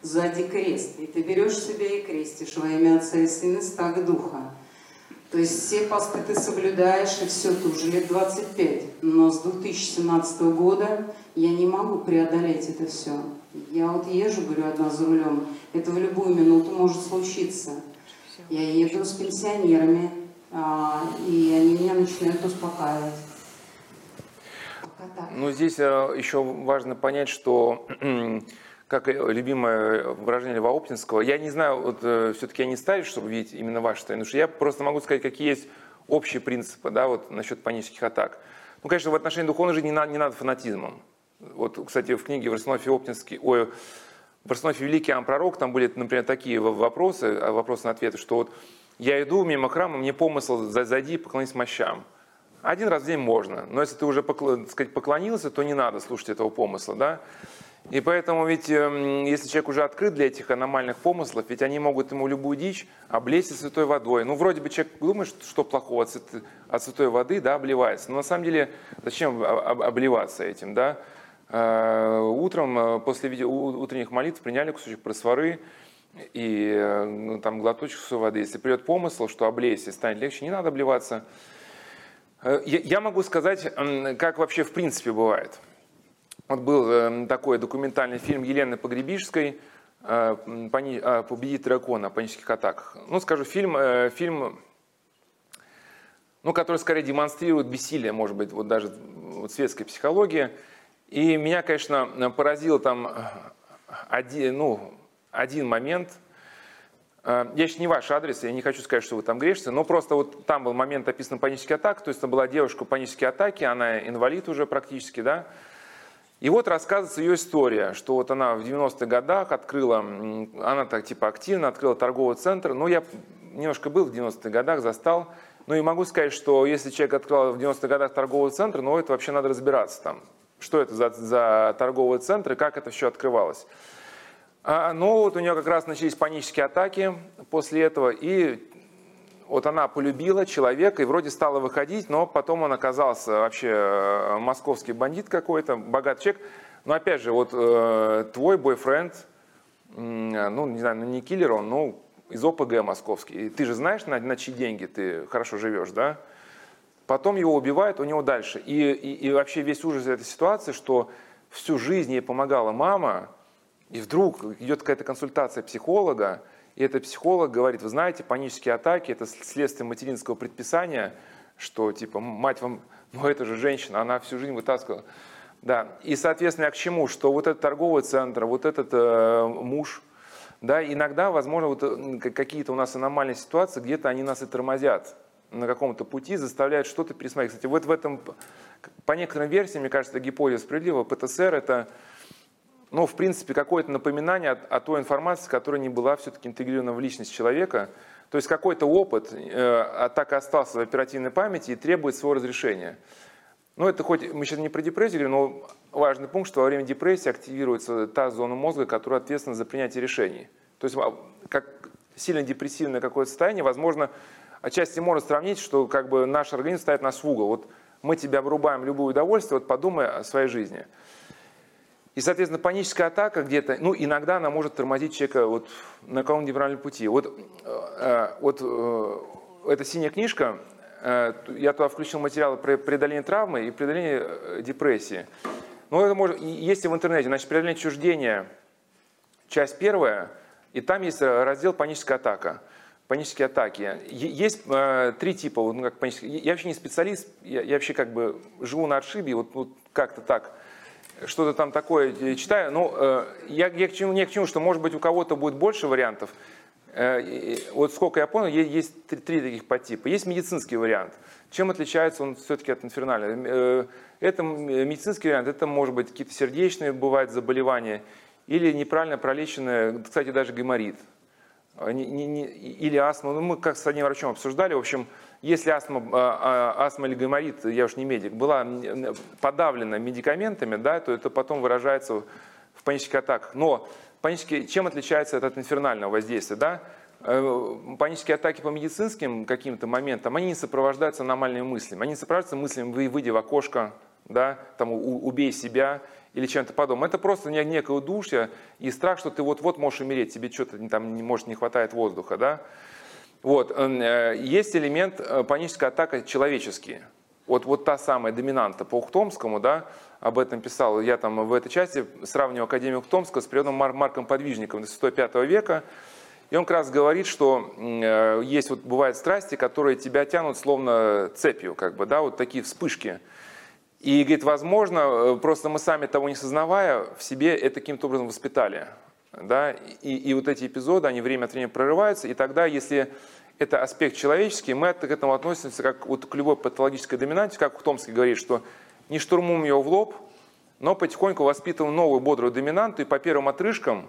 сзади крест. И ты берешь себя и крестишь во имя Отца и Сына, Святаго Духа. То есть все посты ты соблюдаешь, и все, ты уже лет 25. Но с 2017 года я не могу преодолеть это все. Я вот езжу, говорю, одна за рулем. Это в любую минуту может случиться. Я еду с пенсионерами, и они меня начинают успокаивать. Ну, здесь еще важно понять, что... Как любимое выражение Льва Оптинского, я не знаю, вот, все-таки я не старец, чтобы видеть именно ваши стороны, потому что я просто могу сказать, какие есть общие принципы, да, вот насчет панических атак. Ну, конечно, в отношении духовной жизни не надо фанатизмом. Вот, кстати, в книге Варсонофий Великий, Иоанн Пророк, там были, например, такие вопросы на ответы, что вот я иду мимо храма, мне помысл, зайди и поклонись мощам. Один раз в день можно, но если ты уже, так сказать, поклонился, то не надо слушать этого помысла, да. И поэтому ведь, если человек уже открыт для этих аномальных помыслов, ведь они могут ему любую дичь облечься святой водой. Ну, вроде бы человек думает, что плохого от святой воды, да, обливается. Но на самом деле, зачем обливаться этим, да? Утром, после утренних молитв приняли кусочек просворы и, ну, там глоточек святой воды. Если придет помысл, что облейся, станет легче, не надо обливаться. Я могу сказать, как вообще в принципе бывает. Вот был такой документальный фильм Елены Погребишской «Победить дракона» о панических атаках. Ну, скажу, фильм, ну, который скорее демонстрирует бессилие, может быть, вот даже вот светской психологии. И меня, конечно, поразил там один момент, Я сейчас не ваш адрес, я не хочу сказать, что вы там грешите, но просто вот там был момент описан панических атак, то есть там была девушка панические атаки, она инвалид уже практически, да. И вот рассказывается ее история, что вот она в 90-х годах открыла, она так типа активно открыла торговый центр, но я немножко был в 90-х годах, застал, ну и могу сказать, что если человек открыл в 90-х годах торговый центр, ну это вообще надо разбираться там, что это за торговый центр и как это все открывалось. Ну вот у нее как раз начались панические атаки после этого, и вот она полюбила человека и вроде стала выходить, но потом он оказался вообще московский бандит какой-то, богатый человек. Но опять же, вот твой бойфренд, ну не знаю, ну не киллер он, ну из ОПГ московский. И ты же знаешь, на чьи деньги ты хорошо живешь, да? Потом его убивают, у него дальше. И вообще весь ужас этой ситуации, что всю жизнь ей помогала мама, и вдруг идет какая-то консультация психолога, и этот психолог говорит, вы знаете, панические атаки – это следствие материнского предписания, что типа мать вам, ну это же женщина, она всю жизнь вытаскивала. Да. И, соответственно, к чему? Что вот этот торговый центр, вот этот муж, да, иногда, возможно, вот какие-то у нас аномальные ситуации, где-то они нас и тормозят на каком-то пути, заставляют что-то пересмотреть. Кстати, вот в этом, по некоторым версиям, мне кажется, гипотеза справедлива, ПТСР – это… Ну, в принципе, какое-то напоминание о той информации, которая не была все-таки интегрирована в личность человека. То есть какой-то опыт так и остался в оперативной памяти и требует своего разрешения. Ну, это хоть мы сейчас не про депрессию говорим, но важный пункт, что во время депрессии активируется та зона мозга, которая ответственна за принятие решений. То есть как сильно депрессивное какое-то состояние, возможно, отчасти можно сравнить, что как бы наш организм ставит нас в угол. Вот мы тебя обрубаем любое удовольствие, вот подумай о своей жизни. И, соответственно, паническая атака где-то, ну, иногда она может тормозить человека вот на каком-нибудь невральном пути. Вот эта синяя книжка, я туда включил материалы про преодоление травмы и преодоление депрессии. Ну, это может, есть и в интернете, значит, преодоление отчуждения, часть первая, и там есть раздел паническая атака. Панические атаки. Есть три типа, вот, ну, как панические. Я вообще не специалист, я вообще как бы живу на отшибе, вот как-то так. Что-то там такое читаю. Ну, я к чему, что, может быть, у кого-то будет больше вариантов. Вот сколько я понял, есть три таких подтипа. Есть медицинский вариант. Чем отличается он все-таки от инфернального? Это медицинский вариант, это, может быть, какие-то сердечные бывают заболевания или неправильно пролеченные, кстати, даже гайморит. Или астма. Ну, мы как с одним врачом обсуждали. В общем, если астма или гайморит, я уж не медик, была подавлена медикаментами, да, то это потом выражается в панических атаках. Но панические, чем отличается это от инфернального воздействия? Да? Панические атаки по медицинским каким-то моментам, они не сопровождаются аномальными мыслями. Они не сопровождаются мыслями «выйди в окошко», да, там, «убей себя» или чем-то подобным. Это просто некое удушье и страх, что ты вот-вот можешь умереть, тебе что-то там, может, не хватает воздуха, да. Вот. Есть элемент панической атаки человеческие. Вот та самая доминанта по Ухтомскому, да, об этом писал. Я там в этой части сравниваю Академию Ухтомского с периодом Марком Подвижником до 105 века. И он как раз говорит, что есть вот бывают страсти, которые тебя тянут словно цепью, как бы, да, вот такие вспышки. И говорит, возможно, просто мы сами того не сознавая, в себе это каким-то образом воспитали. Да? И вот эти эпизоды, они время от времени прорываются, и тогда, если это аспект человеческий, мы к этому относимся как вот к любой патологической доминанте, как Ухтомский говорит, что не штурмуем ее в лоб, но потихоньку воспитываем новую бодрую доминанту, и по первым отрыжкам,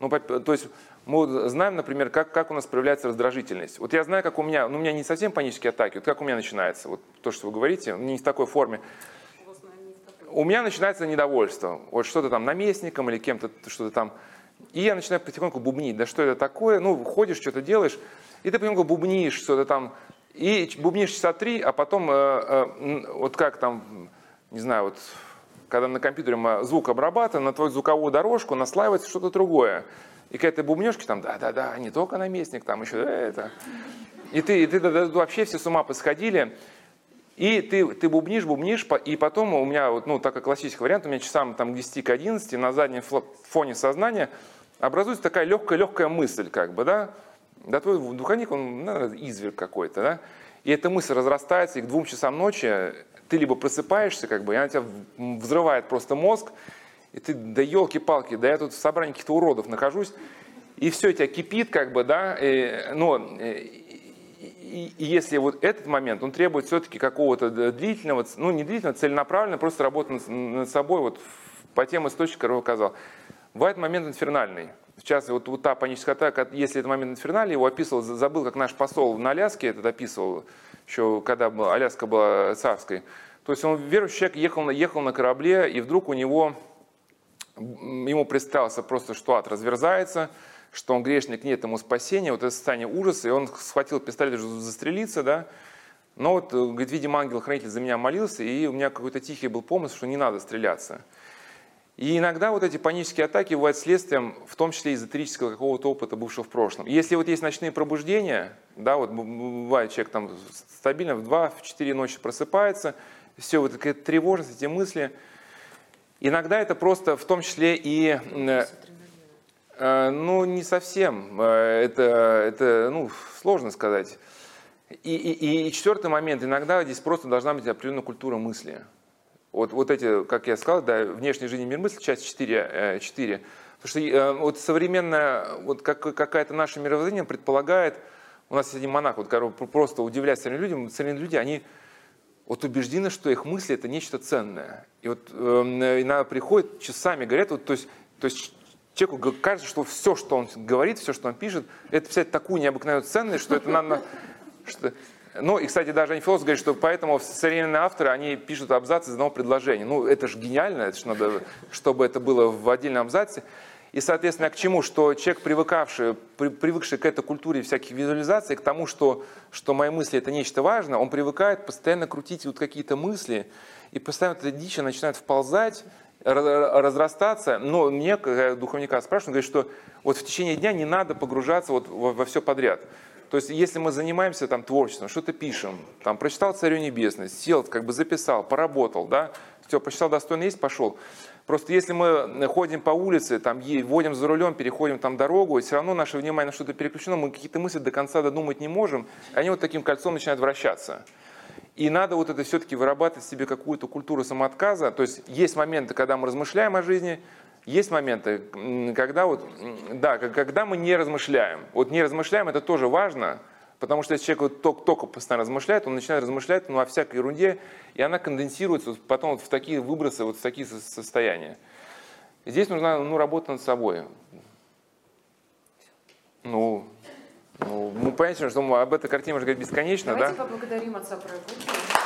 то есть мы знаем, например, как у нас проявляется раздражительность. Вот я знаю, как у меня, у меня не совсем панические атаки, вот как у меня начинается, вот то, что вы говорите, не в такой форме. У меня начинается недовольство, вот что-то там наместником или кем-то, что-то там. И я начинаю потихоньку бубнить, да что это такое, ну, ходишь, что-то делаешь, и ты потихоньку бубнишь что-то там, и бубнишь часа три, а потом, вот как там, не знаю, вот, когда на компьютере звук обрабатываем, на твою звуковую дорожку наслаивается что-то другое. И к этой бубнёжке там, да-да-да, не только наместник, там еще это. И ты вообще все с ума посходили. И ты бубнишь, и потом у меня, ну, так как классический вариант, у меня часам там, к 10 к 11 на заднем фоне сознания образуется такая легкая мысль, как бы, да. Да твой духовник, он изверг какой-то, да. И эта мысль разрастается, и к 2 часам ночи ты либо просыпаешься, как бы, и она тебя взрывает просто мозг, и ты, да елки-палки, да я тут в собрании каких-то уродов нахожусь. и все у тебя кипит, как бы, да, но и если вот этот момент, он требует все-таки какого-то длительного, ну не длительного, целенаправленного, просто работы над собой, вот по тем источникам, который указал. Бывает момент инфернальный. Сейчас вот та паническая атака, если это момент инфернальный, его описывал, забыл, как наш посол на Аляске этот описывал, еще когда Аляска была царской. То есть он, верующий человек, ехал на корабле, и вдруг ему представился просто, что ад разверзается, что он грешник, нет ему спасения, вот это состояние ужаса, и он схватил пистолет, чтобы застрелиться, да. Но вот, говорит, видимо, ангел-хранитель за меня молился, и у меня какой-то тихий был помысл, что не надо стреляться. И иногда вот эти панические атаки бывают следствием, в том числе эзотерического какого-то опыта, бывшего в прошлом. Если вот есть ночные пробуждения, да, вот бывает человек там стабильно в 2-4 ночи просыпается, все, вот такая тревожность, эти мысли. Иногда это просто в том числе и... Ну, не совсем. Это ну, сложно сказать. И четвертый момент. Иногда здесь просто должна быть определенная культура мысли. Вот эти, как я сказал, да, внешняя жизнь и мир мысли, часть 4. Потому что вот современная, вот какая-то наше мировоззрение предполагает, у нас есть один монах, вот, просто удивляясь современным людям, они вот убеждены, что их мысли — это нечто ценное. И вот иногда приходят, часами говорят, вот, то есть человеку кажется, что все, что он говорит, все, что он пишет, это писать такую необыкновенную ценность, что это надо... Ну, и, кстати, даже они философы говорят, что поэтому современные авторы, они пишут абзацы из одного предложения. Ну, это же гениально, это же надо, чтобы это было в отдельном абзаце. И, соответственно, к чему? Что человек, привыкший к этой культуре всяких визуализаций, к тому, что мои мысли — это нечто важное, он привыкает постоянно крутить вот какие-то мысли, и постоянно эта дичь начинает вползать, разрастаться. Но мне, когда духовника спрашивают, говорят, что вот в течение дня не надо погружаться вот во все подряд. То есть, если мы занимаемся там творчеством, что-то пишем, там, прочитал «Царю небесный», сел, как бы записал, поработал, да, все, посчитал достойно есть, пошел. Просто если мы ходим по улице, там, водим за рулем, переходим там дорогу, и все равно наше внимание на что-то переключено, мы какие-то мысли до конца додумать не можем, они вот таким кольцом начинают вращаться. И надо вот это все-таки вырабатывать себе какую-то культуру самоотказа. То есть моменты, когда мы размышляем о жизни, есть моменты, когда, вот, да, когда мы не размышляем. Вот не размышляем, это тоже важно, потому что если человек вот только постоянно размышляет, он начинает размышлять ну, о всякой ерунде, и она конденсируется вот потом вот в такие выбросы, вот в такие состояния. Здесь нужна работа над собой. Ну, мы понимаем, что об этой картине можно говорить бесконечно. Давайте поблагодарим отца Прокопия.